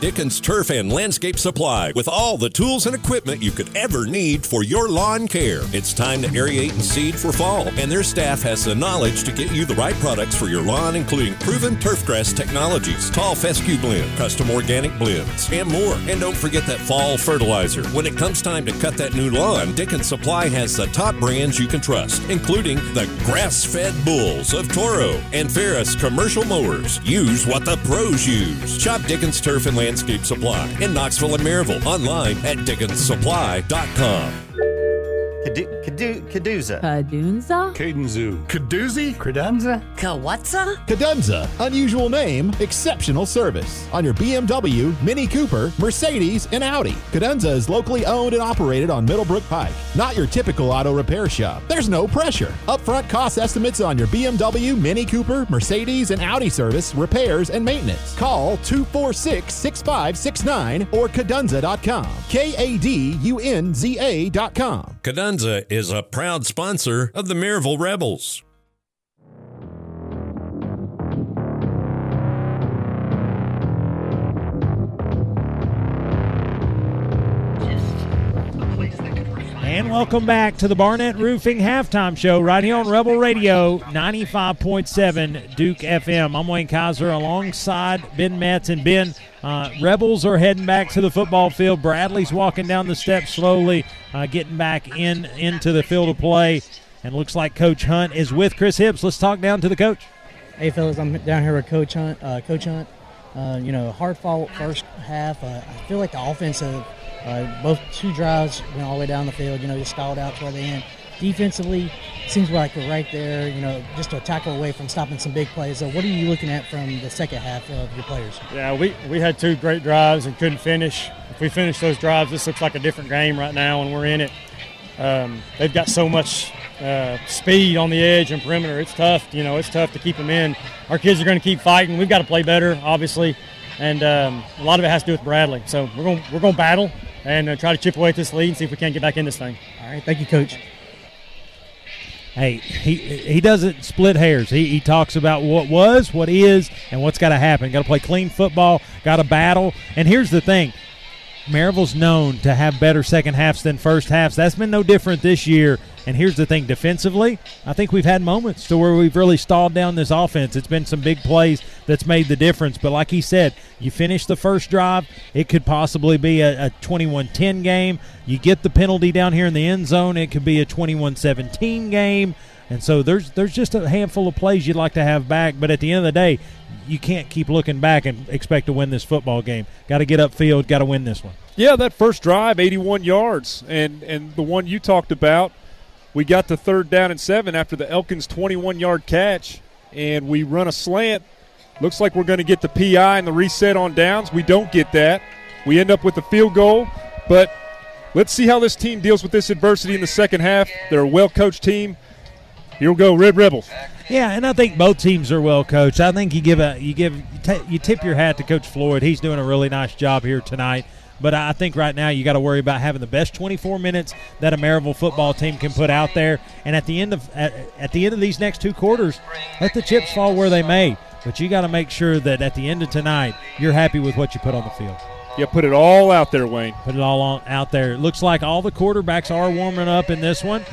Dickens Turf and Landscape Supply, with all the tools and equipment you could ever need for your lawn care. It's time to aerate and seed for fall, and their staff has the knowledge to get you the right products for your lawn, including proven turf grass technologies, tall fescue blend, custom organic blends, and more. And don't forget that fall fertilizer. When it comes time to cut that new lawn, Dickens Supply has the top brands you can trust, including the grass-fed bulls of Toro and Ferris commercial mowers. Use what the pros use. Shop Dickens Turf and Landscape Supply in Knoxville and Maryville. Online at DickinsSupply.com. Kadooza. Kadunza? Cadenzu. Kadoozy? Kredanza? Kawatza? Kadunza. Unusual name, exceptional service. On your BMW, Mini Cooper, Mercedes, and Audi. Kadunza is locally owned and operated on Middlebrook Pike. Not your typical auto repair shop. There's no pressure. Upfront cost estimates on your BMW, Mini Cooper, Mercedes, and Audi service, repairs, and maintenance. Call 246-6569 or kadunza.com. Kadunza.com. Kadunza is a proud sponsor of the Maryville Rebels. And welcome back to the Barnett Roofing Halftime Show right here on Rebel Radio 95.7 Duke FM. I'm Wayne Kaiser alongside Ben Metz. And Ben, Rebels are heading back to the football field. Bradley's walking down the steps slowly, getting back into the field of play. And looks like Coach Hunt is with Chris Hipps. Let's talk down to the coach. Hey, fellas, I'm down here with Coach Hunt. You know, hard-fought first half. I feel like the offensive – both two drives went all the way down the field, you know, just stalled out toward the end. Defensively, seems like we're right there, you know, just a tackle away from stopping some big plays. So what are you looking at from the second half of your players? Yeah, we had two great drives and couldn't finish. If we finish those drives, this looks like a different game right now, and we're in it. They've got so much speed on the edge and perimeter. It's tough, you know, it's tough to keep them in. Our kids are going to keep fighting. We've got to play better, obviously, and a lot of it has to do with Bradley. So we're going to battle and try to chip away at this lead and see if we can't get back in this thing. All right, thank you, Coach. Hey, he doesn't split hairs. He talks about what was, what is, and what's got to happen. Got to play clean football, got to battle. And here's the thing, Maryville's known to have better second halves than first halves. That's been no different this year. And here's the thing, defensively, I think we've had moments to where we've really stalled down this offense. It's been some big plays that's made the difference. But like he said, you finish the first drive, it could possibly be a 21-10 game. You get the penalty down here in the end zone, it could be a 21-17 game. And so there's just a handful of plays you'd like to have back. But at the end of the day, you can't keep looking back and expect to win this football game. Got to get upfield, got to win this one. Yeah, that first drive, 81 yards. And the one you talked about, we got the 3rd down and 7 after the Elkins 21-yard catch, and we run a slant. Looks like we're going to get the PI and the reset on downs. We don't get that. We end up with a field goal, but let's see how this team deals with this adversity in the second half. They're a well-coached team. Here we go, Red Rebels. Yeah, and I think both teams are well coached. I think you tip your hat to Coach Floyd. He's doing a really nice job here tonight. But I think right now you got to worry about having the best 24 minutes that a Maryville football team can put out there. And at the end of these next two quarters, let the chips fall where they may. But you got to make sure that at the end of tonight, you're happy with what you put on the field. Yeah, put it all out there, Wayne. Put it all out there. It looks like all the quarterbacks are warming up in this one.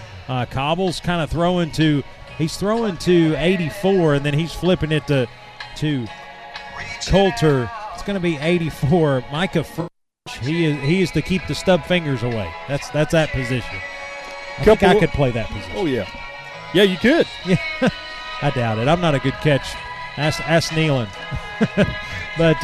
Cobble's kind of throwing to 84, and then he's flipping it to Coulter. It's going to be 84. Micah Frost. He is to keep the stub fingers away. That's that position. I think I could play that position. Oh, yeah. Yeah, you could. Yeah. I doubt it. I'm not a good catch Ask Nealon. But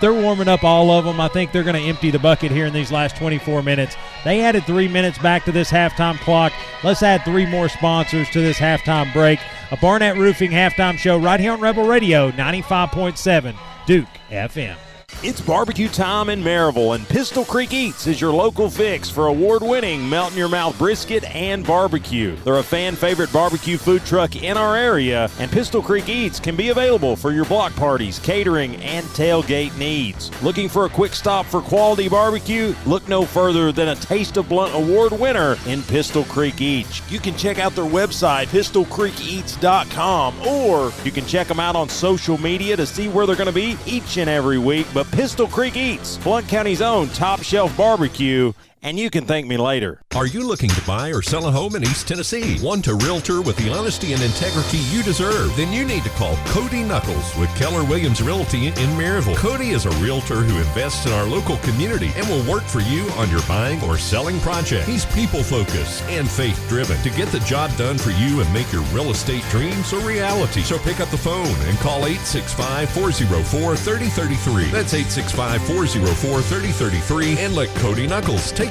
they're warming up all of them. I think they're going to empty the bucket here in these last 24 minutes. They added 3 minutes back to this halftime clock. Let's add three more sponsors to this halftime break. A Barnett Roofing halftime show right here on Rebel Radio 95.7 Duke FM. It's barbecue time in Maryville, and Pistol Creek Eats is your local fix for award-winning melt-in-your-mouth brisket and barbecue. They're a fan-favorite barbecue food truck in our area, and Pistol Creek Eats can be available for your block parties, catering, and tailgate needs. Looking for a quick stop for quality barbecue? Look no further than a Taste of Blunt Award winner in Pistol Creek Eats. You can check out their website, pistolcreekeats.com, or you can check them out on social media to see where they're going to be each and every week. But Pistol Creek Eats, Blount County's own top-shelf barbecue, and you can thank me later. Are you looking to buy or sell a home in East Tennessee? Want a realtor with the honesty and integrity you deserve? Then you need to call Cody Knuckles with Keller Williams Realty in Maryville. Cody is a realtor who invests in our local community and will work for you on your buying or selling project. He's people-focused and faith-driven to get the job done for you and make your real estate dreams a reality. So pick up the phone and call 865-404-3033. That's 865-404-3033, and let Cody Knuckles take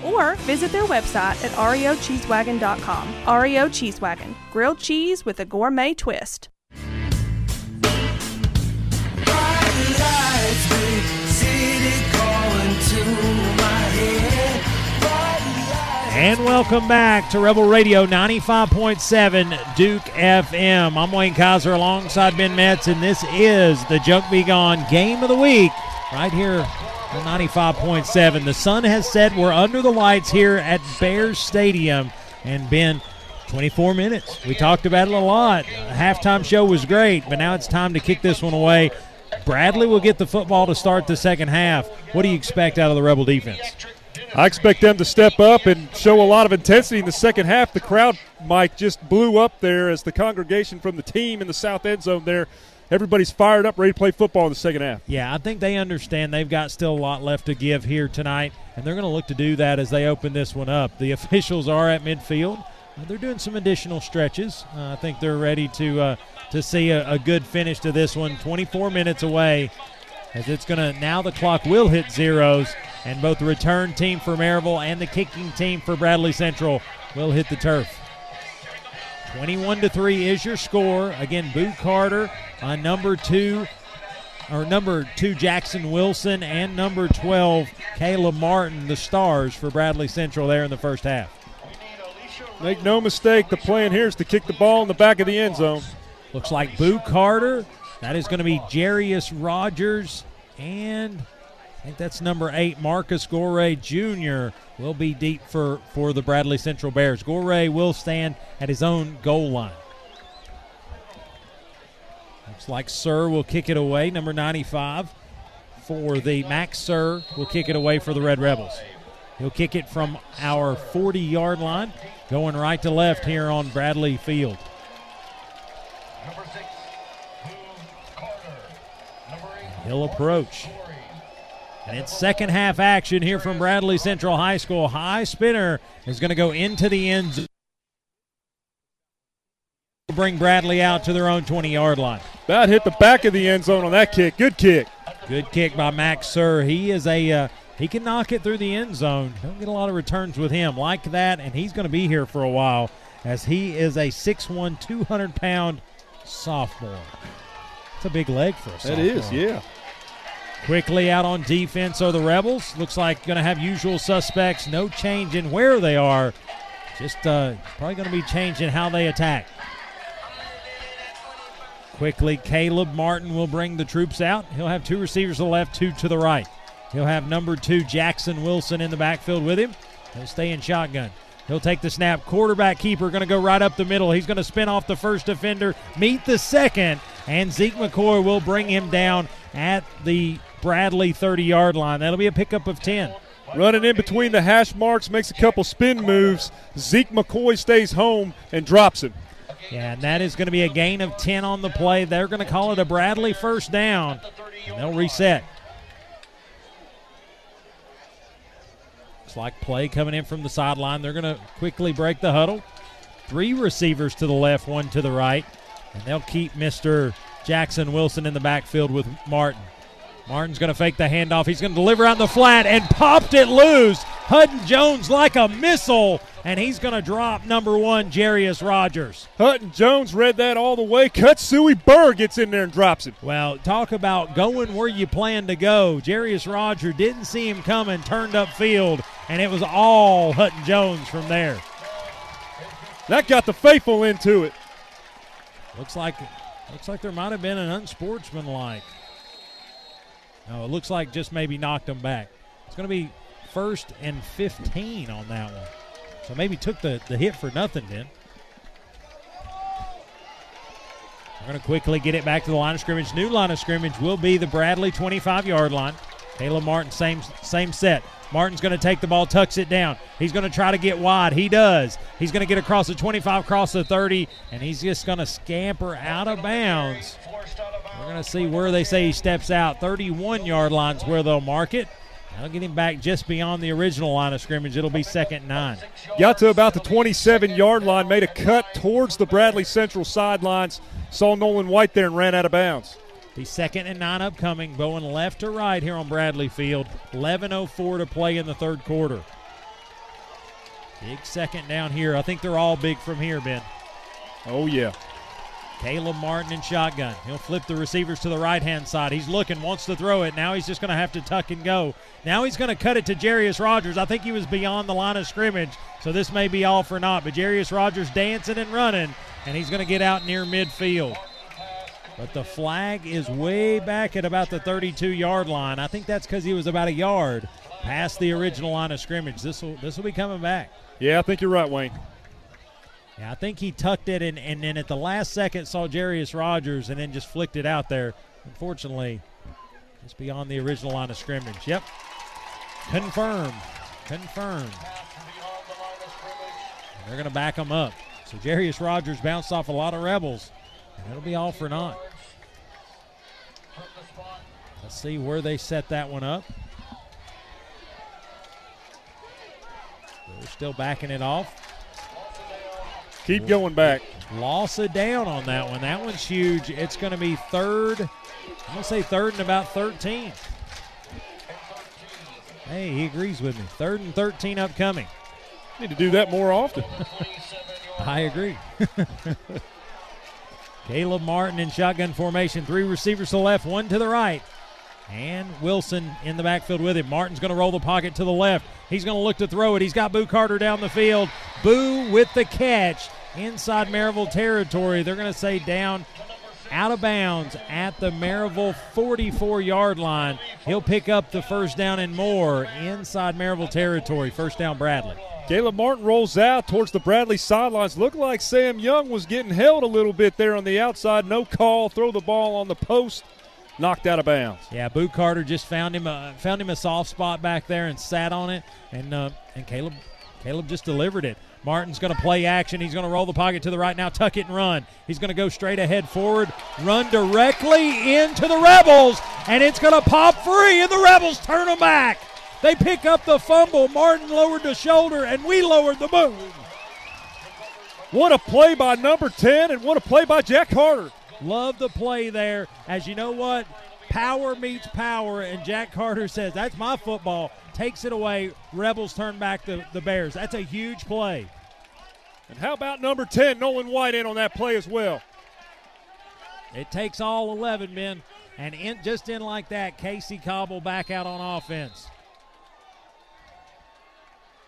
Or visit their website at reocheesewagon.com. REO Cheese Wagon, grilled cheese with a gourmet twist. And welcome back to Rebel Radio 95.7 Duke FM. I'm Wayne Kaiser alongside Ben Metz, and this is the Junk Be Gone Game of the Week right here. 95.7. The sun has set. We're under the lights here at Bears Stadium. And, Ben, 24 minutes. We talked about it a lot. The halftime show was great, but now it's time to kick this one away. Bradley will get the football to start the second half. What do you expect out of the Rebel defense? I expect them to step up and show a lot of intensity in the second half. The crowd, Mike, just blew up there as the congregation from the team in the south end zone there. Everybody's fired up, ready to play football in the second half. Yeah, I think they understand they've got still a lot left to give here tonight, and they're going to look to do that as they open this one up. The officials are at midfield. They're doing some additional stretches. I think they're ready to see a good finish to this one. 24 minutes away, as it's going to, now the clock will hit zeros, and both the return team for Maryville and the kicking team for Bradley Central will hit the turf. 21-3 is your score. Again, Boo Carter, number two Jackson Wilson, and number 12 Caleb Martin, the stars for Bradley Central there in the first half. Make no mistake, the plan here is to kick the ball in the back of the end zone. Looks like Boo Carter. That is going to be Jarius Rogers, and I think that's number 8, Marcus Gorey Jr. will be deep for the Bradley Central Bears. Gorey will stand at his own goal line. Looks like Sir will kick it away, number 95 for the Max. Sir will kick it away for the Red Rebels. He'll kick it from our 40-yard line, going right to left here on Bradley Field. Number 6, Carter. Number 8, he'll approach. And it's second half action here from Bradley Central High School. High spinner is going to go into the end zone. Bring Bradley out to their own 20-yard line. That hit the back of the end zone on that kick. Good kick. Good kick by Max Sir. He is he can knock it through the end zone. Don't get a lot of returns with him like that, and he's going to be here for a while as he is a 6'1", 200-pound sophomore. It's a big leg for a sophomore. That is, yeah. Quickly out on defense are the Rebels. Looks like going to have usual suspects. No change in where they are. Just probably going to be changing how they attack. Quickly, Caleb Martin will bring the troops out. He'll have two receivers to the left, two to the right. He'll have number 2, Jackson Wilson, in the backfield with him. He'll stay in shotgun. He'll take the snap. Quarterback keeper going to go right up the middle. He's going to spin off the first defender, meet the second, and Zeke McCoy will bring him down at the Bradley 30-yard line. That'll be a pickup of 10. Running in between the hash marks, makes a couple spin moves. Zeke McCoy stays home and drops him. Yeah, and that is going to be a gain of 10 on the play. They're going to call it a Bradley first down, and they'll reset. Looks like play coming in from the sideline. They're going to quickly break the huddle. Three receivers to the left, one to the right, and they'll keep Mr. Jackson Wilson in the backfield with Martin. Martin's going to fake the handoff. He's going to deliver on the flat and popped it loose. Hutton Jones like a missile, and he's going to drop number one, Jarius Rogers. Hutton Jones read that all the way. Katsui Burr gets in there and drops it. Well, talk about going where you plan to go. Jarius Rogers didn't see him coming, turned upfield, and it was all Hutton Jones from there. That got the faithful into it. Looks like there might have been an unsportsmanlike. No, it looks like just maybe knocked him back. It's going to be first and 15 on that one. So maybe took the hit for nothing then. We're going to quickly get it back to the line of scrimmage. New line of scrimmage will be the Bradley 25-yard line. Caleb Martin, same set. Martin's going to take the ball, tucks it down. He's going to try to get wide. He does. He's going to get across the 25, across the 30, and he's just going to scamper out of bounds. We're going to see where they say he steps out. 31-yard line's where they'll mark it. That'll get him back just beyond the original line of scrimmage. It'll be second and 9. Got to about the 27-yard line, made a cut towards the Bradley Central sidelines, saw Nolan White there and ran out of bounds. The second and 9 upcoming, Bowen left to right here on Bradley Field. 11:04 to play in the third quarter. Big second down here. I think they're all big from here, Ben. Oh, yeah. Caleb Martin in shotgun. He'll flip the receivers to the right-hand side. He's looking, wants to throw it. Now he's just going to have to tuck and go. Now he's going to cut it to Jarius Rogers. I think he was beyond the line of scrimmage, so this may be all for naught. But Jarius Rogers dancing and running, and he's going to get out near midfield. But the flag is way back at about the 32-yard line. I think that's because he was about a yard past the original line of scrimmage. This will be coming back. Yeah, I think you're right, Wayne. Yeah, I think he tucked it in, and then at the last second saw Jarius Rogers and then just flicked it out there. Unfortunately, it's beyond the original line of scrimmage. Yep. Confirmed. And they're going to back him up. So Jarius Rogers bounced off a lot of Rebels. That'll be all for naught. Let's see where they set that one up. They're still backing it off. Keep going back. Loss of down on that one. That one's huge. It's going to be third. I'm going to say third and about 13. Hey, he agrees with me. Third and 13 upcoming. Need to do that more often. I agree. Caleb Martin in shotgun formation. Three receivers to the left, one to the right. And Wilson in the backfield with him. Martin's going to roll the pocket to the left. He's going to look to throw it. He's got Boo Carter down the field. Boo with the catch inside Maryville territory. They're going to say down out of bounds at the Maryville 44-yard line. He'll pick up the first down and more inside Maryville territory. First down, Bradley. Caleb Martin rolls out towards the Bradley sidelines. Looked like Sam Young was getting held a little bit there on the outside. No call. Throw the ball on the post. Knocked out of bounds. Yeah, Boo Carter just found him a soft spot back there and sat on it. And Caleb just delivered it. Martin's going to play action. He's going to roll the pocket to the right now, tuck it and run. He's going to go straight ahead forward, run directly into the Rebels, and it's going to pop free, and the Rebels turn them back. They pick up the fumble. Martin lowered the shoulder, and we lowered the boot. What a play by number 10, and what a play by Jack Carter. Love the play there. As you know what, power meets power, and Jack Carter says, that's my football. Takes it away. Rebels turn back the Bears. That's a huge play. And how about number 10, Nolan White, in on that play as well? It takes all 11 men, and just in like that, Casey Cobble back out on offense.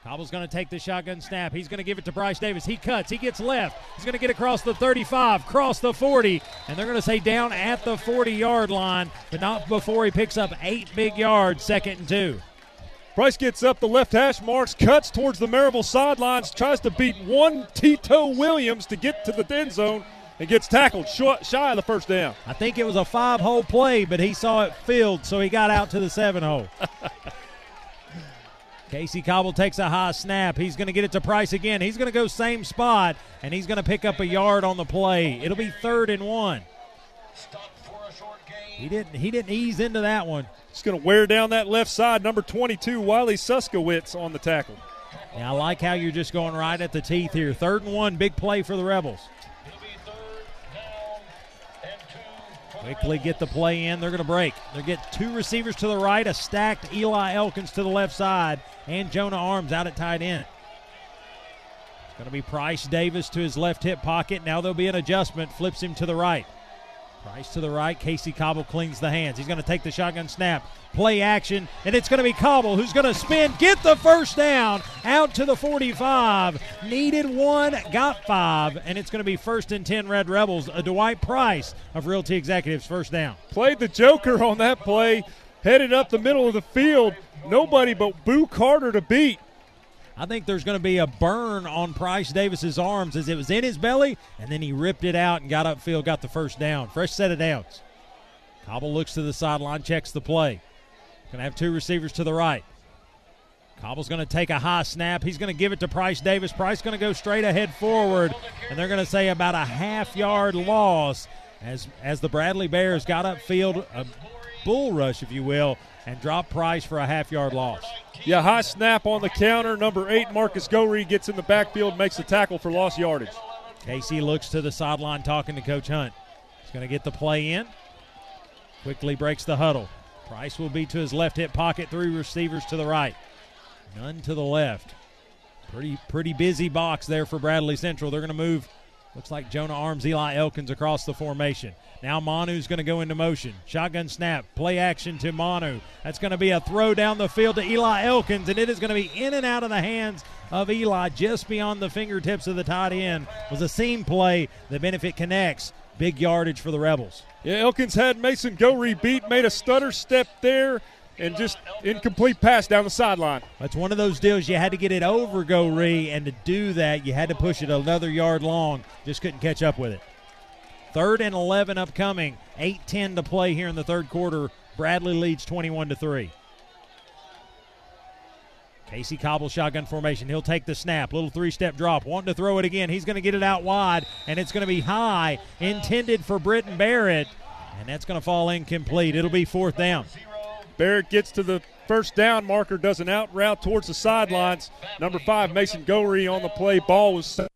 Cobble's going to take the shotgun snap. He's going to give it to Bryce Davis. He cuts. He gets left. He's going to get across the 35, cross the 40, and they're going to say down at the 40-yard line, but not before he picks up 8 big yards, second and 2. Price gets up the left hash, marks, cuts towards the Maryville sidelines, tries to beat one Tito Williams to get to the end zone, and gets tackled shy of the first down. I think it was a five-hole play, but he saw it filled, so he got out to the seven-hole. Casey Cobble takes a high snap. He's going to get it to Price again. He's going to go same spot, and he's going to pick up a yard on the play. It'll be 3rd and 1. He didn't ease into that one. Just going to wear down that left side. Number 22, Wiley Suskowitz on the tackle. Now, I like how you're just going right at the teeth here. 3rd and 1, big play for the Rebels. Quickly get the play in. They're going to break. They get two receivers to the right, a stacked Eli Elkins to the left side, and Jonah Arms out at tight end. It's going to be Price Davis to his left hip pocket. Now there'll be an adjustment. Flips him to the right. Price to the right. Casey Cobble cleans the hands. He's going to take the shotgun snap. Play action, and it's going to be Cobble who's going to spin, get the first down, out to the 45. Needed one, got five, and it's going to be 1st and 10 Red Rebels. A Dwight Price of Realty Executives first down. Played the joker on that play, headed up the middle of the field. Nobody but Boo Carter to beat. I think there's going to be a burn on Price Davis's arms as it was in his belly, and then he ripped it out and got upfield, got the first down. Fresh set of downs. Cobble looks to the sideline, checks the play. Going to have two receivers to the right. Cobble's going to take a high snap. He's going to give it to Price Davis. Price going to go straight ahead forward, and they're going to say about a half-yard loss as the Bradley Bears got upfield, a bull rush, if you will, and drop Price for a half-yard loss. Yeah, high snap on the counter. Number 8, Marcus Gorey, gets in the backfield, makes a tackle for lost yardage. Casey looks to the sideline talking to Coach Hunt. He's going to get the play in. Quickly breaks the huddle. Price will be to his left hip pocket, 3 receivers to the right. None to the left. Pretty busy box there for Bradley Central. They're going to move, looks like Jonah Arms, Eli Elkins across the formation. Now Manu's going to go into motion. Shotgun snap, play action to Manu. That's going to be a throw down the field to Eli Elkins, and it is going to be in and out of the hands of Eli, just beyond the fingertips of the tight end. Was a seam play. The benefit connects. Big yardage for the Rebels. Yeah, Elkins had Mason Gorey beat, made a stutter step there, and just incomplete pass down the sideline. That's one of those deals you had to get it over Gorey, and to do that you had to push it another yard long. Just couldn't catch up with it. 3rd and 11 upcoming. 8:10 to play here in the 3rd quarter. Bradley leads 21-3. Casey Cobble, shotgun formation. He'll take the snap. Little three-step drop. Wanting to throw it again. He's going to get it out wide, and it's going to be high, intended for Britton Barrett, and that's going to fall incomplete. It'll be 4th down. Barrett gets to the first down marker, does an out route towards the sidelines. Number 5, Mason Gorey on the play. Ball was a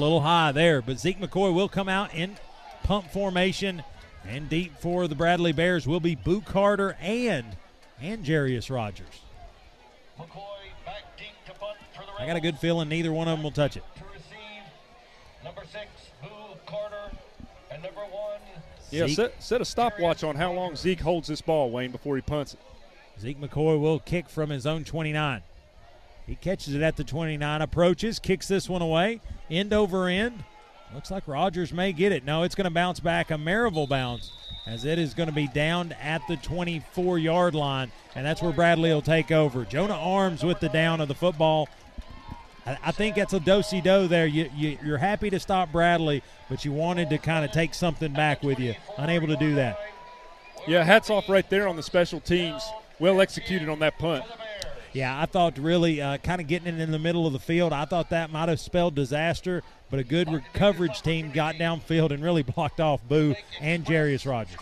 little high there, but Zeke McCoy will come out in pump formation, and deep for the Bradley Bears will be Boo Carter and Jarius Rogers. McCoy back deep to punt for the Rebels. I got a good feeling neither one of them will touch it. To receive, number 6, Boo Carter, and number 1, Zeke. Yeah, set a stopwatch on how long Zeke holds this ball, Wayne, before he punts it. Zeke McCoy will kick from his own 29. He catches it at the 29, approaches, kicks this one away, end over end. Looks like Rogers may get it. No, it's going to bounce back, a Maryville bounce, as it is going to be downed at the 24-yard line, and that's where Bradley will take over. Jonah Arms with the down of the football. I think that's a do-si-do there. You're happy to stop Bradley, but you wanted to kind of take something back with you. Unable to do that. Yeah, hats off right there on the special teams. Well executed on that punt. Yeah, I thought really kind of getting it in the middle of the field, I thought that might have spelled disaster, but a good coverage team got downfield and really blocked off Boo and Jarius Rogers.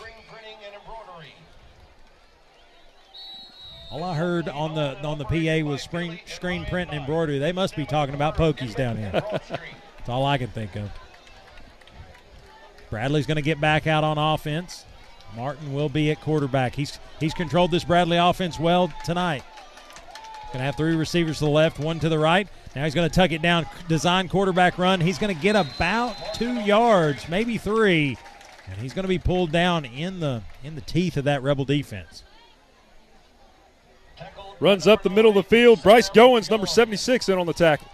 All I heard on the PA was screen print and embroidery. They must be talking about pokies down here. That's all I can think of. Bradley's going to get back out on offense. Martin will be at quarterback. He's controlled this Bradley offense well tonight. Going to have 3 receivers to the left, 1 to the right. Now he's going to tuck it down, design quarterback run. He's going to get about 2 yards, maybe 3, and he's going to be pulled down in the teeth of that Rebel defense. Runs up the middle of the field. Bryce Goins, number 76, in on the tackle.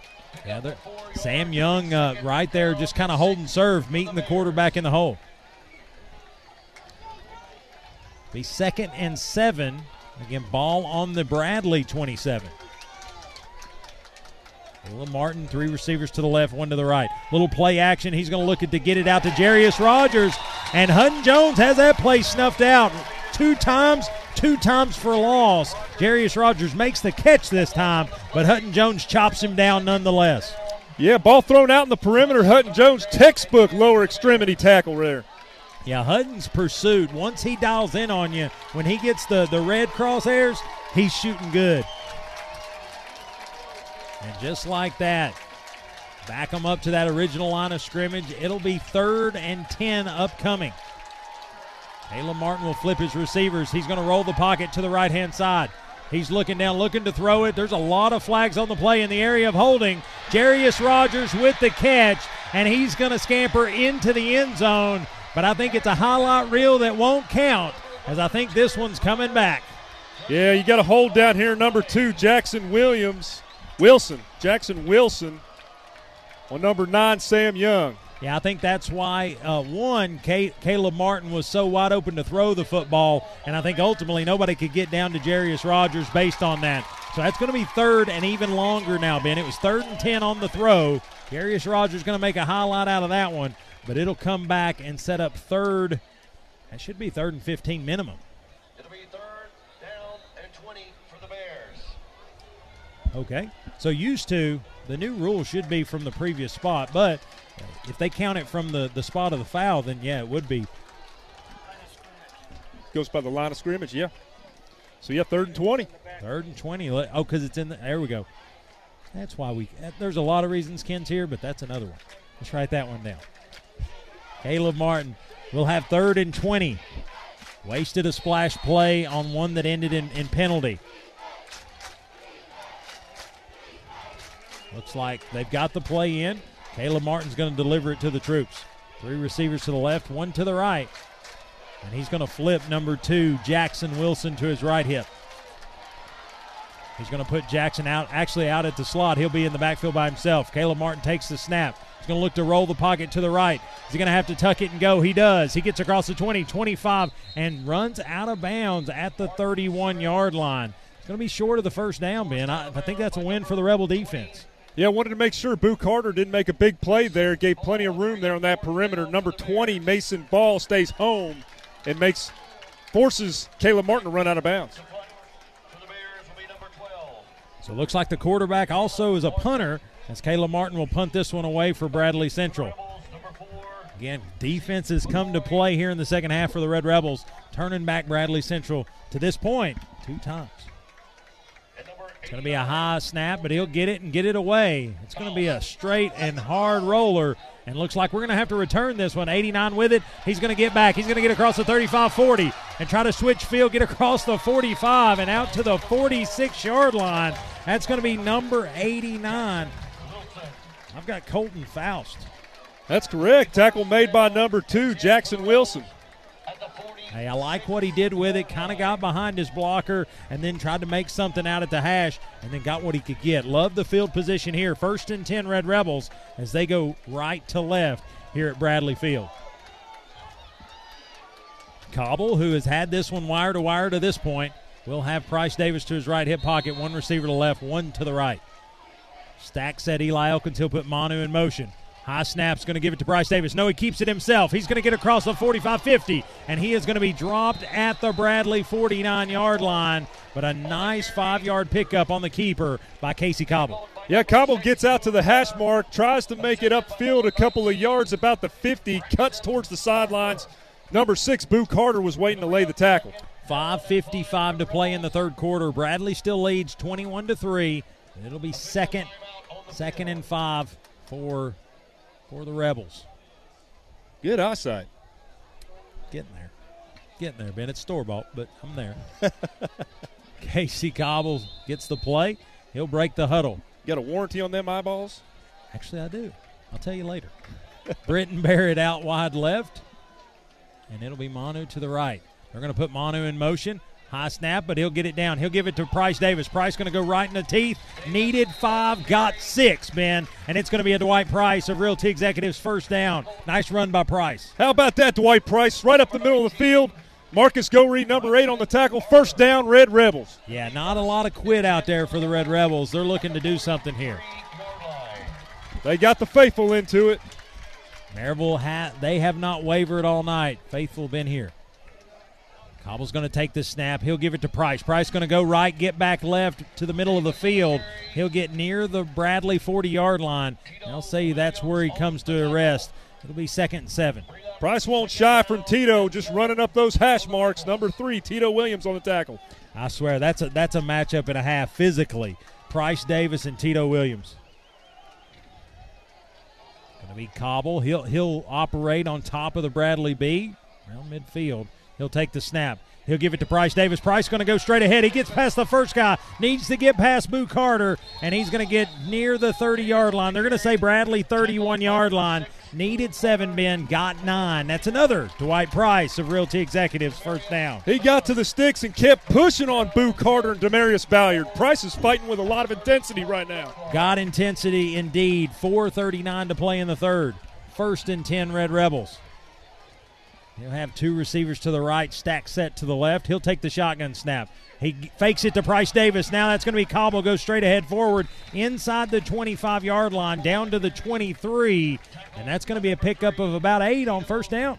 Yeah, Sam Young right there just kind of holding serve, meeting the quarterback in the hole. Be 2nd and 7 Again, ball on the Bradley 27. Caleb Martin, three receivers to the left, one to the right. Little play action. He's going to look at to get it out to Jarius Rogers. And Hutton Jones has that play snuffed out two times for a loss. Jarius Rogers makes the catch this time, but Hutton Jones chops him down nonetheless. Yeah, ball thrown out in the perimeter. Hutton Jones, textbook lower extremity tackle there. Yeah, Hutton's pursuit, once he dials in on you, when he gets the red crosshairs, he's shooting good. And just like that, back them up to that original line of scrimmage. It'll be 3rd and 10 upcoming. Caleb Martin will flip his receivers. He's going to roll the pocket to the right-hand side. He's looking down, looking to throw it. There's a lot of flags on the play in the area of holding. Jarius Rogers with the catch, and he's going to scamper into the end zone. But I think it's a highlight reel that won't count, as I think this one's coming back. Yeah, you got a hold down here, number 2, Jackson Wilson. On number 9, Sam Young. Yeah, I think that's why, Caleb Martin was so wide open to throw the football, and I think ultimately nobody could get down to Jarius Rogers based on that. So that's going to be 3rd and even longer now, Ben. It was 3rd and 10 on the throw. Jarius Rogers going to make a highlight out of that one, but it'll come back and set up 3rd. That should be 3rd and 15 minimum. It'll be 3rd down and 20 for the Bears. Okay, so used to, the new rule should be from the previous spot, but if they count it from the spot of the foul, then, yeah, it would be. Goes by the line of scrimmage, yeah. So, yeah, 3rd and 20. 3rd and 20. Oh, because it's in the – there we go. That's why we – there's a lot of reasons, Ken's here, but that's another one. Let's write that one down. Caleb Martin will have 3rd and 20. Wasted a splash play on one that ended in penalty. Looks like they've got the play in. Caleb Martin's going to deliver it to the troops. Three receivers to the left, one to the right. And he's going to flip number 2, Jackson Wilson, to his right hip. He's going to put Jackson out at the slot. He'll be in the backfield by himself. Caleb Martin takes the snap. He's going to look to roll the pocket to the right. He's going to have to tuck it and go. He does. He gets across the 20, 25, and runs out of bounds at the 31-yard line. It's going to be short of the first down, Ben. I think that's a win for the Rebel defense. Yeah, I wanted to make sure Boo Carter didn't make a big play there. Gave plenty of room there on that perimeter. Number 20, Mason Ball, stays home and forces Caleb Martin to run out of bounds. So it looks like the quarterback also is a punter, as Caleb Martin will punt this one away for Bradley Central. Again, defense has come to play here in the second half for the Red Rebels, turning back Bradley Central to this point 2 times. It's going to be a high snap, but he'll get it and get it away. It's going to be a straight and hard roller, and looks like we're going to have to return this one. 89 with it. He's going to get back. He's going to get across the 35-40 and try to switch field, get across the 45 and out to the 46-yard line. That's going to be number 89. I've got Colton Faust. That's correct. Tackle made by number 2, Jackson Wilson. Hey, I like what he did with it. Kind of got behind his blocker and then tried to make something out at the hash and then got what he could get. Love the field position here. 1st and 10 Red Rebels as they go right to left here at Bradley Field. Cobble, who has had this one wire to wire to this point, will have Price Davis to his right hip pocket, one receiver to the left, one to the right. Stack set Eli Elkins. He'll put Manu in motion. High snap's going to give it to Bryce Davis. No, he keeps it himself. He's going to get across the 45-50, and he is going to be dropped at the Bradley 49-yard line, but a nice 5-yard pickup on the keeper by Casey Cobble. Yeah, Cobble gets out to the hash mark, tries to make it upfield a couple of yards, about the 50, cuts towards the sidelines. Number 6, Boo Carter, was waiting to lay the tackle. 5:55 to play in the third quarter. Bradley still leads 21-3. It'll be second and 5 for the Rebels. Good eyesight. Getting there, Ben. It's store-bought, but I'm there. Casey Cobbles gets the play. He'll break the huddle. You got a warranty on them eyeballs? Actually, I do. I'll tell you later. Britton Barrett out wide left, and it'll be Manu to the right. They're going to put Manu in motion. High snap, but he'll get it down. He'll give it to Price Davis. Price going to go right in the teeth. Needed 5, got 6, Ben. And it's going to be a Dwight Price of Realty Executives first down. Nice run by Price. How about that, Dwight Price? Right up the middle of the field. Marcus Gorey, number 8 on the tackle. First down, Red Rebels. Yeah, not a lot of quit out there for the Red Rebels. They're looking to do something here. They got the Faithful into it. Maryville, they have not wavered all night. Faithful been here. Cobble's going to take the snap. He'll give it to Price. Price going to go right, get back left to the middle of the field. He'll get near the Bradley 40-yard line. They'll say that's where he comes to arrest. It'll be 2nd and 7. Price won't shy from Tito, just running up those hash marks. Number 3, Tito Williams on the tackle. I swear, that's a matchup and a half physically. Price Davis and Tito Williams. Going to be Cobble. He'll operate on top of the Bradley B, around midfield. He'll take the snap. He'll give it to Price Davis. Price going to go straight ahead. He gets past the first guy. Needs to get past Boo Carter, and he's going to get near the 30-yard line. They're going to say Bradley 31-yard line. Needed 7 men, got 9. That's another Dwight Price of Realty Executives first down. He got to the sticks and kept pushing on Boo Carter and Demarius Ballard. Price is fighting with a lot of intensity right now. Got intensity indeed. 4:39 to play in the third. 1st and 10 Red Rebels. He'll have 2 receivers to the right, stack set to the left. He'll take the shotgun snap. He fakes it to Price Davis. Now that's going to be Cobble. Goes straight ahead forward inside the 25-yard line, down to the 23, and that's going to be a pickup of about 8 on first down.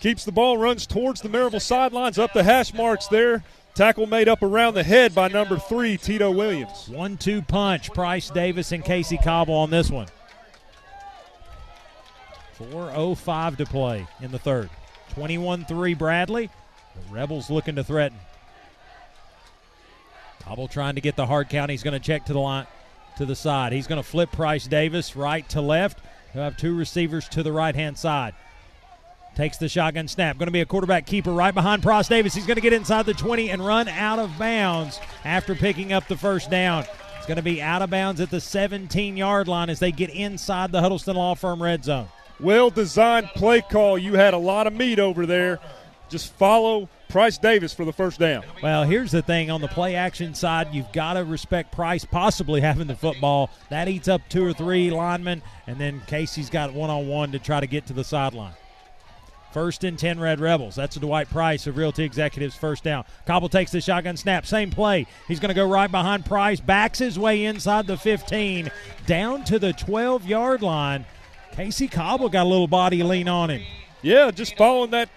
Keeps the ball, runs towards the Maryville sidelines, up the hash marks there. Tackle made up around the head by number 3, Tito Williams. 1-2 punch, Price Davis and Casey Cobble on this one. 4:05 to play in the third. 21-3 Bradley. The Rebels looking to threaten. Cobble trying to get the hard count. He's going to check to the line, to the side. He's going to flip Price Davis right to left. He'll have 2 receivers to the right-hand side. Takes the shotgun snap. Going to be a quarterback keeper right behind Price Davis. He's going to get inside the 20 and run out of bounds after picking up the first down. It's going to be out of bounds at the 17-yard line as they get inside the Huddleston Law Firm red zone. Well-designed play call. You had a lot of meat over there. Just follow Price Davis for the first down. Well, here's the thing. On the play-action side, you've got to respect Price possibly having the football. That eats up 2 or 3 linemen, and then Casey's got one-on-one to try to get to the sideline. 1st and 10 Red Rebels. That's a Dwight Price of Realty Executives first down. Cobble takes the shotgun snap. Same play. He's going to go right behind Price. Backs his way inside the 15, down to the 12-yard line. Casey Cobble got a little body lean on him. Yeah, just following that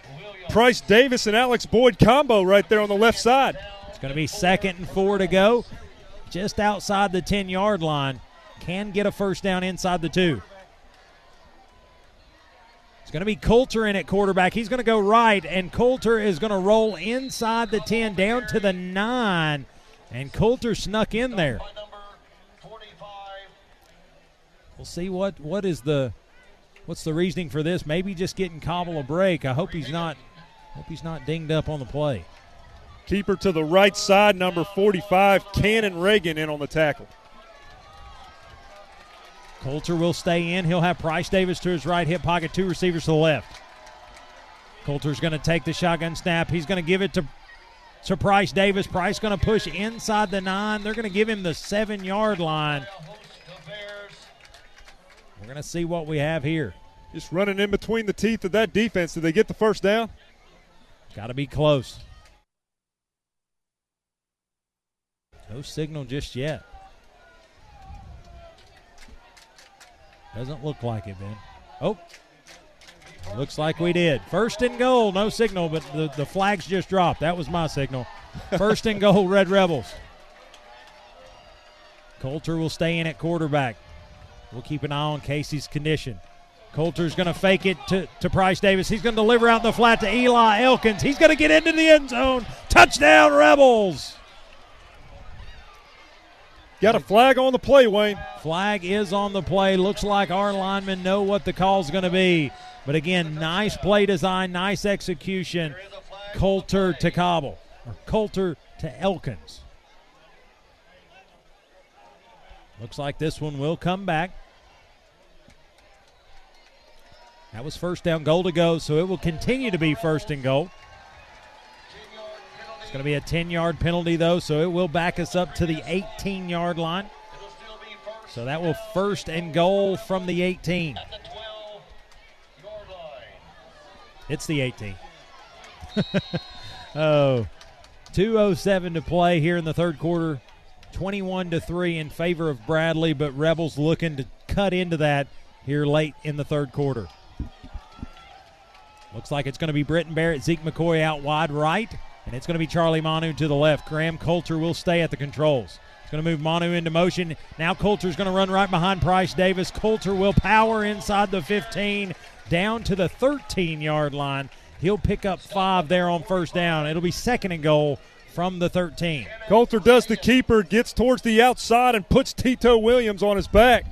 Price Davis and Alex Boyd combo right there on the left side. It's going to be 2nd and 4 to go. Just outside the 10-yard line. Can get a first down inside the 2. It's going to be Coulter in at quarterback. He's going to go right, and Coulter is going to roll inside the 10 down to the 9, and Coulter snuck in there. We'll see what's the reasoning for this. Maybe just getting Cobble a break. I hope he's not dinged up on the play. Keeper to the right side, number 45, Cannon Reagan in on the tackle. Coulter will stay in. He'll have Price Davis to his right hip pocket, 2 receivers to the left. Coulter's going to take the shotgun snap. He's going to give it to Price Davis. Price going to push inside the 9. They're going to give him the 7-yard line. We're going to see what we have here. Just running in between the teeth of that defense. Did they get the first down? Got to be close. No signal just yet. Doesn't look like it, Ben. Oh, looks like we did. 1st and goal, no signal, but the flags just dropped. That was my signal. 1st and goal, Red Rebels. Coulter will stay in at quarterback. We'll keep an eye on Casey's condition. Coulter's going to fake it to Price Davis. He's going to deliver out in the flat to Eli Elkins. He's going to get into the end zone. Touchdown, Rebels. Got a flag on the play, Wayne. Flag is on the play. Looks like our linemen know what the call's going to be. But, again, nice play design, nice execution. Coulter to Cobble, or Coulter to Elkins. Looks like this one will come back. That was 1st down, goal to go, so it will continue to be 1st and goal. It's going to be a 10-yard penalty, though, so it will back us up to the 18-yard line. So that will 1st and goal from the 18. It's the 18. Oh, 2:07 to play here in the third quarter. 21-3 in favor of Bradley, but Rebels looking to cut into that here late in the third quarter. Looks like it's going to be Britton Barrett, Zeke McCoy out wide right, and it's going to be Charlie Manu to the left. Graham Coulter will stay at the controls. It's going to move Manu into motion. Now Coulter's going to run right behind Price Davis. Coulter will power inside the 15, down to the 13-yard line. He'll pick up 5 there on first down. It'll be second and goal from the 13. Coulter does the keeper, gets towards the outside, and puts Tito Williams on his back.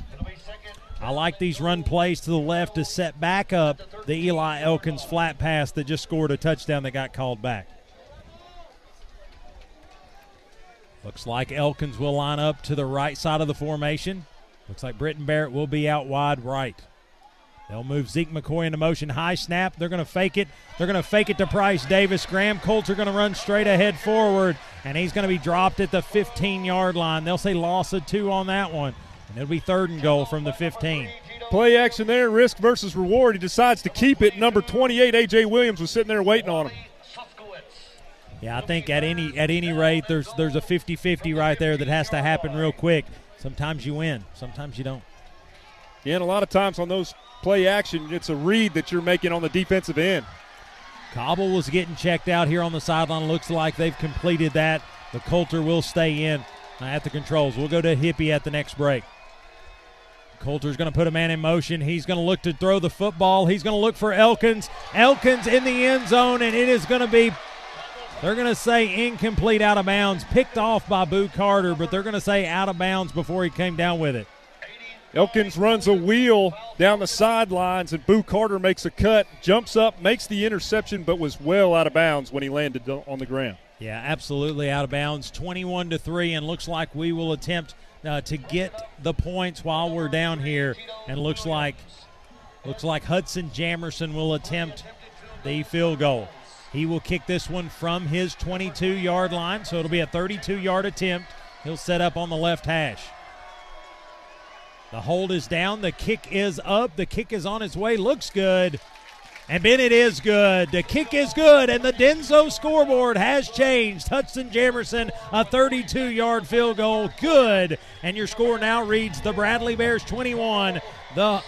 I like these run plays to the left to set back up the Eli Elkins flat pass that just scored a touchdown that got called back. Looks like Elkins will line up to the right side of the formation. Looks like Britton Barrett will be out wide right. They'll move Zeke McCoy into motion. High snap. They're going to fake it. They're going to fake it to Price Davis. Graham Coulter going to run straight ahead forward, and he's going to be dropped at the 15-yard line. They'll say loss of 2 on that one, and it'll be third and goal from the 15. Play action there. Risk versus reward. He decides to keep it. Number 28, A.J. Williams, was sitting there waiting on him. Yeah, I think at any rate there's a 50-50 right there that has to happen real quick. Sometimes you win. Sometimes you don't. Yeah, and a lot of times on those play action, it's a read that you're making on the defensive end. Cobble was getting checked out here on the sideline. Looks like they've completed that. The Coulter will stay in at the controls. We'll go to Hippie at the next break. Coulter's going to put a man in motion. He's going to look to throw the football. He's going to look for Elkins. Elkins in the end zone, and it is going to be, they're going to say incomplete, out of bounds, picked off by Boo Carter, but they're going to say out of bounds before he came down with it. Elkins runs a wheel down the sidelines, and Boo Carter makes a cut, jumps up, makes the interception, but was well out of bounds when he landed on the ground. Yeah, absolutely out of bounds, 21-3, and looks like we will attempt to get the points while we're down here. And looks like Hudson Jamerson will attempt the field goal. He will kick this one from his 22-yard line, so it'll be a 32-yard attempt. He'll set up on the left hash. The hold is down. The kick is up. The kick is on its way. Looks good. And Bennett is good. The kick is good. And the Denso scoreboard has changed. Hudson Jamerson, a 32-yard field goal. Good. And your score now reads the Bradley Bears 21, the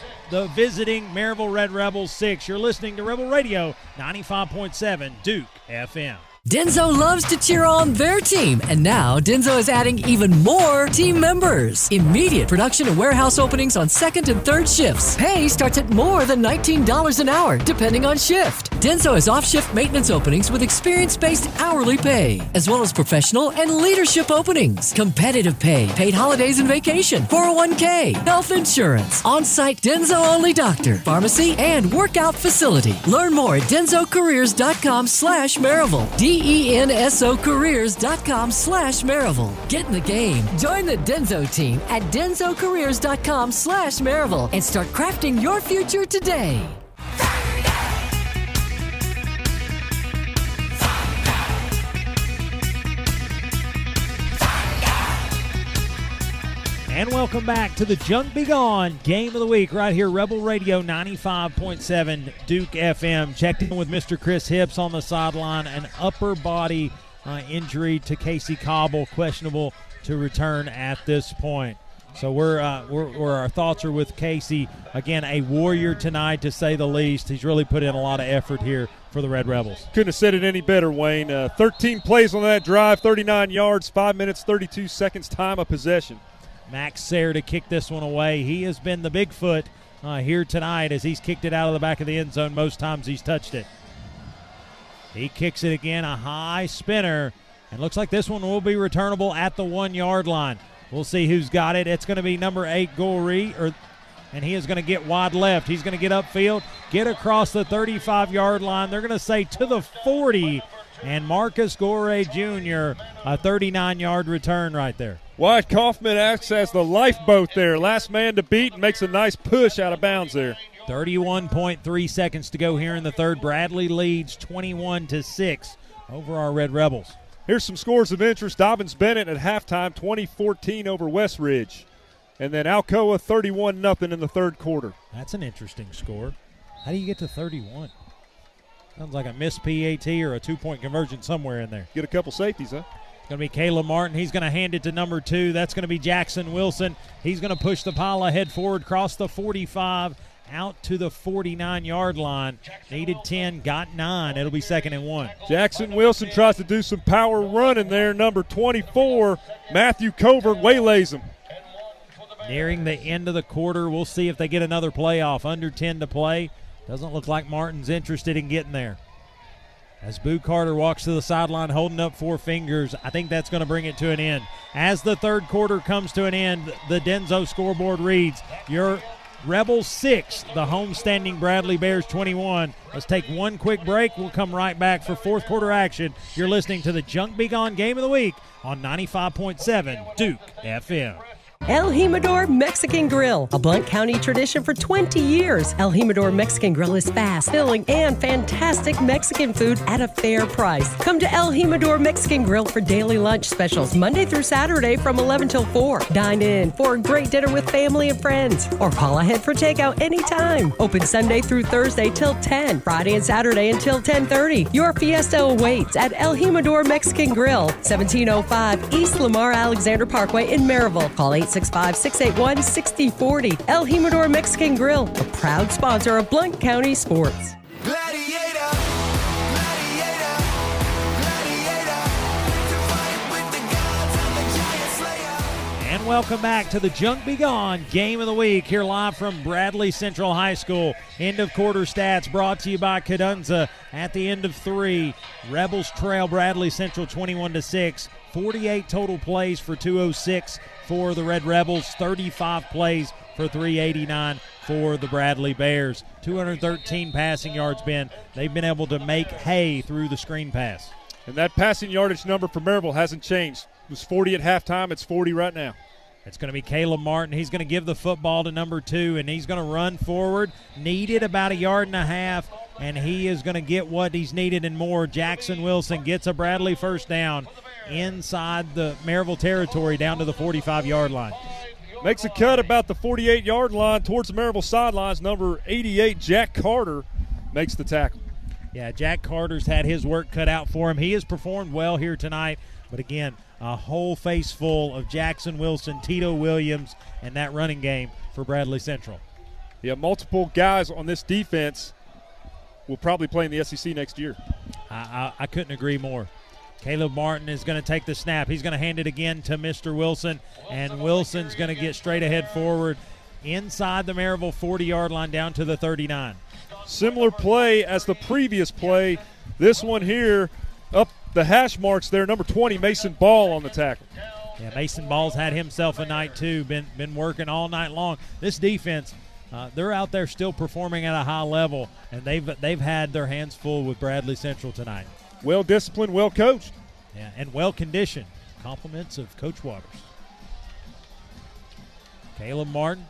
visiting Maryville Red Rebels 6. You're listening to Rebel Radio 95.7 Duke FM. Denso loves to cheer on their team, and now Denso is adding even more team members. Immediate production and warehouse openings on second and third shifts. Pay starts at more than $19 an hour, depending on shift. Denso has off-shift maintenance openings with experience-based hourly pay, as well as professional and leadership openings, competitive pay, paid holidays and vacation, 401k, health insurance, on-site Denso-only doctor, pharmacy, and workout facility. Learn more at densocareers.com/Maryville. DensoCareers.com/Maryville. Get in the game. Join the Denso team at DensoCareers.com/Maryville and start crafting your future today. And welcome back to the Junk Be Gone Game of the Week right here, Rebel Radio 95.7 Duke FM. Checked in with Mr. Chris Hipps on the sideline. An upper body injury to Casey Cobble, questionable to return at this point. So our thoughts are with Casey. Again, a warrior tonight, to say the least. He's really put in a lot of effort here for the Red Rebels. Couldn't have said it any better, Wayne. 13 plays on that drive, 39 yards, 5 minutes, 32 seconds time of possession. Max Sayre to kick this one away. He has been the Bigfoot here tonight as he's kicked it out of the back of the end zone most times he's touched it. He kicks it again, a high spinner, and looks like this one will be returnable at the 1-yard line. We'll see who's got it. It's going to be number 8, Gorey, and he is going to get wide left. He's going to get upfield, get across the 35-yard line. They're going to say to the 40, and Marcus Gorey Jr., a 39-yard return right there. Wyatt Kaufman acts as the lifeboat there. Last man to beat, and makes a nice push out of bounds there. 31.3 seconds to go here in the third. Bradley leads 21-6 over our Red Rebels. Here's some scores of interest. Dobbins Bennett at halftime, 20-14 over Westridge. And then Alcoa, 31-0 in the third quarter. That's an interesting score. How do you get to 31? Sounds like a missed PAT or a two-point conversion somewhere in there. Get a couple safeties, huh? It's going to be Caleb Martin. He's going to hand it to number 2. That's going to be Jackson Wilson. He's going to push the pile ahead forward, cross the 45, out to the 49-yard line. Needed 10, got 9. It'll be 2nd and 1. Jackson Wilson tries to do some power running there. Number 24, Matthew Covert, waylays him. Nearing the end of the quarter, we'll see if they get another playoff. Under 10 to play. Doesn't look like Martin's interested in getting there. As Boo Carter walks to the sideline holding up 4 fingers, I think that's going to bring it to an end. As the third quarter comes to an end, the Denso scoreboard reads, your Rebels 6, the homestanding Bradley Bears 21. Let's take one quick break. We'll come right back for fourth quarter action. You're listening to the Junk Be Gone Game of the Week on 95.7 Duke FM. El Jimador Mexican Grill, a Blount County tradition for 20 years. El Jimador Mexican Grill is fast, filling, and fantastic Mexican food at a fair price. Come to El Jimador Mexican Grill for daily lunch specials, Monday through Saturday from 11 till 4. Dine in for a great dinner with family and friends, or call ahead for takeout anytime. Open Sunday through Thursday till 10, Friday and Saturday until 10:30. Your fiesta awaits at El Jimador Mexican Grill, 1705 East Lamar Alexander Parkway in Maryville. Call 865-681-6040. El Jimador Mexican Grill, a proud sponsor of Blount County Sports. Gladiator, gladiator, gladiator, to fight with the gods and the giant slayer. And welcome back to the Junk Be Gone Game of the Week, here live from Bradley Central High School. End of quarter stats brought to you by Cadunza. At the end of 3, Rebels trail Bradley Central 21-6. 48 total plays for 206 for the Red Rebels, 35 plays for 389 for the Bradley Bears. 213 passing yards, Ben. They've been able to make hay through the screen pass. And that passing yardage number for Maryville hasn't changed. It was 40 at halftime. It's 40 right now. It's going to be Caleb Martin. He's going to give the football to number 2, and he's going to run forward. Needed about a yard and a half, and he is going to get what he's needed and more. Jackson Wilson gets a Bradley first down inside the Maryville territory down to the 45-yard line. Makes a cut about the 48-yard line towards the Maryville sidelines. Number 88, Jack Carter, makes the tackle. Yeah, Jack Carter's had his work cut out for him. He has performed well here tonight, but again, a whole face full of Jackson Wilson, Tito Williams, and that running game for Bradley Central. Yeah, multiple guys on this defense will probably play in the SEC next year. I couldn't agree more. Caleb Martin is going to take the snap. He's going to hand it again to Mr. Wilson, and Wilson's going to get straight ahead forward inside the Maryville 40-yard line down to the 39. Similar play as the previous play. This one here up the hash marks there, number 20, Mason Ball on the tackle. Yeah, Mason Ball's had himself a night too, been working all night long. This defense, they're out there still performing at a high level, and they've had their hands full with Bradley Central tonight. Well-disciplined, well-coached. Yeah, and well-conditioned. Compliments of Coach Waters. Caleb Martin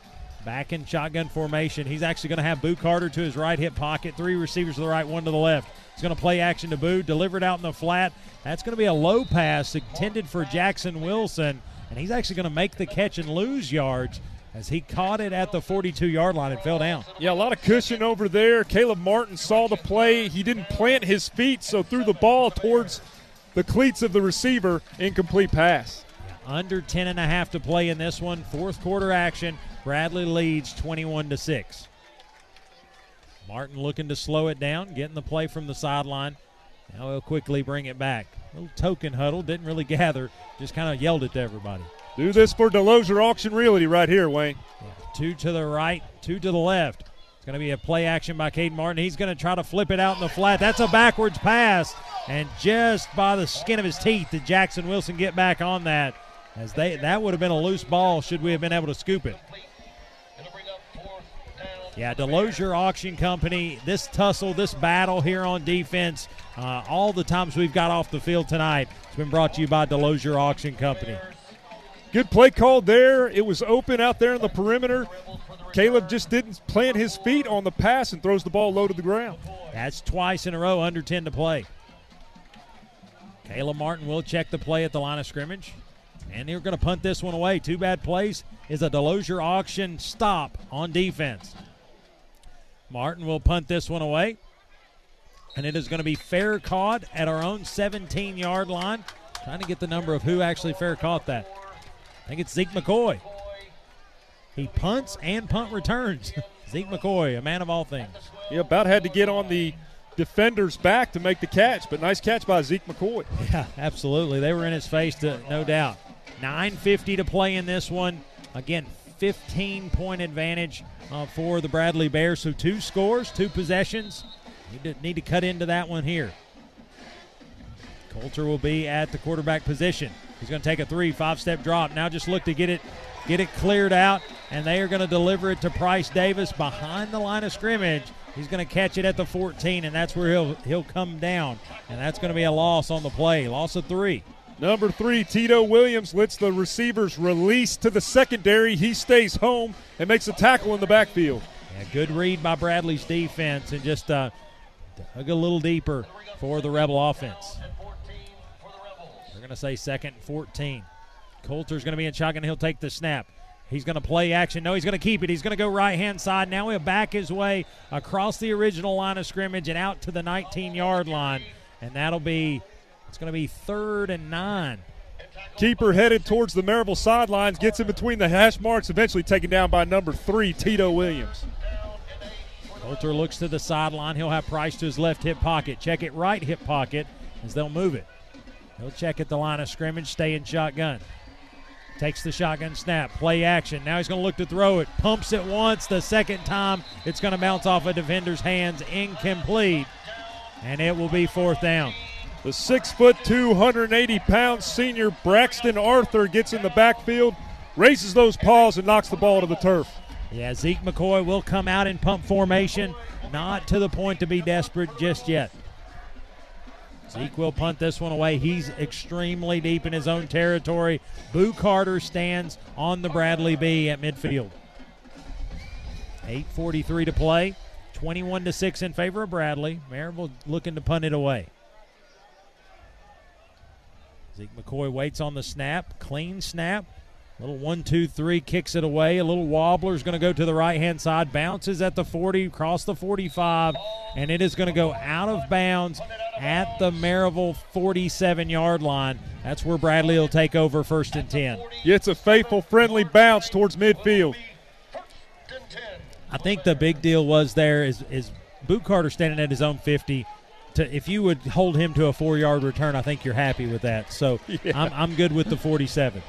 back in shotgun formation. He's actually going to have Boo Carter to his right hip pocket. 3 receivers to the right, 1 to the left. He's going to play action to Boo, delivered out in the flat. That's going to be a low pass intended for Jackson Wilson, and he's actually going to make the catch and lose yards as he caught it at the 42-yard line and fell down. Yeah, a lot of cushion over there. Caleb Martin saw the play. He didn't plant his feet, so threw the ball towards the cleats of the receiver. Incomplete pass. Under 10.5 to play in this one. Fourth quarter action. Bradley leads 21-6. Martin looking to slow it down, getting the play from the sideline. Now he'll quickly bring it back. Little token huddle, didn't really gather, just kind of yelled it to everybody. Do this for DeLozier Auction Realty right here, Wayne. Yeah, 2 to the right, 2 to the left. It's going to be a play action by Caden Martin. He's going to try to flip it out in the flat. That's a backwards pass. And just by the skin of his teeth did Jackson Wilson get back on that. As that would have been a loose ball should we have been able to scoop it. Yeah, DeLozier Auction Company, this tussle, this battle here on defense, all the times we've got off the field tonight, it's been brought to you by DeLozier Auction Company. Good play called there. It was open out there in the perimeter. Caleb just didn't plant his feet on the pass and throws the ball low to the ground. That's twice in a row, under 10 to play. Caleb Martin will check the play at the line of scrimmage. And they're going to punt this one away. 2 bad plays is a DeLozier Auction stop on defense. Martin will punt this one away. and it is going to be fair caught at our own 17-yard line. Trying to get the number of who actually fair caught that. I think it's Zeke McCoy. He punts and punt returns. Zeke McCoy, a man of all things. Yeah, about had to get on the defender's back to make the catch, but nice catch by Zeke McCoy. Yeah, absolutely. They were in his face, no doubt. 9:50 to play in this one. Again, 15-point advantage for the Bradley Bears. So 2 scores, 2 possessions. Need to cut into that one here. Coulter will be at the quarterback position. He's going to take a 3-5-step drop. Now just look to get it cleared out, and they are going to deliver it to Price Davis behind the line of scrimmage. He's going to catch it at the 14, and that's where he'll come down, and that's going to be a loss on the play. Loss of 3. Number 3, Tito Williams lets the receivers release to the secondary. He stays home and makes a tackle in the backfield. Yeah, good read by Bradley's defense and just dug a little deeper for the Rebel offense. We're going to say 2nd and 14. Coulter's going to be in shotgun. He'll take the snap. He's going to play action. No, he's going to keep it. He's going to go right-hand side. Now he'll back his way across the original line of scrimmage and out to the 19-yard line, and it's going to be 3rd and 9. Keeper headed towards the Maryville sidelines, gets in between the hash marks, eventually taken down by number 3, Tito Williams. Coulter looks to the sideline. He'll have Price to his left hip pocket. Check it right hip pocket as they'll move it. He'll check at the line of scrimmage, stay in shotgun. Takes the shotgun snap, play action. Now he's going to look to throw it. Pumps it once. The second time, it's going to bounce off a defender's hands, incomplete, and it will be 4th down. The 6'2", 180-pound senior Braxton Arthur gets in the backfield, raises those paws, and knocks the ball to the turf. Yeah, Zeke McCoy will come out in pump formation, not to the point to be desperate just yet. Zeke will punt this one away. He's extremely deep in his own territory. Boo Carter stands on the Bradley B at midfield. 8:43 to play, 21-6 in favor of Bradley. Maryville looking to punt it away. Zeke McCoy waits on the snap, clean snap. Little 1-2-3, kicks it away. A little wobbler is going to go to the right-hand side, bounces at the 40, across the 45, and it is going to go out of bounds at the Maryville 47-yard line. That's where Bradley will take over 1st and 10. It's a faithful, friendly bounce towards midfield. I think the big deal was there is Boo Carter standing at his own 50. If you would hold him to a 4-yard return, I think you're happy with that. So yeah. I'm good with the 47.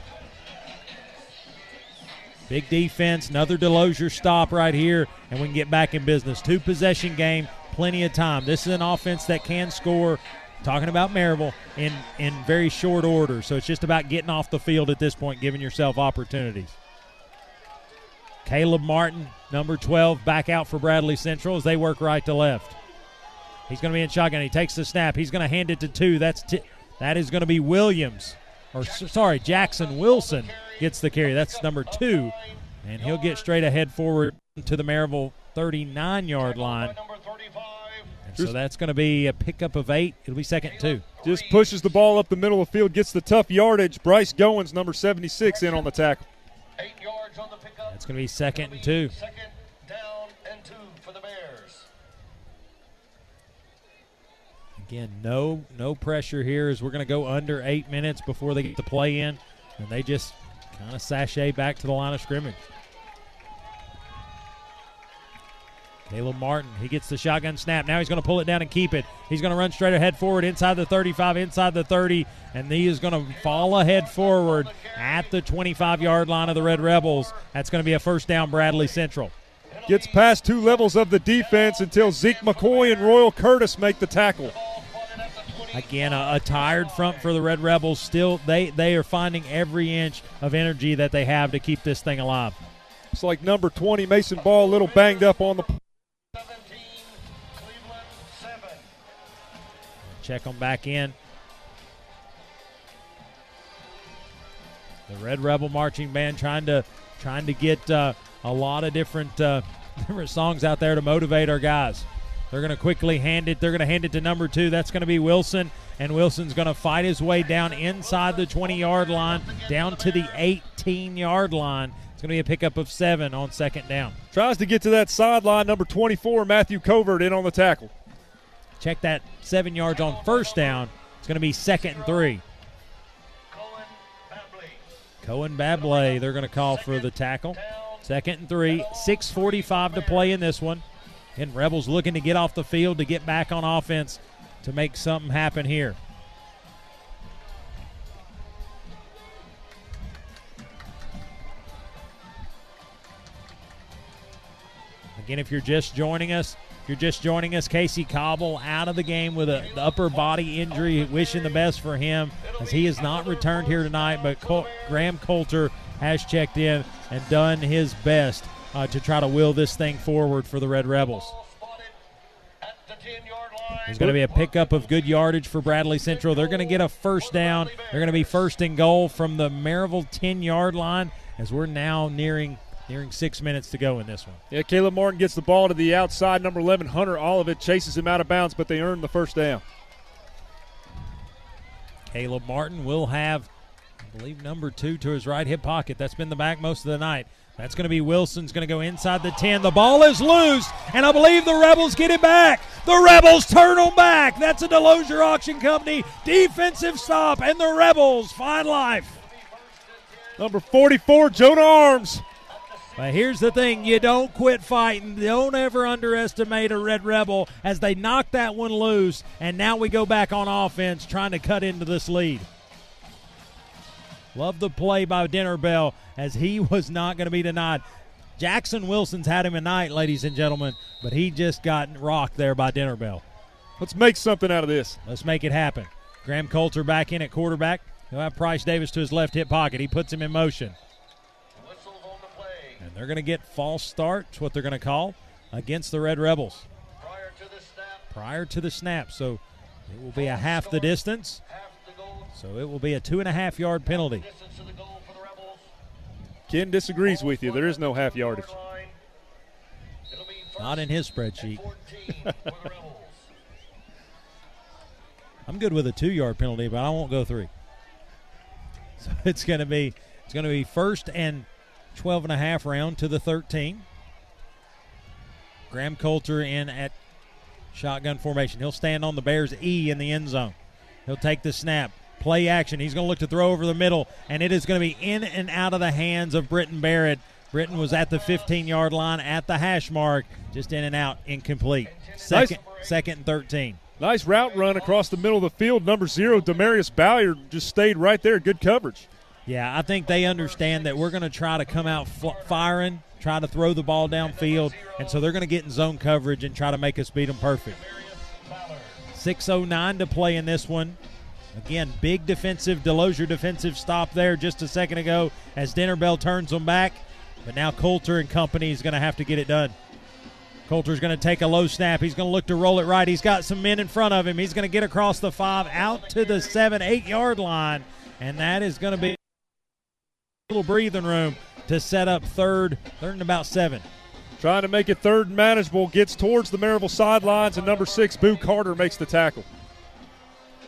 Big defense, another DeLozier stop right here, and we can get back in business. 2-possession game, plenty of time. This is an offense that can score, talking about Maryville, in very short order. So it's just about getting off the field at this point, giving yourself opportunities. Caleb Martin, number 12, back out for Bradley Central as they work right to left. He's going to be in shotgun. He takes the snap. He's going to hand it to 2. That is going to be Williams. Jackson Wilson gets the carry. That's number 2, and he'll get straight ahead forward to the Maryville 39-yard line. And so that's going to be a pickup of 8. It'll be 2nd and 2. Just pushes the ball up the middle of the field, gets the tough yardage. Bryce Goins, number 76, in on the tackle. 8 yards on the pickup. That's going to be 2nd and 2. 2nd down and 2 for the Bears. Again, no pressure here as we're going to go under 8 minutes before they get the play in, and they just kind of sashay back to the line of scrimmage. Caleb Martin, he gets the shotgun snap. Now he's going to pull it down and keep it. He's going to run straight ahead forward inside the 35, inside the 30, and he is going to fall ahead forward at the 25-yard line of the Red Rebels. That's going to be a 1st down, Bradley Central. Gets past 2 levels of the defense until Zeke McCoy and Royal Curtis make the tackle. Again, a tired front for the Red Rebels. Still, they are finding every inch of energy that they have to keep this thing alive. It's like number 20, Mason Ball, a little banged up on the 17, Cleveland 7. Check them back in. The Red Rebel marching band trying to get a lot of different songs out there to motivate our guys. They're going to quickly hand it. They're going to hand it to number 2. That's going to be Wilson, and Wilson's going to fight his way down inside the 20-yard line, down to the 18-yard line. It's going to be a pickup of 7 on 2nd down. Tries to get to that sideline. Number 24, Matthew Covert, in on the tackle. Check that 7 yards on first down. It's going to be 2nd and 3. Cohen Babley, they're going to call for the tackle. 2nd and 3, 6:45 to play in this one. And Rebels looking to get off the field to get back on offense to make something happen here. Again, if you're just joining us, Casey Cobble out of the game with an upper body injury. Wishing the best for him as he has not returned here tonight, but Graham Coulter has checked in and done his best to try to will this thing forward for the Red Rebels. There's going to be a pickup of good yardage for Bradley Central. They're going to get a first down. They're going to be 1st and goal from the Maryville 10-yard line as we're now nearing 6 minutes to go in this one. Yeah, Caleb Martin gets the ball to the outside. Number 11, Hunter Olivet, chases him out of bounds, but they earn the first down. Caleb Martin will have, I believe, number 2 to his right hip pocket. That's been the back most of the night. That's going to be Wilson's going to go inside the 10. The ball is loose, and I believe the Rebels get it back. The Rebels turn them back. That's a Delosier Auction Company defensive stop, and the Rebels find life. Number 44, Jonah Arms. But here's the thing, you don't quit fighting. Don't ever underestimate a Red Rebel as they knock that one loose, and now we go back on offense trying to cut into this lead. Love the play by Dinner Bell as he was not going to be denied. Jackson Wilson's had him a night, ladies and gentlemen, but he just got rocked there by Dinner Bell. Let's make something out of this. Let's make it happen. Graham Coulter back in at quarterback. He'll have Price Davis to his left hip pocket. He puts him in motion. They're going to get false start. That's what they're going to call against the Red Rebels. Prior to the snap. So it will be a half the distance. So it will be a 2.5-yard penalty. Ken disagrees with you. There is no half yardage. Not in his spreadsheet. I'm good with a 2-yard penalty, but I won't go 3. So it's going to be 1st and 12.5 round to the 13. Graham Coulter in at shotgun formation. He'll stand on the Bears' E in the end zone. He'll take the snap. Play action. He's going to look to throw over the middle, and it is going to be in and out of the hands of Britton Barrett. Britton was at the 15-yard line at the hash mark. Just in and out, incomplete. Second and 13. Nice route run across the middle of the field. Number 0, Demarius Ballard, just stayed right there. Good coverage. Yeah, I think they understand that we're going to try to come out firing, try to throw the ball downfield, and so they're going to get in zone coverage and try to make us beat them perfect. 6:09 to play in this one. Again, big Delosier defensive stop there just a second ago as Dinner Bell turns them back, but now Coulter and company is going to have to get it done. Coulter's going to take a low snap. He's going to look to roll it right. He's got some men in front of him. He's going to get across the 5 out to the 7, 8-yard line, and that is going to be little breathing room to set up third and about 7. Trying to make it third and manageable, gets towards the Maryville sidelines, and number 6, Boo Carter, makes the tackle.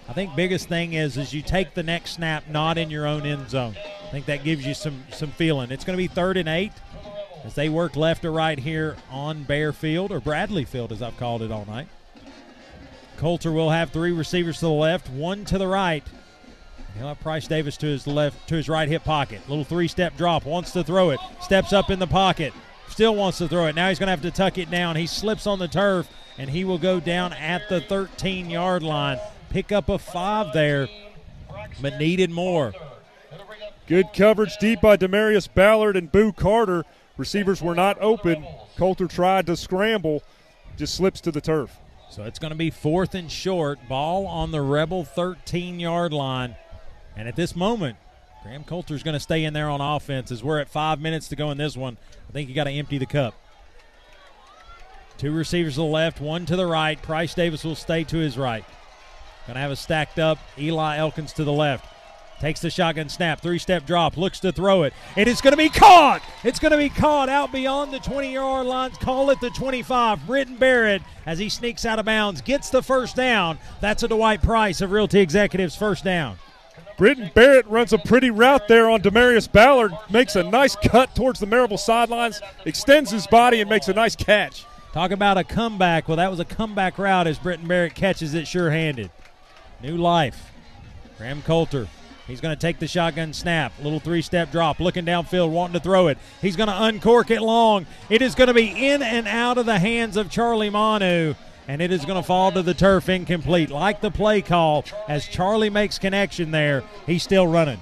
I think biggest thing is you take the next snap not in your own end zone. I think that gives you some feeling. It's going to be 3rd and 8 as they work left to right here on Bear Field, or Bradley Field as I've called it all night. Coulter will have 3 receivers to the left, 1 to the right. He'll have Price Davis to his right hip pocket. Little 3-step drop, wants to throw it. Steps up in the pocket, still wants to throw it. Now he's going to have to tuck it down. He slips on the turf, and he will go down at the 13-yard line. Pick up a 5 there, but needed more. Good coverage deep by Demarius Ballard and Boo Carter. Receivers were not open. Coulter tried to scramble, just slips to the turf. So it's going to be 4th and short. Ball on the Rebel 13-yard line. And at this moment, Graham Coulter's going to stay in there on offense as we're at 5 minutes to go in this one. I think you got to empty the cup. 2 receivers to the left, 1 to the right. Price Davis will stay to his right. Going to have a stacked up Eli Elkins to the left. Takes the shotgun snap, 3-step drop, looks to throw it. It is going to be caught. It's going to be caught out beyond the 20-yard line. Call it the 25. Britton Barrett, as he sneaks out of bounds, gets the first down. That's a Dwight Price of Realty Executives first down. Britton Barrett runs a pretty route there on Demarius Ballard, makes a nice cut towards the Maryville sidelines, extends his body, and makes a nice catch. Talk about a comeback. Well, that was a comeback route as Britton Barrett catches it sure-handed. New life. Graham Coulter. He's going to take the shotgun snap. Little three-step drop. Looking downfield, wanting to throw it. He's going to uncork it long. It is going to be in and out of the hands of Charlie Manu, and it is going to fall to the turf incomplete. Like the play call, as Charlie makes connection there, he's still running.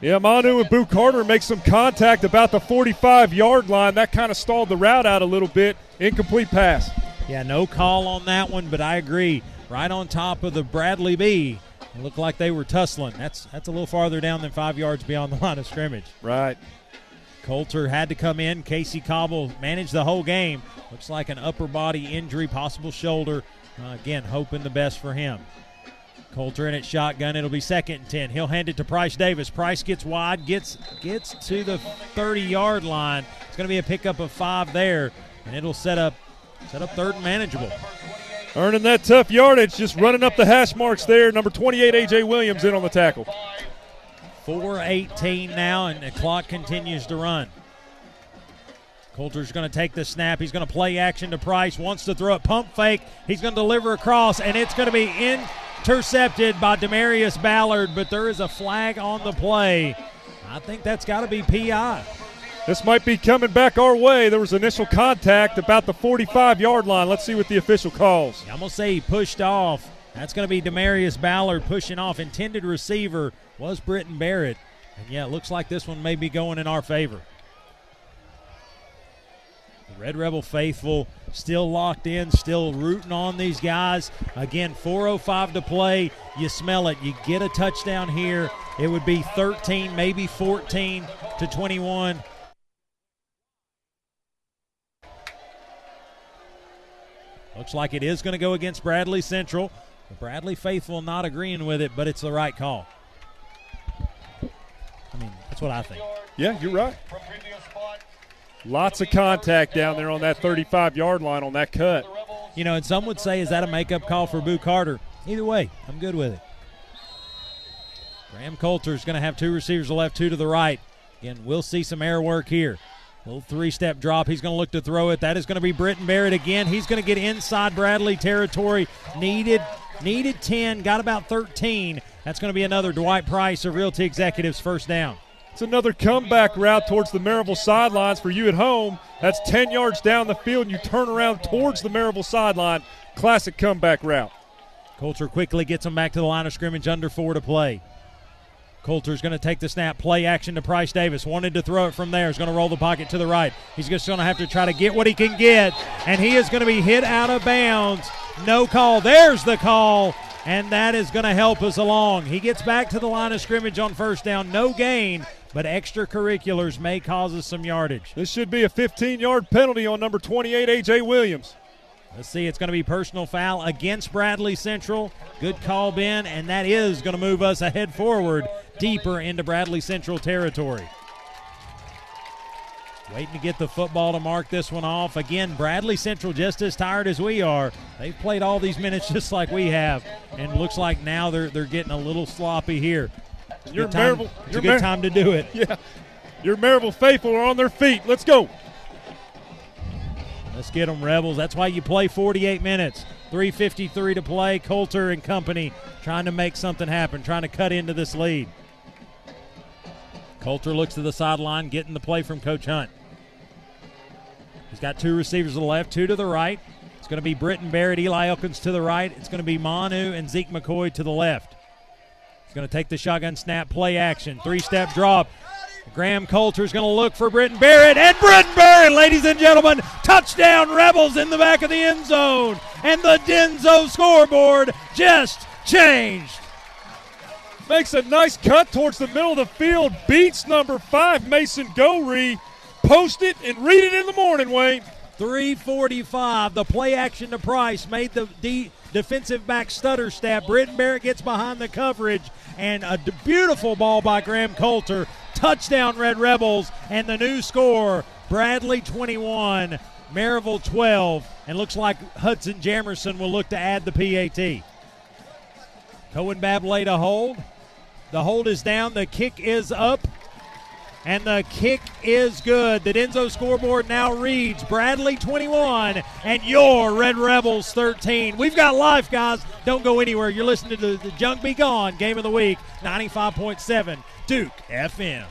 Yeah, Manu and Boo Carter make some contact about the 45-yard line. That kind of stalled the route out a little bit. Incomplete pass. Yeah, no call on that one, but I agree. Right on top of the Bradley B. It looked like they were tussling. That's a little farther down than 5 yards beyond the line of scrimmage. Right. Coulter had to come in. Casey Cobble managed the whole game. Looks like an upper body injury, possible shoulder. Again, hoping the best for him. Coulter in at shotgun. It'll be 2nd and 10. He'll hand it to Price Davis. Price gets wide, gets to the 30-yard line. It's going to be a pickup of 5 there, and it'll set up third and manageable. Earning that tough yardage, just running up the hash marks there. Number 28, A.J. Williams in on the tackle. 4:18 now, and the clock continues to run. Coulter's going to take the snap. He's going to play action to Price. Wants to throw it. Pump fake. He's going to deliver across, and it's going to be intercepted by Demarius Ballard, but there is a flag on the play. I think that's got to be P.I. This might be coming back our way. There was initial contact about the 45-yard line. Let's see what the official calls. I'm going to say he pushed off. That's going to be Demarius Ballard pushing off. Intended receiver was Britton Barrett. And, yeah, it looks like this one may be going in our favor. The Red Rebel faithful still locked in, still rooting on these guys. Again, 4:05 to play. You smell it. You get a touchdown here, it would be 13, maybe 14 to 21. Looks like it is going to go against Bradley Central. The Bradley faithful not agreeing with it, but it's the right call. I mean, that's what I think. Yeah, you're right. Lots of contact down there on that 35-yard line on that cut. You know, and some would say, is that a makeup call for Boo Carter? Either way, I'm good with it. Graham Coulter is going to have 2 receivers left, 2 to the right. Again, we'll see some air work here. Little three-step drop. He's going to look to throw it. That is going to be Britton Barrett again. He's going to get inside Bradley territory. Needed 10, got about 13. That's going to be another Dwight Price of Realty Executives first down. It's another comeback route towards the Maryville sidelines for you at home. That's 10 yards down the field, and you turn around towards the Maryville sideline. Classic comeback route. Coulter quickly gets him back to the line of scrimmage, under 4 to play. Coulter's going to take the snap, play action to Price Davis. Wanted to throw it from there. He's going to roll the pocket to the right. He's just going to have to try to get what he can get, and he is going to be hit out of bounds. No call. There's the call, and that is going to help us along. He gets back to the line of scrimmage on first down. No gain, but extracurriculars may cause us some yardage. This should be a 15-yard penalty on number 28, A.J. Williams. Let's see. It's going to be personal foul against Bradley Central. Good call, Ben, and that is going to move us ahead forward deeper into Bradley Central territory. Waiting to get the football to mark this one off. Again, Bradley Central just as tired as we are. They've played all these minutes just like we have, and looks like now they're getting a little sloppy here. It's a good time to do it. Yeah, your Maryville faithful are on their feet. Let's go. Let's get them, Rebels. That's why you play 48 minutes. 3:53 to play. Coulter and company trying to make something happen, trying to cut into this lead. Coulter looks to the sideline, getting the play from Coach Hunt. He's got 2 receivers to the left, 2 to the right. It's going to be Britton Barrett, Eli Elkins to the right. It's going to be Manu and Zeke McCoy to the left. He's going to take the shotgun snap, play action, three-step drop. Graham Coulter's going to look for Britton Barrett, and Britton Barrett, ladies and gentlemen, touchdown Rebels in the back of the end zone, and the Denso scoreboard just changed. Makes a nice cut towards the middle of the field, beats number 5, Mason Gorey. Post it and read it in the morning, Wayne. 3:45, the play action to Price made the defensive back stutter step. Britton Barrett gets behind the coverage, and a beautiful ball by Graham Coulter. Touchdown Red Rebels, and the new score, Bradley 21, Maryville 12, and looks like Hudson Jamerson will look to add the PAT. Cohen Babb laid a hold. The hold is down. The kick is up. and the kick is good. The Denso scoreboard now reads Bradley 21 and your Red Rebels 13. We've got life, guys. Don't go anywhere. You're listening to the Junk Be Gone Game of the Week, 95.7 Duke FM.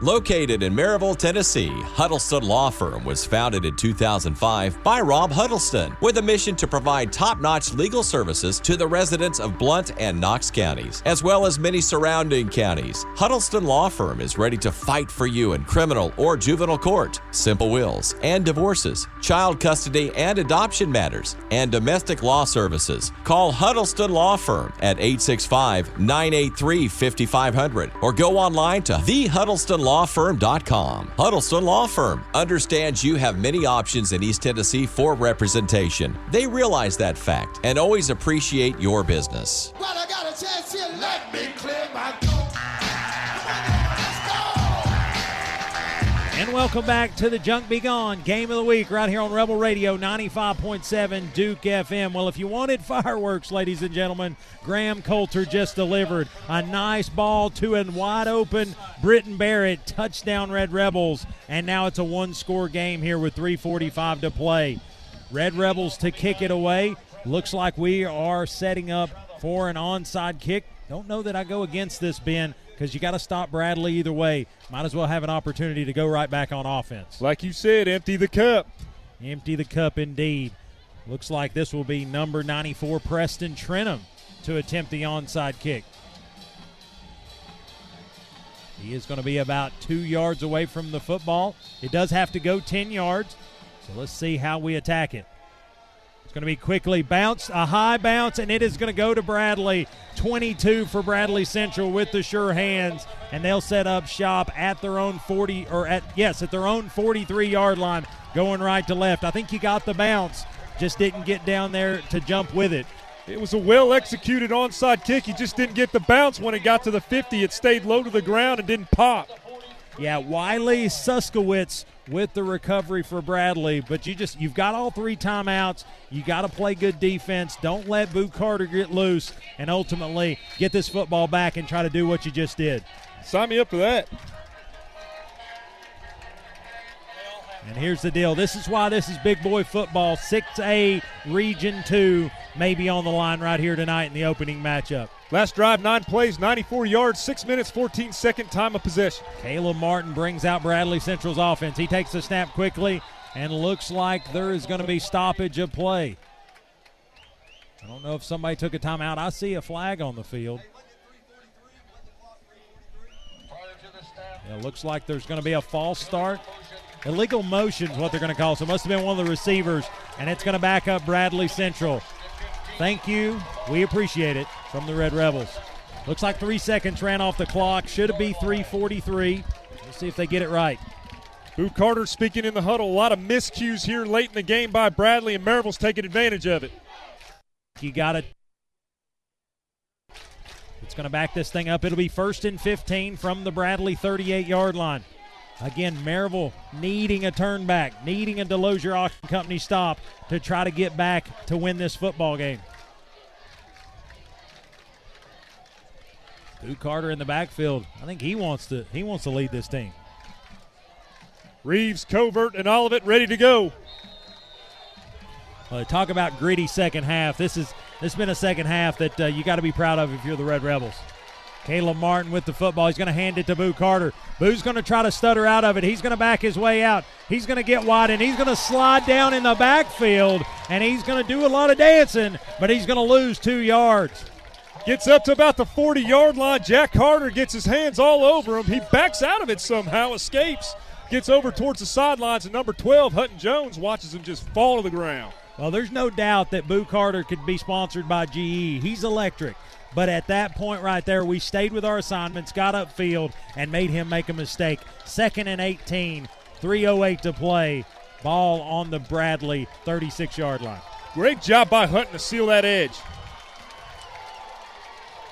Located in Maryville, Tennessee, Huddleston Law Firm was founded in 2005 by Rob Huddleston with a mission to provide top-notch legal services to the residents of Blount and Knox counties, as well as many surrounding counties. Huddleston Law Firm is ready to fight for you in criminal or juvenile court, simple wills and divorces, child custody and adoption matters, and domestic law services. Call Huddleston Law Firm at 865-983-5500 or go online to thehuddlestonlawfirm.com. Huddleston Law Firm understands you have many options in East Tennessee for representation. They realize that fact and always appreciate your business. Well, I got a chance here. Let me clear my throat. And welcome back to the Junk Be Gone Game of the Week right here on Rebel Radio 95.7 Duke FM. Well, if you wanted fireworks, ladies and gentlemen, Graham Coulter just delivered a nice ball to a wide open Britton Barrett, touchdown Red Rebels, and now it's a one-score game here with 3:45 to play. Red Rebels to kick it away. Looks like we are setting up for an onside kick. Don't know that I go against this, Ben, because you got to stop Bradley either way. Might as well have an opportunity to go right back on offense. Like you said, empty the cup. Empty the cup indeed. Looks like this will be number 94, Preston Trenum, to attempt the onside kick. He is going to be about 2 yards away from the football. It does have to go 10 yards, so let's see how we attack it. It's going to be quickly bounced, a high bounce, and it is going to go to Bradley. 22 for Bradley Central with the sure hands, and they'll set up shop at their own 43-yard line, going right to left. I think he got the bounce, just didn't get down there to jump with it. It was a well-executed onside kick. He just didn't get the bounce when it got to the 50. It stayed low to the ground and didn't pop. Yeah, Wiley Suskowitz with the recovery for Bradley, but you've got all three timeouts. You got to play good defense. Don't let Boo Carter get loose and ultimately get this football back and try to do what you just did. Sign me up for that. And here's the deal. This is why this is big boy football. 6A Region 2 may be on the line right here tonight in the opening matchup. Last drive, 9 plays, 94 yards, 6 minutes, 14-second time of possession. Caleb Martin brings out Bradley Central's offense. He takes the snap quickly, and looks like there is going to be stoppage of play. I don't know if somebody took a timeout. I see a flag on the field. It looks like there's going to be a false start. Illegal motion is what they're going to call, so it must have been one of the receivers, and it's going to back up Bradley Central. Thank you. We appreciate it from the Red Rebels. Looks like 3 seconds ran off the clock. Should it be 3:43? We'll see if they get it right. Boo Carter speaking in the huddle. A lot of miscues here late in the game by Bradley, and Maryville's taking advantage of it. You got it. It's going to back this thing up. It'll be first and 15 from the Bradley 38-yard line. Again, Maryville needing a turn back, needing a Delosier Auction Company stop to try to get back to win this football game. Boo Carter in the backfield. I think he wants to lead this team. Reeves, Covert, and Olivet ready to go. Talk about gritty second half. This has been a second half that you got to be proud of if you're the Red Rebels. Caleb Martin with the football. He's going to hand it to Boo Carter. Boo's going to try to stutter out of it. He's going to back his way out. He's going to get wide, and he's going to slide down in the backfield, and he's going to do a lot of dancing, but he's going to lose 2 yards. Gets up to about the 40-yard line. Jack Carter gets his hands all over him. He backs out of it somehow, escapes, gets over towards the sidelines, and number 12, Hutton Jones, watches him just fall to the ground. Well, there's no doubt that Boo Carter could be sponsored by GE. He's electric. But at that point right there, we stayed with our assignments, got upfield, and made him make a mistake. Second and 18, 3:08 to play. Ball on the Bradley 36-yard line. Great job by Hutton to seal that edge.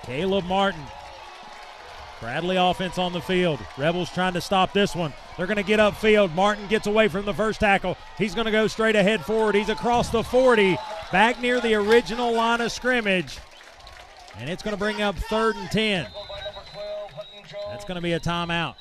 Caleb Martin. Bradley offense on the field. Rebels trying to stop this one. They're going to get upfield. Martin gets away from the first tackle. He's going to go straight ahead forward. He's across the 40, back near the original line of scrimmage. And it's going to bring up third and 10. That's going to be a timeout.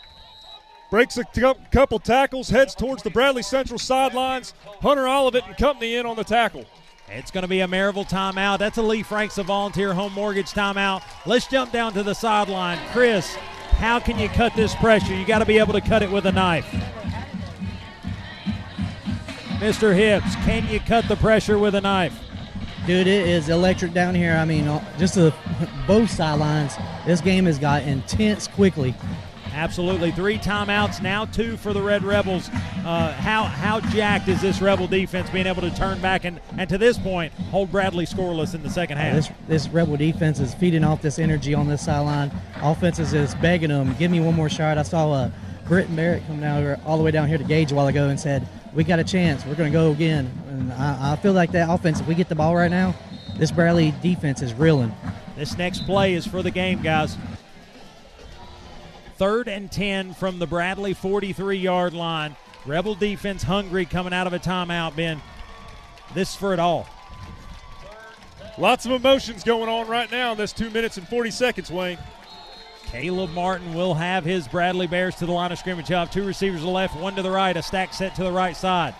Breaks a couple tackles, heads towards the Bradley Central sidelines. Hunter Olivet and company in on the tackle. It's going to be a Maryville timeout. That's a Lee Franks of Volunteer Home Mortgage timeout. Let's jump down to the sideline. Chris, how can you cut this pressure? You got to be able to cut it with a knife. Mr. Hipps, can you cut the pressure with a knife? Dude, it is electric down here. I mean, just both sidelines. This game has got intense quickly. Absolutely. 3 timeouts, now 2 for the Red Rebels. How jacked is this Rebel defense being able to turn back and to this point, hold Bradley scoreless in the second half? This Rebel defense is feeding off this energy on this sideline. Offense is just begging them, give me one more shot. I saw Britton Barrett come down all the way down here to Gage a while ago and said, we got a chance. We're going to go again. And I feel like that offense, if we get the ball right now, this Bradley defense is reeling. This next play is for the game, guys. 3rd and 10 from the Bradley 43-yard line. Rebel defense hungry coming out of a timeout, Ben. This for it all. Lots of emotions going on right now in this 2 minutes and 40 seconds, Wayne. Caleb Martin will have his Bradley Bears to the line of scrimmage. He'll have 2 receivers to the left, 1 to the right, a stack set to the right side.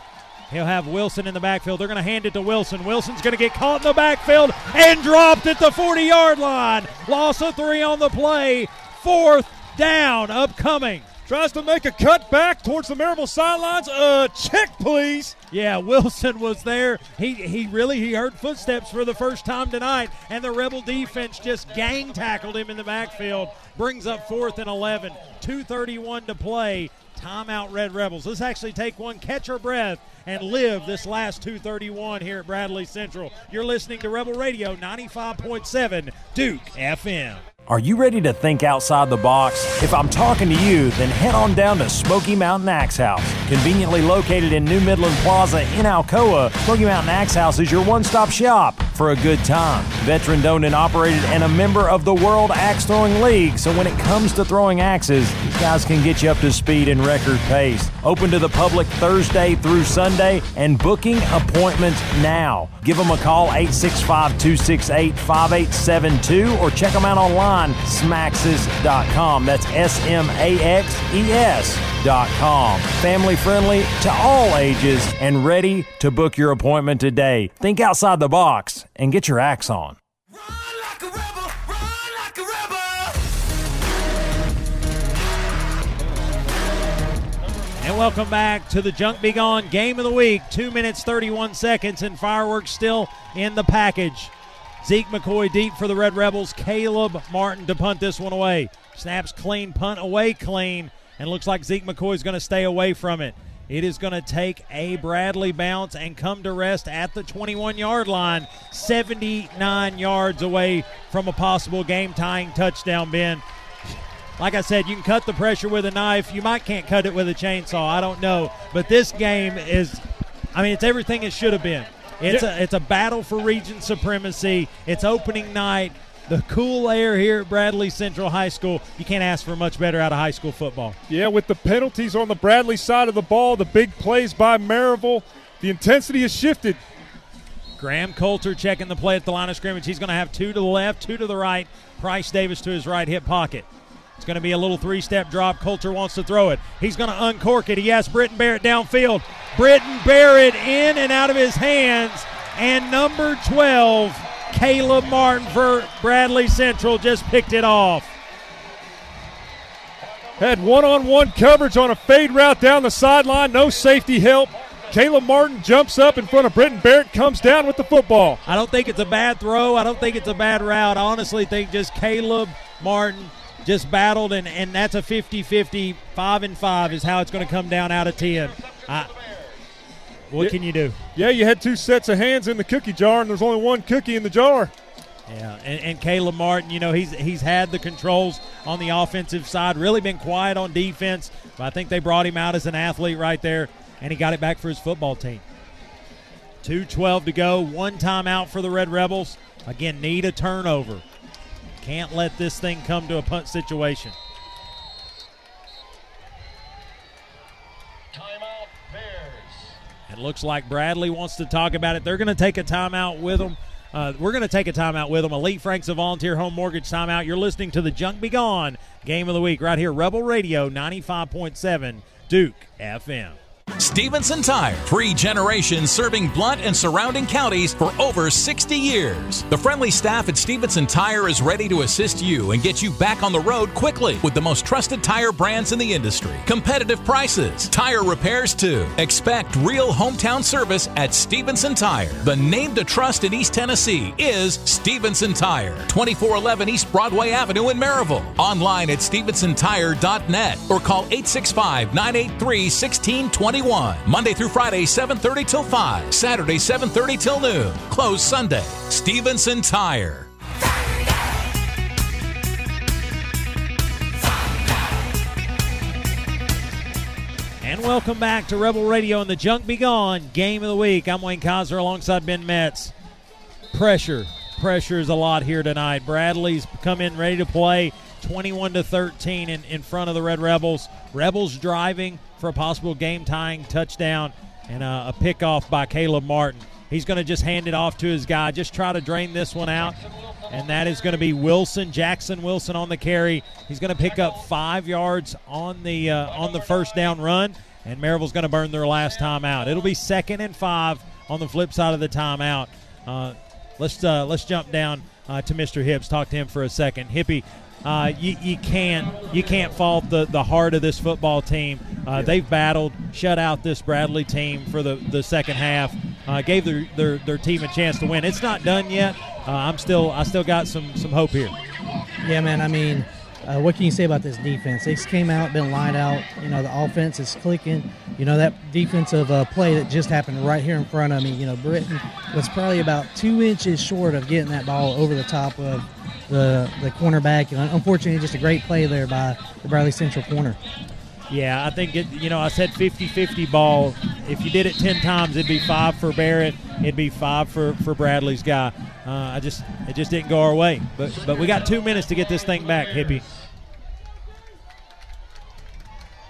He'll have Wilson in the backfield. They're going to hand it to Wilson. Wilson's going to get caught in the backfield and dropped at the 40-yard line. Loss of 3 on the play. 4th down upcoming. Tries to make a cut back towards the Maryville sidelines. Check, please. Yeah, Wilson was there. He heard footsteps for the first time tonight, and the Rebel defense just gang tackled him in the backfield. Brings up 4th and 11. 2:31 to play. Timeout, Red Rebels. Let's actually take one, catch our breath, and live this last 2:31 here at Bradley Central. You're listening to Rebel Radio 95.7 Duke FM. Are you ready to think outside the box? If I'm talking to you, then head on down to Smoky Mountain Axe House. Conveniently located in New Midland Plaza in Alcoa, Smoky Mountain Axe House is your one-stop shop for a good time. Veteran-owned and operated and a member of the World Axe Throwing League, so when it comes to throwing axes, these guys can get you up to speed in record pace. Open to the public Thursday through Sunday and booking appointments now. Give them a call, 865-268-5872, or check them out online. Smaxes.com. That's SMAXES.com. Family friendly to all ages and ready to book your appointment today. Think outside the box and get your axe on. Run like a rebel, run like a rebel. And welcome back to the Junk Be Gone Game of the Week. 2 minutes, 31 seconds, and fireworks still in the package. Zeke McCoy deep for the Red Rebels. Caleb Martin to punt this one away. Snaps clean, punt away clean, and looks like Zeke McCoy is going to stay away from it. It is going to take a Bradley bounce and come to rest at the 21-yard line, 79 yards away from a possible game-tying touchdown, Ben. Like I said, you can cut the pressure with a knife. You might can't cut it with a chainsaw. I don't know. But this game is, I mean, it's everything it should have been. It's a battle for region supremacy. It's opening night. The cool air here at Bradley Central High School. You can't ask for much better out of high school football. Yeah, with the penalties on the Bradley side of the ball, the big plays by Maryville, the intensity has shifted. Graham Coulter checking the play at the line of scrimmage. He's going to have 2 to the left, 2 to the right. Price Davis to his right hip pocket. It's going to be a little 3-step drop. Coulter wants to throw it. He's going to uncork it. He has Britton Barrett downfield. Britton Barrett in and out of his hands. And number 12, Caleb Martin for Bradley Central, just picked it off. Had one-on-one coverage on a fade route down the sideline. No safety help. Caleb Martin jumps up in front of Britton Barrett, comes down with the football. I don't think it's a bad throw. I don't think it's a bad route. I honestly think just Caleb Martin just battled, and that's a 50-50, 5-5 is how it's going to come down out of 10. What can you do? Yeah, you had 2 sets of hands in the cookie jar, and there's only 1 cookie in the jar. Yeah, and Caleb Martin, you know, he's had the controls on the offensive side, really been quiet on defense, but I think they brought him out as an athlete right there, and he got it back for his football team. 2:12 to go, 1 timeout for the Red Rebels. Again, need a turnover. Can't let this thing come to a punt situation. Timeout, Bears. It looks like Bradley wants to talk about it. They're going to take a timeout with them. We're going to take a timeout with them. Elite Franks, a volunteer home mortgage timeout. You're listening to the Junk Be Gone Game of the Week right here, Rebel Radio 95.7 Duke FM. Stevenson Tire, 3 generations serving Blount and surrounding counties for over 60 years. The friendly staff at Stevenson Tire is ready to assist you and get you back on the road quickly with the most trusted tire brands in the industry. Competitive prices, tire repairs too. Expect real hometown service at Stevenson Tire. The name to trust in East Tennessee is Stevenson Tire, 2411 East Broadway Avenue in Maryville. Online at StevensonTire.net or call 865-983-1620. Monday through Friday, 7:30 till 5. Saturday, 7:30 till noon. Closed Sunday. Stevenson Tire. And welcome back to Rebel Radio and the Junk Be Gone Game of the Week. I'm Wayne Kaiser alongside Ben Metz. Pressure. Pressure is a lot here tonight. Bradley's come in ready to play. 21-13 in front of the Red Rebels. Rebels driving for a possible game-tying touchdown and a pickoff by Caleb Martin. He's going to just hand it off to his guy, just try to drain this one out, and that is going to be Wilson, Jackson Wilson on the carry. He's going to pick up 5 yards on the first down run, and Maryville's going to burn their last timeout. It'll be 2nd and 5 on the flip side of the timeout. Let's jump down to Mr. Hipps, talk to him for a second. Hippie, you can't fault the heart of this football team. They've battled, shut out this Bradley team for the second half, gave their team a chance to win. It's not done yet. I still got some hope here. Yeah, man. I mean, what can you say about this defense? They came out, been lined out. You know, the offense is clicking. You know, that defensive play that just happened right here in front of me. You know, Britton was probably about 2 inches short of getting that ball over the top of the cornerback. And unfortunately, just a great play there by the Bradley Central corner. Yeah, I think, I said 50-50 ball. If you did it 10 times, it'd be 5 for Barrett. It'd be 5 for Bradley's guy. It just didn't go our way. But we got 2 minutes to get this thing back, Hippie.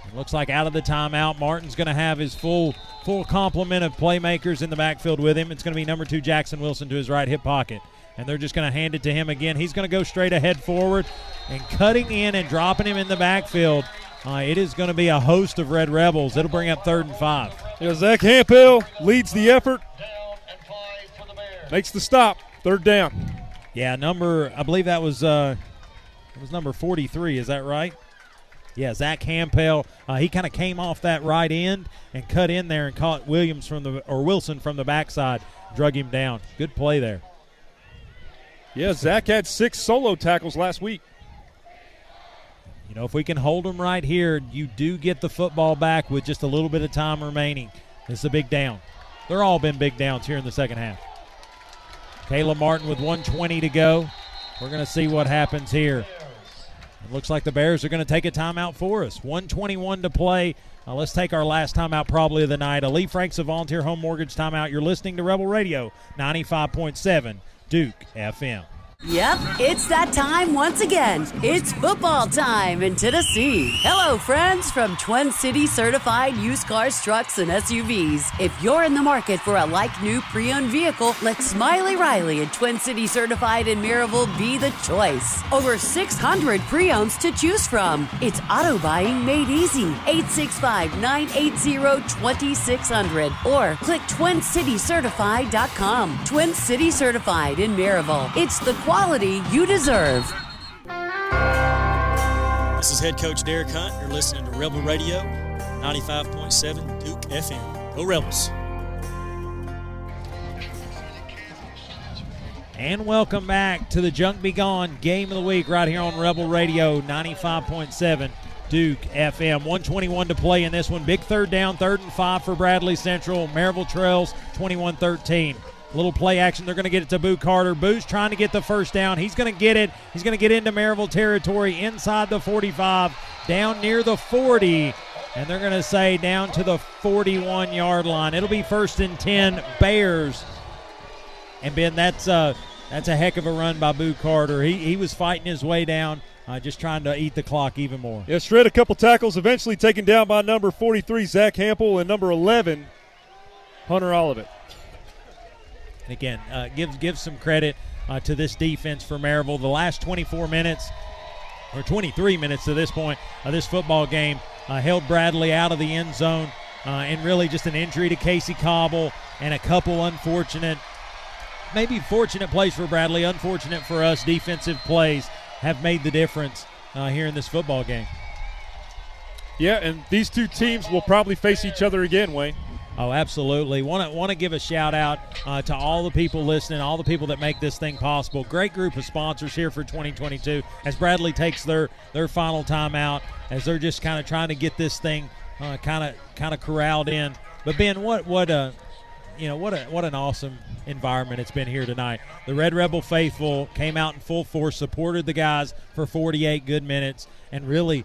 It looks like out of the timeout, Martin's going to have his full complement of playmakers in the backfield with him. It's going to be number 2 Jackson Wilson to his right hip pocket. And they're just going to hand it to him again. He's going to go straight ahead forward and cutting in and dropping him in the backfield. It is going to be a host of Red Rebels. It'll bring up 3rd and 5. Here, Zach Hampel leads the effort. Makes the stop. 3rd down. Yeah, I believe that was number 43. Is that right? Yeah, Zach Hampel. He kind of came off that right end and cut in there and caught Wilson from the backside, drug him down. Good play there. Yeah, Zach had 6 solo tackles last week. You know, if we can hold them right here, you do get the football back with just a little bit of time remaining. It's a big down. They're all been big downs here in the second half. Caleb Martin with 1:20 to go. We're going to see what happens here. It looks like the Bears are going to take a timeout for us. 1:21 to play. Let's take our last timeout probably of the night. Lee Franks, a volunteer home mortgage timeout. You're listening to Rebel Radio 95.7. Duke FM. Yep, it's that time once again. It's football time in Tennessee. Hello, friends from Twin City Certified Used Cars, Trucks, and SUVs. If you're in the market for a like-new pre-owned vehicle, let Smiley Riley and Twin City Certified in Maryville be the choice. Over 600 pre-owns to choose from. It's auto buying made easy. 865-980-2600 or click TwinCityCertified.com. Twin City Certified in Maryville. It's the quality you deserve. This is head coach Derek Hunt. You're listening to Rebel Radio 95.7 Duke FM. Go Rebels. And welcome back to the Junk Be Gone Game of the Week right here on Rebel Radio 95.7 Duke FM. 1:21 to play in this one. Big 3rd down, 3rd and 5 for Bradley Central. Maryville trails 21-13. Little play action. They're going to get it to Boo Carter. Boo's trying to get the 1st down. He's going to get it. He's going to get into Maryville territory inside the 45, down near the 40, and they're going to say down to the 41-yard line. It'll be 1st and 10 Bears. And, Ben, that's a heck of a run by Boo Carter. He was fighting his way down, just trying to eat the clock even more. Yeah, shred a couple tackles, eventually taken down by number 43, Zach Hampel, and number 11, Hunter Olivet. And again, give some credit to this defense for Maryville. The last 24 minutes or 23 minutes to this point of this football game held Bradley out of the end zone, and really just an injury to Casey Cobble and a couple unfortunate, maybe fortunate plays for Bradley, unfortunate for us, defensive plays have made the difference here in this football game. Yeah, and these two teams will probably face each other again, Wayne. Oh, absolutely. Want to give a shout-out to all the people listening, all the people that make this thing possible. Great group of sponsors here for 2022 as Bradley takes their final time out, as they're just kind of trying to get this thing kind of corralled in. But, Ben, what an awesome environment it's been here tonight. The Red Rebel faithful came out in full force, supported the guys for 48 good minutes, and really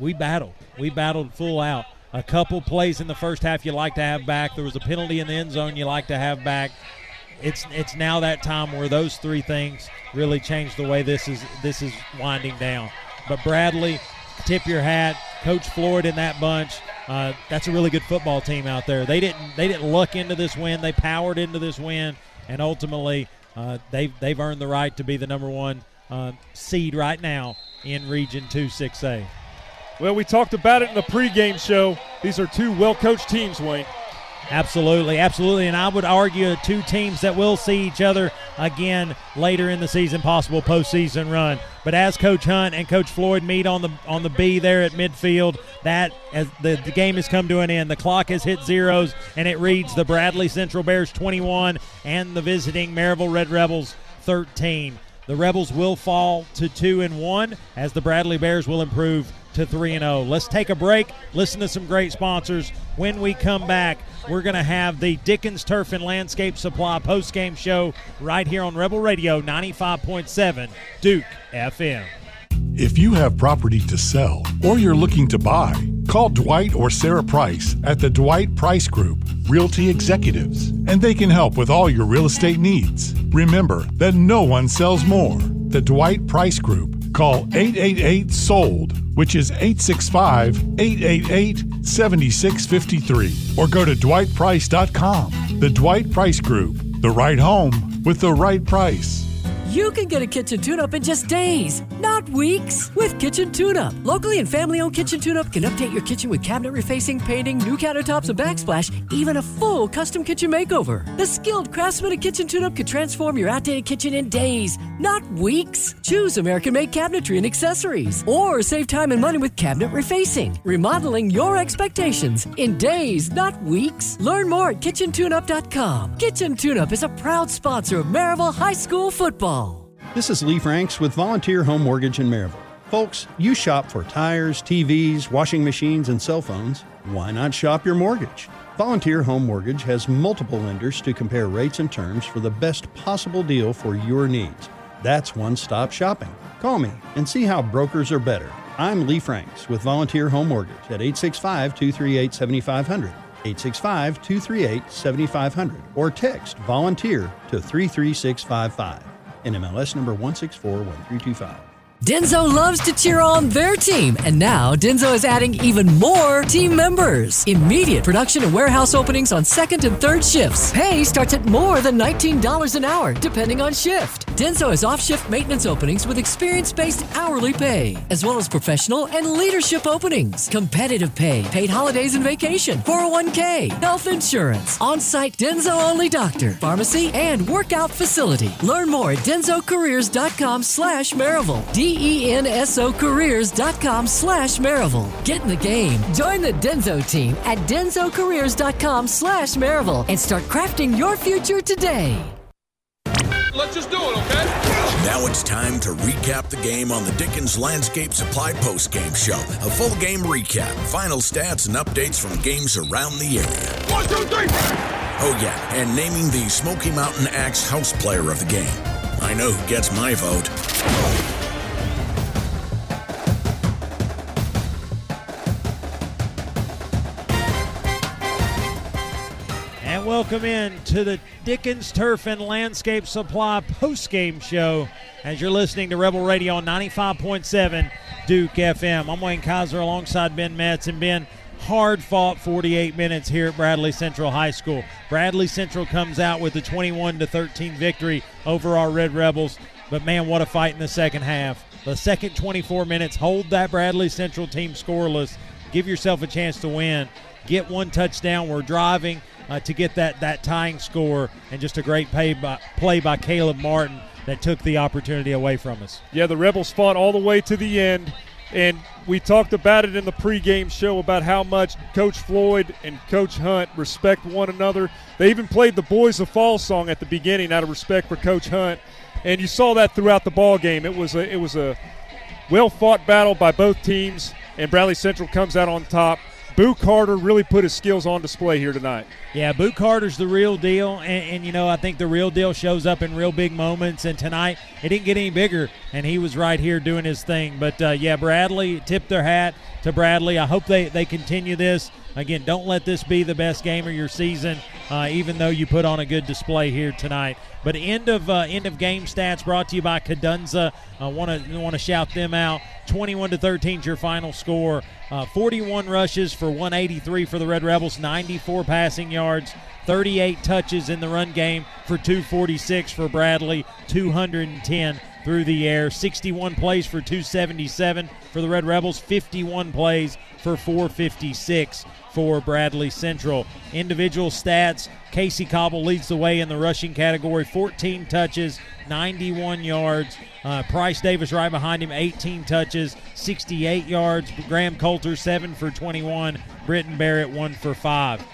we battled. We battled full out. A couple plays in the first half you like to have back. There was a penalty in the end zone you like to have back. It's now that time where those three things really change the way this is winding down. But Bradley, tip your hat, Coach Floyd and that bunch. That's a really good football team out there. They didn't luck into this win. They powered into this win, and ultimately they've earned the right to be the number one seed right now in Region 2 6A. Well, we talked about it in the pregame show. These are two well-coached teams, Wayne. Absolutely, absolutely. And I would argue two teams that will see each other again later in the season, possible postseason run. But as Coach Hunt and Coach Floyd meet on the B there at midfield, that as the game has come to an end. The clock has hit zeros, and it reads the Bradley Central Bears 21 and the visiting Maryville Red Rebels 13. The Rebels will fall to 2-1 as the Bradley Bears will improve to 3-0. Let's take a break, listen to some great sponsors. When we come back, we're going to have the Dickens Turf and Landscape Supply postgame show right here on Rebel Radio 95.7 Duke FM. If you have property to sell or you're looking to buy, call Dwight or Sarah Price at the Dwight Price Group Realty Executives, and they can help with all your real estate needs. Remember that no one sells more. The Dwight Price Group. Call 888-SOLD, which is 865-888-7653, or go to dwightprice.com. The Dwight Price Group, the right home with the right price. You can get a kitchen tune-up in just days, not weeks, with Kitchen Tune-Up. Locally and family-owned Kitchen Tune-Up can update your kitchen with cabinet refacing, painting, new countertops and backsplash, even a full custom kitchen makeover. The skilled craftsmen at Kitchen Tune-Up could transform your outdated kitchen in days, not weeks. Choose American-made cabinetry and accessories, or save time and money with cabinet refacing, remodeling your expectations in days, not weeks. Learn more at KitchenTuneUp.com. Kitchen Tune-Up is a proud sponsor of Maryville High School football. This is Lee Franks with Volunteer Home Mortgage in Maryville. Folks, you shop for tires, TVs, washing machines, and cell phones. Why not shop your mortgage? Volunteer Home Mortgage has multiple lenders to compare rates and terms for the best possible deal for your needs. That's one-stop shopping. Call me and see how brokers are better. I'm Lee Franks with Volunteer Home Mortgage at 865-238-7500, 865-238-7500, or text VOLUNTEER to 33655. NMLS number 1641325. Denso loves to cheer on their team, and now Denso is adding even more team members. Immediate production and warehouse openings on second and third shifts. Pay starts at more than $19 an hour, depending on shift. Denso has off-shift maintenance openings with experience-based hourly pay, as well as professional and leadership openings, competitive pay, paid holidays and vacation, 401k, health insurance, on-site Denso-only doctor, pharmacy, and workout facility. Learn more at densocareers.com/Maryville. densocareers.com/Maryville. Get in the game. Join the Denso team at densocareers.com/Maryville and start crafting your future today. Let's just do it, okay? Now it's time to recap the game on the Dickens Landscape Supply post-game show. A full game recap, final stats, and updates from games around the area. 1, 2, 3! Oh yeah, and naming the Smoky Mountain Axe House Player of the Game. I know who gets my vote. Welcome in to the Dickens Turf and Landscape Supply postgame show as you're listening to Rebel Radio on 95.7 Duke FM. I'm Wayne Kaiser alongside Ben Metz. And Ben, hard-fought 48 minutes here at Bradley Central High School. Bradley Central comes out with a 21-13 victory over our Red Rebels. But, man, what a fight in the second half. The second 24 minutes, hold that Bradley Central team scoreless. Give yourself a chance to win. Get one touchdown. We're driving to get that tying score, and just a great play by Caleb Martin that took the opportunity away from us. Yeah, the Rebels fought all the way to the end, and we talked about it in the pregame show about how much Coach Floyd and Coach Hunt respect one another. They even played the Boys of Fall song at the beginning out of respect for Coach Hunt, and you saw that throughout the ball game. It was a well-fought battle by both teams, and Bradley Central comes out on top. Boo Carter really put his skills on display here tonight. Yeah, Boo Carter's the real deal, and you know, I think the real deal shows up in real big moments, and tonight it didn't get any bigger, and he was right here doing his thing. But, yeah, Bradley, tipped their hat to Bradley. I hope they continue this. Again, don't let this be the best game of your season, even though you put on a good display here tonight. But end of game stats brought to you by Cadunza. I want to shout them out. 21-13 is your final score. 41 rushes for 183 for the Red Rebels, 94 passing yards, 38 touches in the run game for 246 for Bradley, 210 through the air, 61 plays for 277 for the Red Rebels, 51 plays for 456 for Bradley Central. Individual stats, Casey Cobble leads the way in the rushing category, 14 touches, 91 yards. Price Davis right behind him, 18 touches, 68 yards. Graham Coulter, 7 for 21. Britton Barrett, 1 for 5.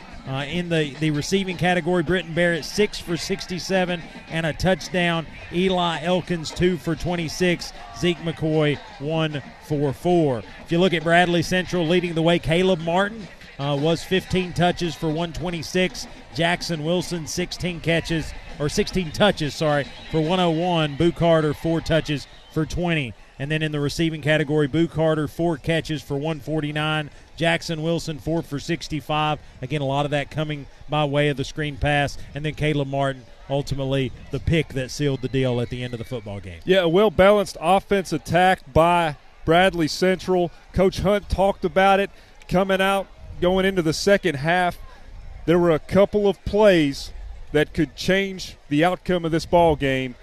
In the receiving category, Britton Barrett, 6 for 67 and a touchdown. Eli Elkins, 2 for 26. Zeke McCoy, 1 for 4. If you look at Bradley Central leading the way, Caleb Martin was 15 touches for 126. Jackson Wilson, 16 touches, for 101. Boo Carter, 4 touches for 20. And then in the receiving category, Boo Carter, 4 catches for 149. Jackson Wilson, 4 for 65. Again, a lot of that coming by way of the screen pass. And then Caleb Martin, ultimately the pick that sealed the deal at the end of the football game. Yeah, a well-balanced offense attack by Bradley Central. Coach Hunt talked about it coming out, going into the second half. There were a couple of plays that could change the outcome of this ball game.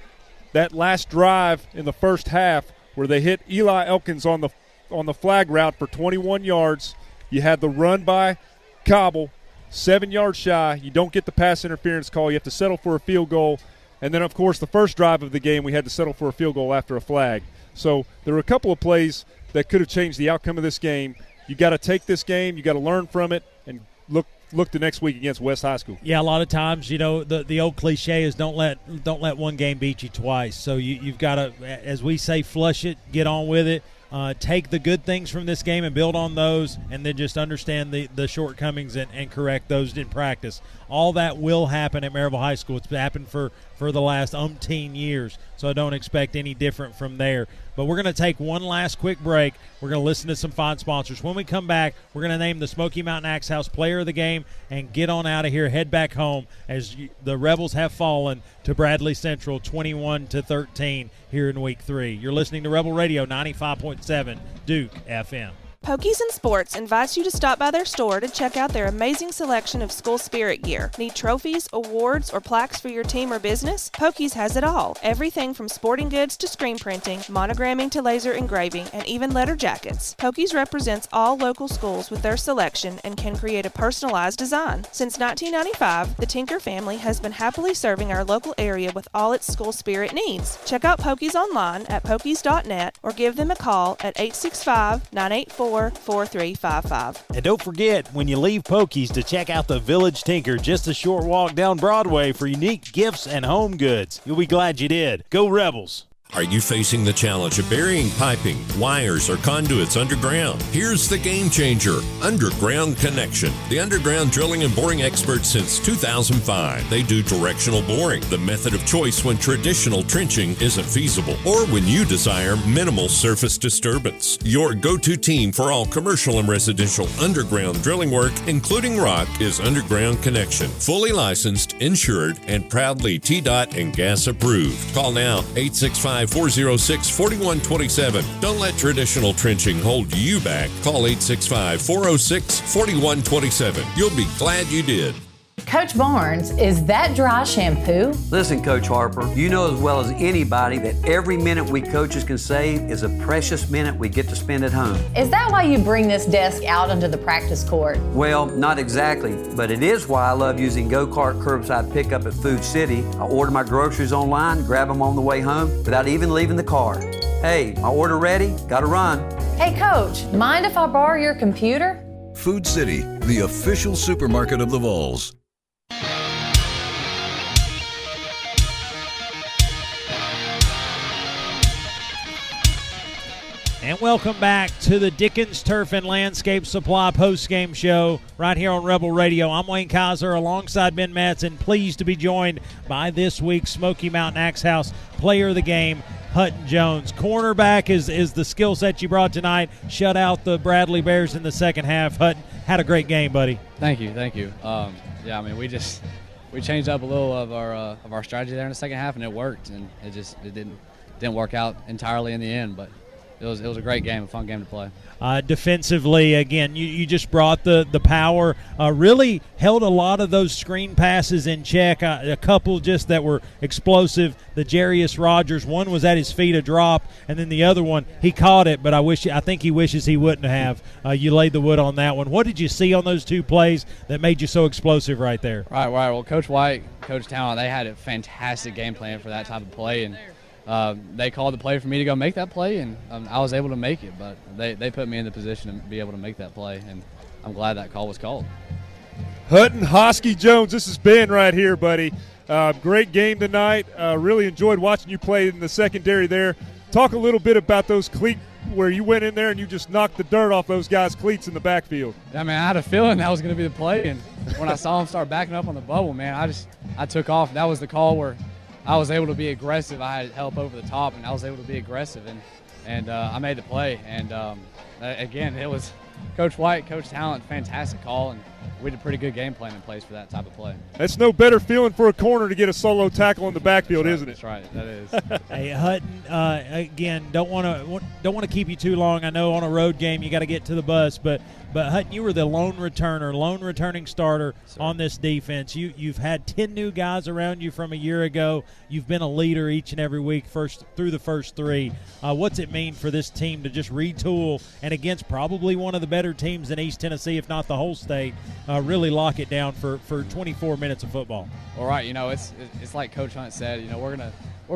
That last drive in the first half where they hit Eli Elkins on the flag route for 21 yards. You had the run by Cobble, 7 yards shy. You don't get the pass interference call. You have to settle for a field goal. And then, of course, the first drive of the game, we had to settle for a field goal after a flag. So there were a couple of plays that could have changed the outcome of this game. You got to take this game. You got to learn from it and look to next week against West High School. Yeah, a lot of times, you know, the old cliche is don't let one game beat you twice. So you've got to, as we say, flush it, get on with it, take the good things from this game and build on those, and then just understand the shortcomings and correct those in practice. All that will happen at Maryville High School. It's happened for the last umpteen years, so I don't expect any different from there. But we're going to take one last quick break. We're going to listen to some fine sponsors. When we come back, we're going to name the Smoky Mountain Axe House player of the game and get on out of here, head back home as the Rebels have fallen to Bradley Central 21-13 here in Week 3. You're listening to Rebel Radio 95.7 Duke FM. Pokies and Sports invites you to stop by their store to check out their amazing selection of school spirit gear. Need trophies, awards, or plaques for your team or business? Pokies has it all. Everything from sporting goods to screen printing, monogramming to laser engraving, and even letter jackets. Pokies represents all local schools with their selection and can create a personalized design. Since 1995, the Tinker family has been happily serving our local area with all its school spirit needs. Check out Pokies online at pokies.net or give them a call at 865-984-4355. And don't forget, when you leave Pokies, to check out the Village Tinker, just a short walk down Broadway, for unique gifts and home goods. You'll be glad you did. Go Rebels! Are you facing the challenge of burying piping, wires, or conduits underground? Here's the game changer, Underground Connection. The underground drilling and boring experts since 2005. They do directional boring, the method of choice when traditional trenching isn't feasible or when you desire minimal surface disturbance. Your go-to team for all commercial and residential underground drilling work, including rock, is Underground Connection. Fully licensed, insured, and proudly TDOT and GAS approved. Call now, 865 865-406-4127. Don't let traditional trenching hold you back. Call 865-406-4127. You'll be glad you did. Coach Barnes, is that dry shampoo? Listen, Coach Harper, you know as well as anybody that every minute we coaches can save is a precious minute we get to spend at home. Is that why you bring this desk out into the practice court? Well, not exactly, but it is why I love using Go-Kart curbside pickup at Food City. I order my groceries online, grab them on the way home without even leaving the car. Hey, my order ready? Gotta run. Hey, Coach, mind if I borrow your computer? Food City, the official supermarket of the Vols. And welcome back to the Dickens Turf and Landscape Supply postgame show right here on Rebel Radio. I'm Wayne Kaiser alongside Ben Metz, and pleased to be joined by this week's Smoky Mountain Axe House Player of the Game, Hutton Jones. Cornerback is the skill set you brought tonight. Shut out the Bradley Bears in the second half. Hutton, had a great game, buddy. Thank you. Yeah, I mean, we changed up a little of our strategy there in the second half, and it worked. And it didn't work out entirely in the end, but. It was a great game, a fun game to play. Defensively, again, you just brought the power. Really held a lot of those screen passes in check. A couple just that were explosive. The Jarius Rogers, one was at his feet, a drop, and then the other one, he caught it, but I think he wishes he wouldn't have. You laid the wood on that one. What did you see on those two plays that made you so explosive right there? Right. Well, Coach White, Coach Talon, they had a fantastic game plan for that type of play, and they called the play for me to go make that play, and I was able to make it, but they put me in the position to be able to make that play, and I'm glad that call was called. Hutton Hosky Jones, this is Ben right here, buddy. Great game tonight. Really enjoyed watching you play in the secondary there. Talk a little bit about those cleats where you went in there and you just knocked the dirt off those guys' cleats in the backfield. I mean, I had a feeling that was going to be the play, and when I saw him start backing up on the bubble, man, I took off. That was the call where I was able to be aggressive. I had help over the top, and I was able to be aggressive, and I made the play. And, again, it was Coach White, Coach Talent, fantastic call, and we had a pretty good game plan in place for that type of play. That's no better feeling for a corner to get a solo tackle in the backfield, right, isn't it? That's right, that is. Hey, Hutton, again, don't want to keep you too long. I know on a road game you got to get to the bus, but Hutton, you were the lone returning starter on this defense. You've had 10 new guys around you from a year ago. You've been a leader each and every week through the first three. What's it mean for this team to just retool and against probably one of the better teams in East Tennessee, if not the whole state, really lock it down for 24 minutes of football? All right, you know, it's like Coach Hunt said, you know, we're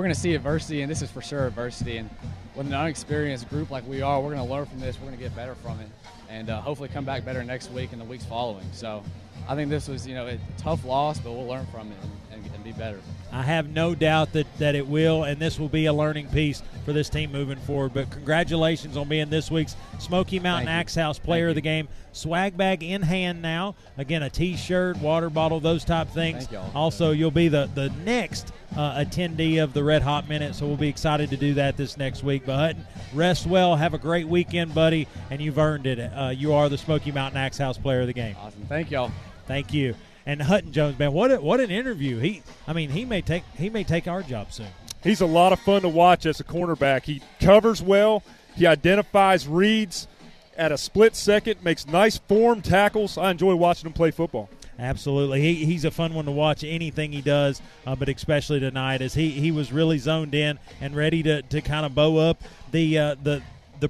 gonna see adversity, and this is for sure adversity. And with an unexperienced group like we are, we're gonna learn from this. We're gonna get better from it, and hopefully come back better next week and the weeks following. So I think this was, you know, a tough loss, but we'll learn from it and be better. I have no doubt that it will, and this will be a learning piece for this team moving forward. But congratulations on being this week's Smoky Mountain Axe House Player of the Game. Swag bag in hand now. Again, a T-shirt, water bottle, those type things. Also, you'll be the next attendee of the Red Hot Minute, so we'll be excited to do that this next week. But Hutton, rest well. Have a great weekend, buddy, and you've earned it. You are the Smoky Mountain Axe House Player of the Game. Awesome. Thank y'all. Thank you. And Hutton Jones, man, what an interview! He may take our job soon. He's a lot of fun to watch as a cornerback. He covers well. He identifies reads at a split second. Makes nice form tackles. I enjoy watching him play football. Absolutely. He's a fun one to watch, anything he does, but especially tonight as he was really zoned in and ready to kind of bow up the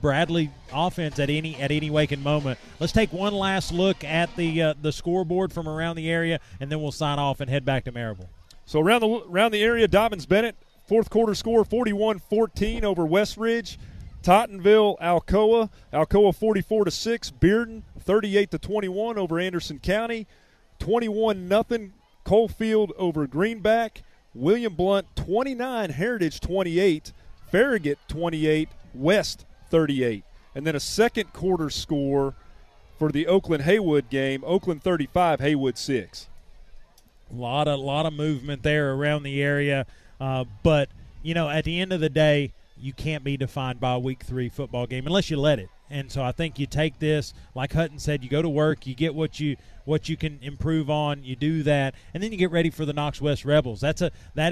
Bradley offense at any waking moment. Let's take one last look at the scoreboard from around the area, and then we'll sign off and head back to Maryville. So around the area, Dobbins Bennett, fourth quarter score 41-14 over Westridge. Tottenville, Alcoa 44-6. Bearden 38-21 over Anderson County. 21-0 Coalfield over Greenback. William Blount 29, Heritage 28, Farragut 28, West 38. And then a second quarter score for the Oakland-Haywood game, Oakland 35, Haywood 6. A lot of movement there around the area. But, you know, at the end of the day, you can't be defined by a week 3 football game unless you let it. And so I think you take this, like Hutton said, you go to work, you get what you can improve on, you do that, and then you get ready for the Knox West Rebels. That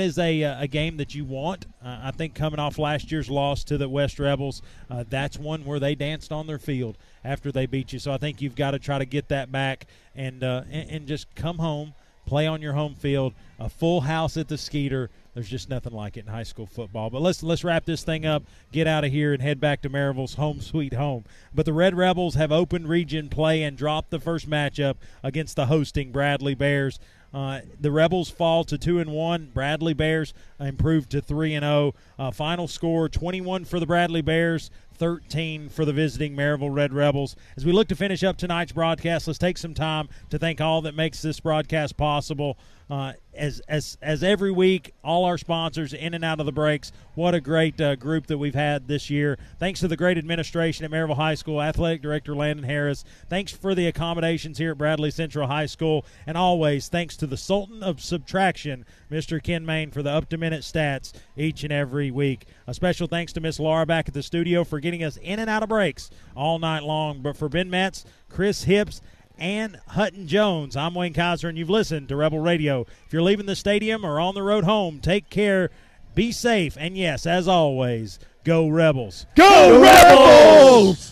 is a game that you want. I think coming off last year's loss to the West Rebels, that's one where they danced on their field after they beat you. So I think you've got to try to get that back and just come home, play on your home field, a full house at the Skeeter. There's just nothing like it in high school football. But let's wrap this thing up, get out of here, and head back to Maryville's home sweet home. But the Red Rebels have opened region play and dropped the first matchup against the hosting Bradley Bears. The Rebels fall to 2-1. Bradley Bears improved to 3-0. Final score, 21 for the Bradley Bears, 13 for the visiting Maryville Red Rebels. As we look to finish up tonight's broadcast, let's take some time to thank all that makes this broadcast possible. As every week, all our sponsors in and out of the breaks. What a great group that we've had this year. Thanks to the great administration at Maryville High School, Athletic Director Landon Harris. Thanks for the accommodations here at Bradley Central High School. And always, thanks to the Sultan of Subtraction, Mr. Ken Main, for the up-to-minute stats each and every week. A special thanks to Miss Laura back at the studio for getting us in and out of breaks all night long. But for Ben Metz, Chris Hipps, and Hutton Jones, I'm Wayne Kaiser, and you've listened to Rebel Radio. If you're leaving the stadium or on the road home, take care, be safe, and yes, as always, go Rebels. Go Rebels!